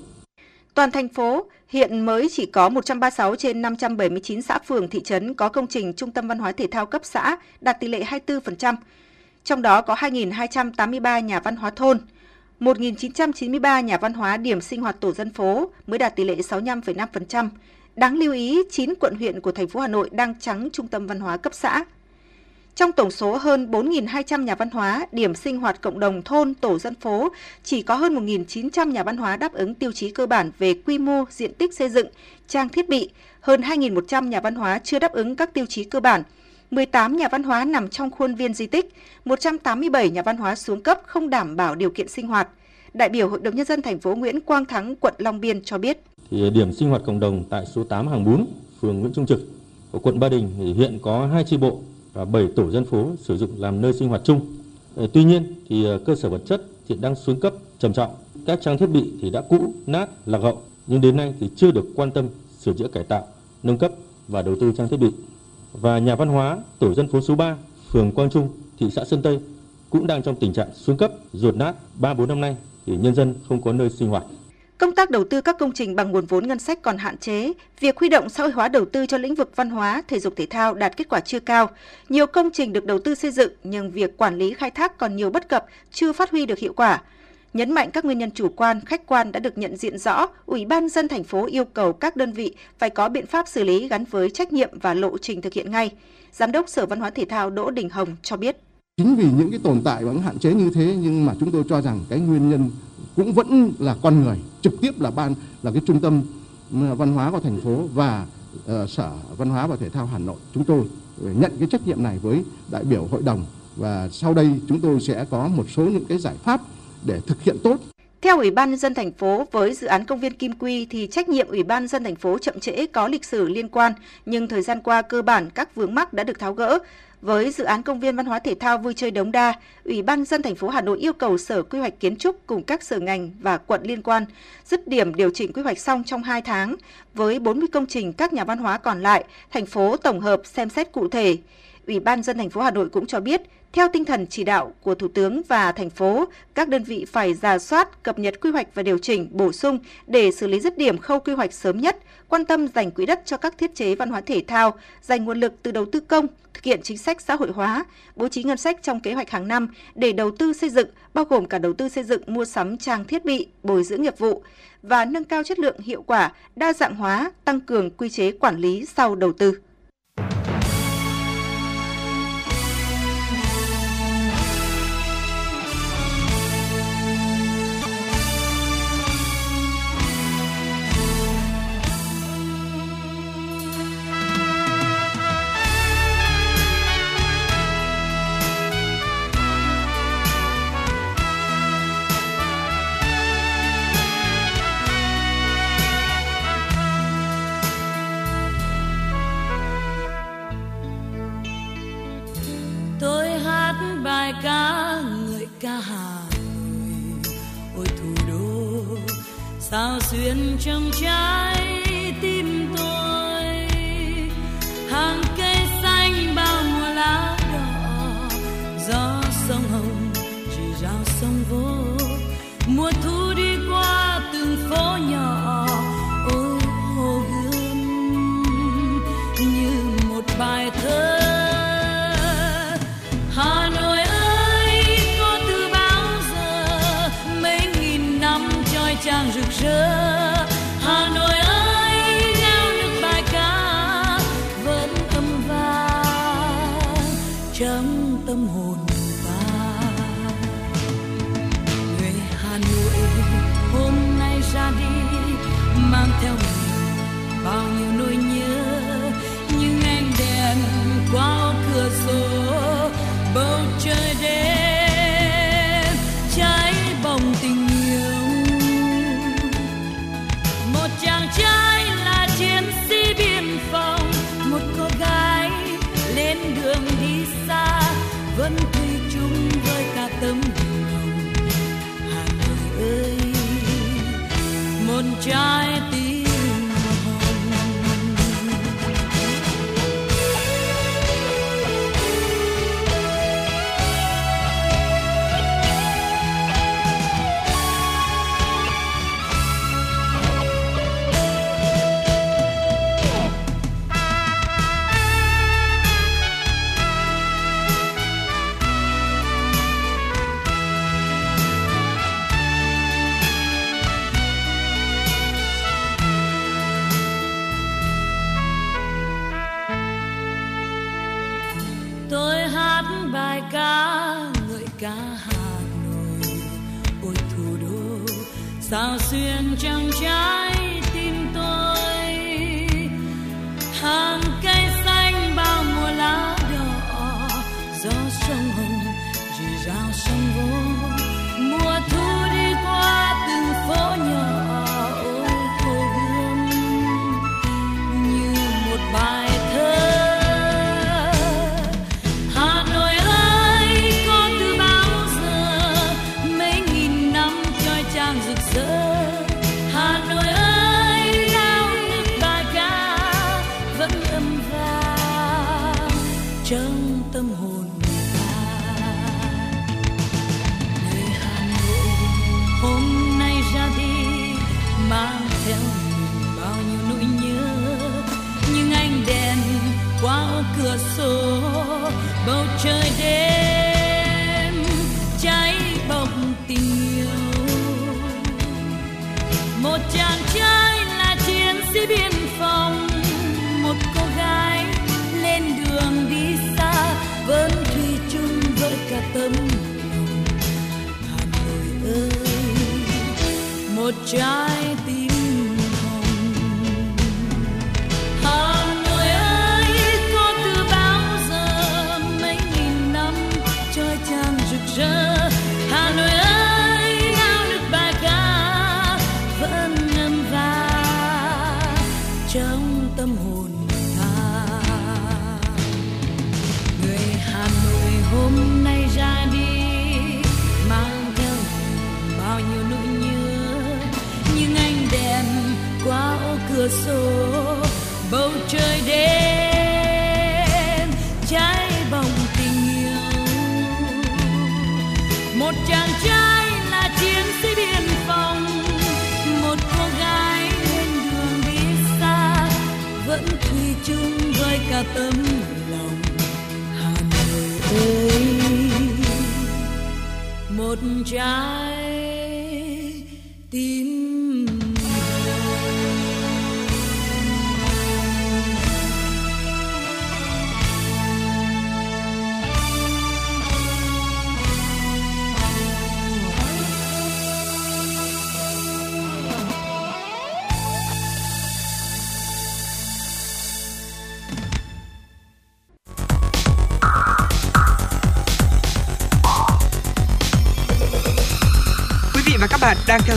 Toàn thành phố hiện mới chỉ có một trăm ba mươi sáu trên năm trăm bảy mươi chín xã phường thị trấn có công trình trung tâm văn hóa thể thao cấp xã, đạt tỷ lệ hai mươi tư phần trăm. Trong đó có hai nghìn hai trăm tám mươi ba nhà văn hóa thôn, một nghìn chín trăm chín mươi ba nhà văn hóa điểm sinh hoạt tổ dân phố mới đạt tỷ lệ sáu mươi lăm phẩy năm phần trăm. Đáng lưu ý, chín quận huyện của thành phố Hà Nội đang trắng trung tâm văn hóa cấp xã. Trong tổng số hơn bốn nghìn hai trăm nhà văn hóa, điểm sinh hoạt cộng đồng thôn, tổ dân phố, chỉ có hơn một nghìn chín trăm nhà văn hóa đáp ứng tiêu chí cơ bản về quy mô, diện tích xây dựng, trang thiết bị, hơn hai nghìn một trăm nhà văn hóa chưa đáp ứng các tiêu chí cơ bản, mười tám nhà văn hóa nằm trong khuôn viên di tích, một trăm tám mươi bảy nhà văn hóa xuống cấp không đảm bảo điều kiện sinh hoạt. Đại biểu Hội đồng Nhân dân thành phố Nguyễn Quang Thắng, quận Long Biên cho biết. Thì điểm sinh hoạt cộng đồng tại số tám Hàng Bún, phường Nguyễn Trung Trực, ở quận Ba Đình thì hiện có hai chi bộ và bảy tổ dân phố sử dụng làm nơi sinh hoạt chung. Tuy nhiên thì cơ sở vật chất thì đang xuống cấp trầm trọng, các trang thiết bị thì đã cũ, nát, lạc hậu nhưng đến nay thì chưa được quan tâm sửa chữa cải tạo, nâng cấp và đầu tư trang thiết bị. Và nhà văn hóa tổ dân phố số ba, phường Quang Trung, thị xã Sơn Tây cũng đang trong tình trạng xuống cấp, ruột nát, ba bốn năm nay thì nhân dân không có nơi sinh hoạt. Công tác đầu tư các công trình bằng nguồn vốn ngân sách còn hạn chế, việc huy động xã hội hóa đầu tư cho lĩnh vực văn hóa, thể dục thể thao đạt kết quả chưa cao. Nhiều công trình được đầu tư xây dựng nhưng việc quản lý khai thác còn nhiều bất cập, chưa phát huy được hiệu quả. Nhấn mạnh các nguyên nhân chủ quan, khách quan đã được nhận diện rõ, Ủy ban Nhân dân thành phố yêu cầu các đơn vị phải có biện pháp xử lý gắn với trách nhiệm và lộ trình thực hiện ngay. Giám đốc Sở Văn hóa Thể thao Đỗ Đình Hồng cho biết. Chính vì những cái tồn tại và những hạn chế như thế nhưng mà chúng tôi cho rằng cái nguyên nhân cũng vẫn là con người, trực tiếp là ban là cái trung tâm văn hóa của thành phố và uh, Sở Văn hóa và Thể thao Hà Nội. Chúng tôi nhận cái trách nhiệm này với đại biểu hội đồng và sau đây chúng tôi sẽ có một số những cái giải pháp để thực hiện tốt. Theo Ủy ban Nhân dân thành phố, với dự án công viên Kim Quy thì trách nhiệm Ủy ban Nhân dân thành phố chậm trễ có lịch sử liên quan, nhưng thời gian qua cơ bản các vướng mắc đã được tháo gỡ. Với dự án công viên văn hóa thể thao vui chơi Đống Đa, Ủy ban Nhân dân thành phố Hà Nội yêu cầu Sở Quy hoạch Kiến trúc cùng các sở ngành và quận liên quan dứt điểm điều chỉnh quy hoạch xong trong hai tháng. Với bốn mươi công trình các nhà văn hóa còn lại, thành phố tổng hợp xem xét cụ thể. Ủy ban Nhân dân thành phố Hà Nội cũng cho biết, theo tinh thần chỉ đạo của Thủ tướng và thành phố, các đơn vị phải rà soát, cập nhật quy hoạch và điều chỉnh, bổ sung để xử lý dứt điểm khâu quy hoạch sớm nhất, quan tâm dành quỹ đất cho các thiết chế văn hóa thể thao, dành nguồn lực từ đầu tư công, thực hiện chính sách xã hội hóa, bố trí ngân sách trong kế hoạch hàng năm để đầu tư xây dựng, bao gồm cả đầu tư xây dựng, mua sắm trang thiết bị, bồi dưỡng nghiệp vụ và nâng cao chất lượng hiệu quả, đa dạng hóa, tăng cường quy chế quản lý sau đầu tư. Sao xuyên trong trái tim tôi, hàng cây xanh bao mùa lá đỏ, gió sông Hồng chỉ rao sông Vô, mùa thu đi qua từng phố nhỏ, ôi hồ Gươm như một bài thơ. Trang rực rỡ đường đi xa vẫn thủy chung với cả tấm lòng. Hà Nội ơi, một trái tim hồng. Sao xuyên trong trái tim tôi, hàng cây xanh bao mùa lá đỏ, gió sông Hồng rì rào sông Vô, mùa thu đi qua từng phố nhỏ, ôi cô Hương như một bài. Cửa sổ bầu trời đêm cháy bồng tình yêu, một chàng trai là chiến sĩ biên phòng, một cô gái lên đường đi xa vẫn thủy chung với cả tấm lòng. Hà Nội ơi, một trái tim. Cửa sổ bầu trời đêm cháy bồng tình yêu, một chàng trai là chiến sĩ biên phòng, một cô gái lên đường đi xa vẫn thủy chung với cả tấm lòng. Hà Nội ơi, một trái tim. Bạn đang theo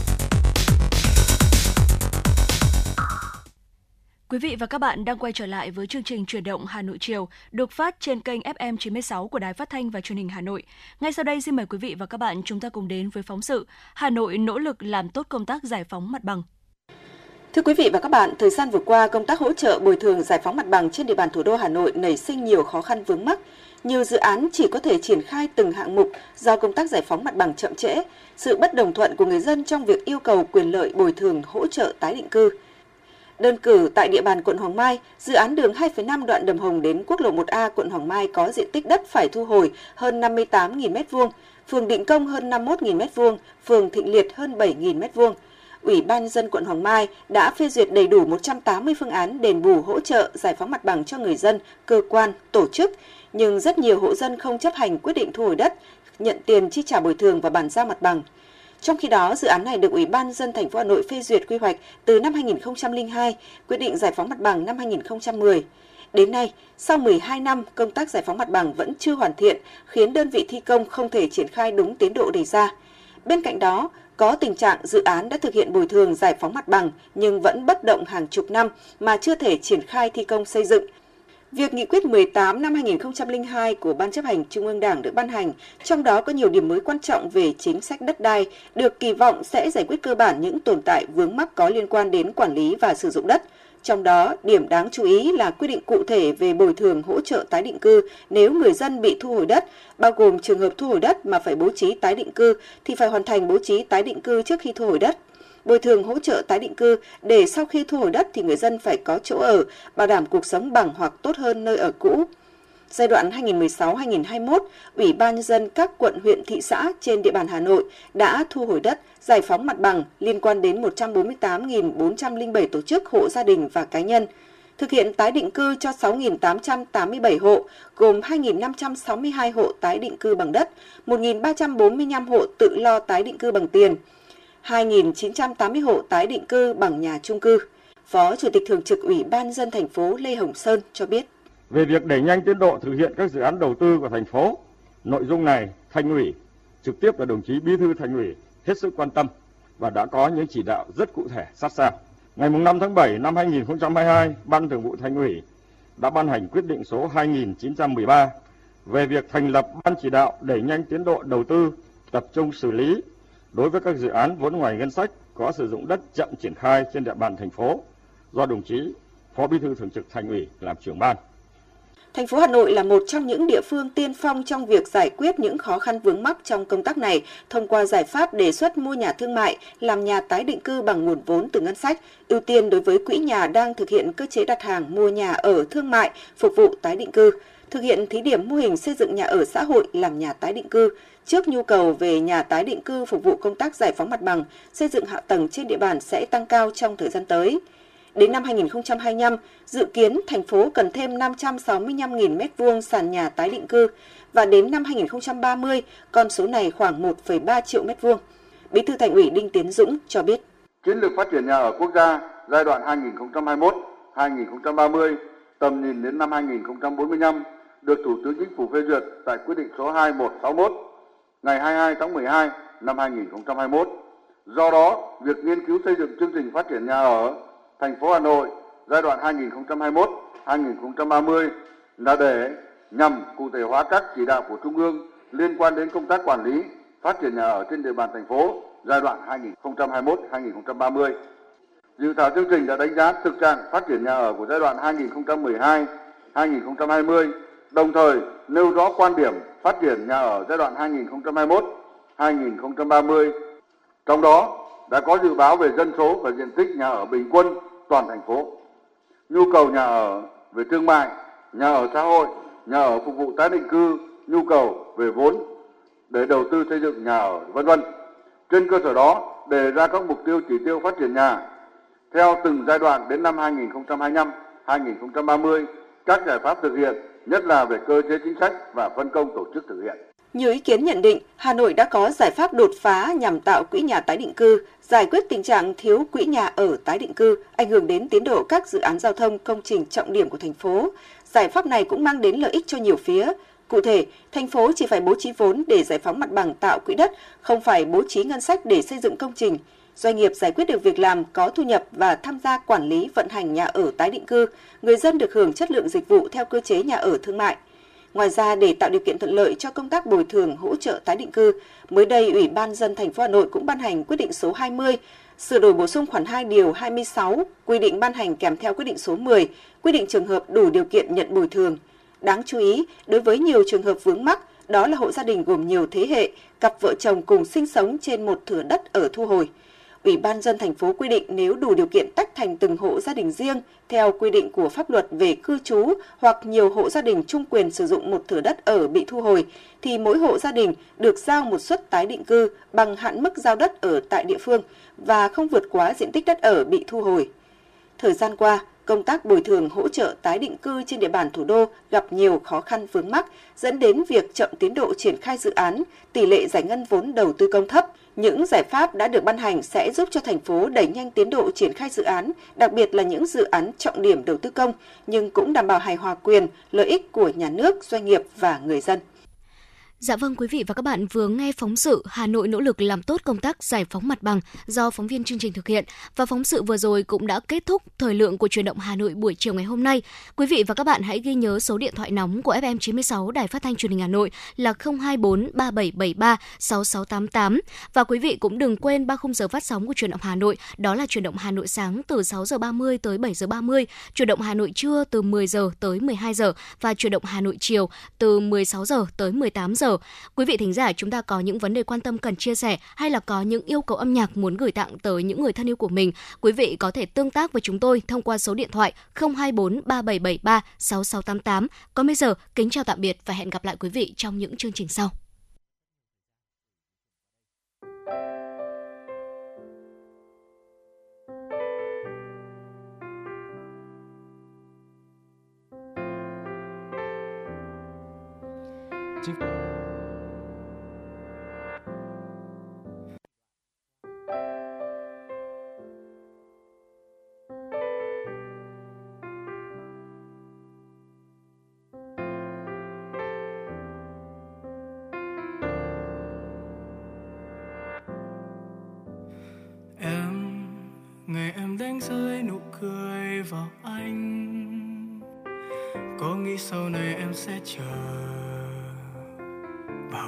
Quý vị và các bạn đang quay trở lại với chương trình Chuyển động Hà Nội chiều được phát trên kênh ép em chín mươi sáu của Đài Phát thanh và Truyền hình Hà Nội. Ngay sau đây xin mời quý vị và các bạn chúng ta cùng đến với phóng sự Hà Nội nỗ lực làm tốt công tác giải phóng mặt bằng. Thưa quý vị và các bạn, thời gian vừa qua công tác hỗ trợ bồi thường giải phóng mặt bằng trên địa bàn thủ đô Hà Nội nảy sinh nhiều khó khăn vướng mắc. Nhiều dự án chỉ có thể triển khai từng hạng mục do công tác giải phóng mặt bằng chậm trễ, sự bất đồng thuận của người dân trong việc yêu cầu quyền lợi bồi thường hỗ trợ tái định cư. Đơn cử tại địa bàn quận Hoàng Mai, dự án đường hai phẩy năm đoạn Đầm Hồng đến quốc lộ một A quận Hoàng Mai có diện tích đất phải thu hồi hơn năm mươi tám nghìn mét vuông, phường Định Công hơn năm mươi mốt nghìn mét vuông, phường Thịnh Liệt hơn bảy nghìn mét vuông. Ủy ban nhân dân quận Hoàng Mai đã phê duyệt đầy đủ một trăm tám mươi phương án đền bù hỗ trợ giải phóng mặt bằng cho người dân, cơ quan, tổ chức, nhưng rất nhiều hộ dân không chấp hành quyết định thu hồi đất, nhận tiền chi trả bồi thường và bàn giao mặt bằng. Trong khi đó, dự án này được Ủy ban nhân dân thành phố Hà Nội phê duyệt quy hoạch từ năm hai nghìn không trăm lẻ hai, quyết định giải phóng mặt bằng năm hai nghìn không trăm mười. Đến nay, sau mười hai năm, công tác giải phóng mặt bằng vẫn chưa hoàn thiện, khiến đơn vị thi công không thể triển khai đúng tiến độ đề ra. Bên cạnh đó, có tình trạng dự án đã thực hiện bồi thường giải phóng mặt bằng nhưng vẫn bất động hàng chục năm mà chưa thể triển khai thi công xây dựng. Việc Nghị quyết mười tám năm hai nghìn không trăm lẻ hai của Ban chấp hành Trung ương Đảng được ban hành, trong đó có nhiều điểm mới quan trọng về chính sách đất đai, được kỳ vọng sẽ giải quyết cơ bản những tồn tại vướng mắc có liên quan đến quản lý và sử dụng đất. Trong đó, điểm đáng chú ý là quy định cụ thể về bồi thường hỗ trợ tái định cư nếu người dân bị thu hồi đất, bao gồm trường hợp thu hồi đất mà phải bố trí tái định cư thì phải hoàn thành bố trí tái định cư trước khi thu hồi đất. Bồi thường hỗ trợ tái định cư để sau khi thu hồi đất thì người dân phải có chỗ ở, bảo đảm cuộc sống bằng hoặc tốt hơn nơi ở cũ. Giai đoạn hai nghìn không trăm mười sáu đến hai nghìn không trăm hai mươi mốt, Ủy ban Nhân dân các quận, huyện, thị xã trên địa bàn Hà Nội đã thu hồi đất, giải phóng mặt bằng liên quan đến một trăm bốn mươi tám nghìn bốn trăm lẻ bảy tổ chức, hộ gia đình và cá nhân. Thực hiện tái định cư cho sáu nghìn tám trăm tám mươi bảy hộ, gồm hai nghìn năm trăm sáu mươi hai hộ tái định cư bằng đất, một nghìn ba trăm bốn mươi lăm hộ tự lo tái định cư bằng tiền, hai nghìn chín trăm tám mươi hộ tái định cư bằng nhà chung cư. Phó Chủ tịch Thường trực Ủy ban Nhân dân thành phố Lê Hồng Sơn cho biết. Về việc đẩy nhanh tiến độ thực hiện các dự án đầu tư của thành phố, nội dung này Thành ủy, trực tiếp là đồng chí Bí thư Thành ủy hết sức quan tâm và đã có những chỉ đạo rất cụ thể sát sao. Ngày năm tháng bảy năm hai nghìn không trăm hai mươi hai, Ban Thường vụ Thành ủy đã ban hành quyết định số hai nghìn chín trăm mười ba về việc thành lập Ban chỉ đạo đẩy nhanh tiến độ đầu tư, tập trung xử lý đối với các dự án vốn ngoài ngân sách có sử dụng đất chậm triển khai trên địa bàn thành phố, do đồng chí Phó Bí thư Thường trực Thành ủy làm trưởng ban. Thành phố Hà Nội là một trong những địa phương tiên phong trong việc giải quyết những khó khăn vướng mắc trong công tác này thông qua giải pháp đề xuất mua nhà thương mại, làm nhà tái định cư bằng nguồn vốn từ ngân sách, ưu tiên đối với quỹ nhà đang thực hiện cơ chế đặt hàng mua nhà ở thương mại phục vụ tái định cư, thực hiện thí điểm mô hình xây dựng nhà ở xã hội làm nhà tái định cư. Trước nhu cầu về nhà tái định cư phục vụ công tác giải phóng mặt bằng, xây dựng hạ tầng trên địa bàn sẽ tăng cao trong thời gian tới. Đến năm hai nghìn không trăm hai mươi lăm, dự kiến thành phố cần thêm năm trăm sáu mươi lăm nghìn mét vuông sàn nhà tái định cư và đến năm hai nghìn không trăm ba mươi, con số này khoảng một phẩy ba triệu mét vuông. Bí thư Thành ủy Đinh Tiến Dũng cho biết. Chiến lược phát triển nhà ở quốc gia giai đoạn hai nghìn không trăm hai mươi mốt đến hai nghìn không trăm ba mươi, tầm nhìn đến năm hai nghìn không trăm bốn mươi lăm được Thủ tướng Chính phủ phê duyệt tại quyết định số hai nghìn một trăm sáu mươi mốt ngày hai mươi hai tháng mười hai năm hai nghìn không trăm hai mươi mốt. Do đó, việc nghiên cứu xây dựng chương trình phát triển nhà ở thành phố Hà Nội giai đoạn hai nghìn không trăm hai mươi mốt đến hai nghìn không trăm ba mươi là để nhằm cụ thể hóa các chỉ đạo của Trung ương liên quan đến công tác quản lý, phát triển nhà ở trên địa bàn thành phố giai đoạn hai nghìn không trăm hai mươi mốt đến hai nghìn không trăm ba mươi. Dự thảo chương trình đã đánh giá thực trạng phát triển nhà ở của giai đoạn hai nghìn không trăm mười hai đến hai nghìn không trăm hai mươi, đồng thời nêu rõ quan điểm phát triển nhà ở giai đoạn hai nghìn không trăm hai mươi mốt đến hai nghìn không trăm ba mươi. Trong đó đã có dự báo về dân số và diện tích nhà ở bình quân toàn thành phố, nhu cầu nhà ở về thương mại, nhà ở xã hội, nhà ở phục vụ tái định cư, nhu cầu về vốn để đầu tư xây dựng nhà ở, vân vân. Trên cơ sở đó, đề ra các mục tiêu chỉ tiêu phát triển nhà theo từng giai đoạn đến năm hai nghìn không trăm hai mươi lăm đến hai nghìn không trăm ba mươi, các giải pháp thực hiện, nhất là về cơ chế chính sách và phân công tổ chức thực hiện. Nhiều ý kiến nhận định, Hà Nội đã có giải pháp đột phá nhằm tạo quỹ nhà tái định cư, giải quyết tình trạng thiếu quỹ nhà ở tái định cư, ảnh hưởng đến tiến độ các dự án giao thông, công trình trọng điểm của thành phố. Giải pháp này cũng mang đến lợi ích cho nhiều phía. Cụ thể, thành phố chỉ phải bố trí vốn để giải phóng mặt bằng tạo quỹ đất, không phải bố trí ngân sách để xây dựng công trình. Doanh nghiệp giải quyết được việc làm, có thu nhập và tham gia quản lý vận hành nhà ở tái định cư. Người dân được hưởng chất lượng dịch vụ theo cơ chế nhà ở thương mại. Ngoài ra, để tạo điều kiện thuận lợi cho công tác bồi thường hỗ trợ tái định cư, mới đây Ủy ban Nhân dân thành phố Hà Nội cũng ban hành quyết định số hai mươi, sửa đổi bổ sung khoản hai điều hai mươi sáu, quy định ban hành kèm theo quyết định số mười, quy định trường hợp đủ điều kiện nhận bồi thường. Đáng chú ý, đối với nhiều trường hợp vướng mắc, đó là hộ gia đình gồm nhiều thế hệ, cặp vợ chồng cùng sinh sống trên một thửa đất ở thu hồi. Ủy ban Nhân dân thành phố quy định nếu đủ điều kiện tách thành từng hộ gia đình riêng theo quy định của pháp luật về cư trú hoặc nhiều hộ gia đình chung quyền sử dụng một thửa đất ở bị thu hồi thì mỗi hộ gia đình được giao một suất tái định cư bằng hạn mức giao đất ở tại địa phương và không vượt quá diện tích đất ở bị thu hồi. Thời gian qua, công tác bồi thường hỗ trợ tái định cư trên địa bàn thủ đô gặp nhiều khó khăn vướng mắc, dẫn đến việc chậm tiến độ triển khai dự án, tỷ lệ giải ngân vốn đầu tư công thấp. Những giải pháp đã được ban hành sẽ giúp cho thành phố đẩy nhanh tiến độ triển khai dự án, đặc biệt là những dự án trọng điểm đầu tư công, nhưng cũng đảm bảo hài hòa quyền, lợi ích của nhà nước, doanh nghiệp và người dân. Dạ vâng, quý vị và các bạn vừa nghe phóng sự Hà Nội nỗ lực làm tốt công tác giải phóng mặt bằng do phóng viên chương trình thực hiện. Và phóng sự vừa rồi cũng đã kết thúc thời lượng của Chuyển động Hà Nội buổi chiều ngày hôm nay. Quý vị và các bạn hãy ghi nhớ số điện thoại nóng của ép em chín sáu Đài Phát thanh Truyền hình Hà Nội là không hai bốn ba bảy bảy ba sáu sáu tám tám. Và quý vị cũng đừng quên ba khung giờ phát sóng của Chuyển động Hà Nội, đó là Chuyển động Hà Nội sáng từ sáu giờ ba mươi tới bảy giờ ba mươi, Chuyển động Hà Nội trưa từ mười giờ tới mười hai giờ và Chuyển động Hà Nội chiều từ mười sáu giờ tới mười tám giờ. Quý vị thính giả, chúng ta có những vấn đề quan tâm cần chia sẻ hay là có những yêu cầu âm nhạc muốn gửi tặng tới những người thân yêu của mình, quý vị có thể tương tác với chúng tôi thông qua số điện thoại không hai bốn ba bảy bảy ba sáu sáu tám tám. Còn bây giờ, kính chào tạm biệt và hẹn gặp lại quý vị trong những chương trình sau. Chính...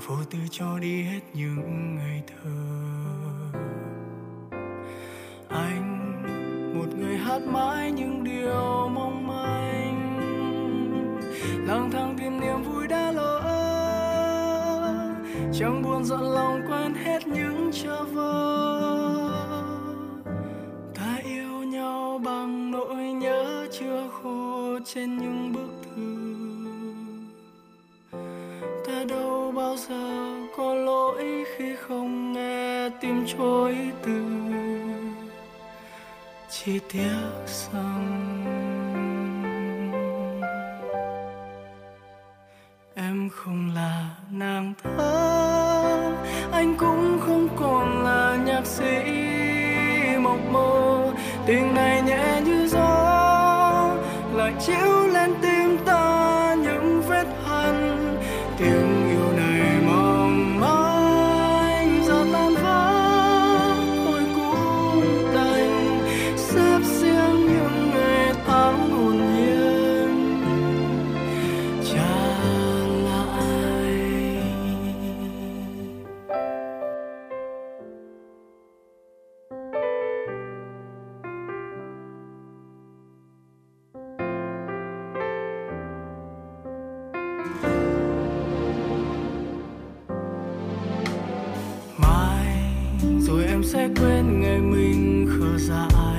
vô tư cho đi hết những ngày thơ. Anh một người hát mãi những điều mong manh, lang thang tìm niềm vui đã lỡ, chẳng buồn dọn lòng quên hết những trở vỡ. Ta yêu nhau bằng nỗi nhớ chưa khô trên những bức thư. Đâu bao giờ có lỗi khi không nghe tim chối từ, chỉ tiếc rằng em không là nàng thơ, anh cũng không còn là nhạc sĩ mộng mơ. Tình này nhẹ như gió lại chiếu lên tim ta. Tiếng yêu này mong manh giờ tan vỡ, hồi cũng đành xếp riêng những ngày tháng hồn nhiên trả lại. Sẽ quên ngày mình khờ dại.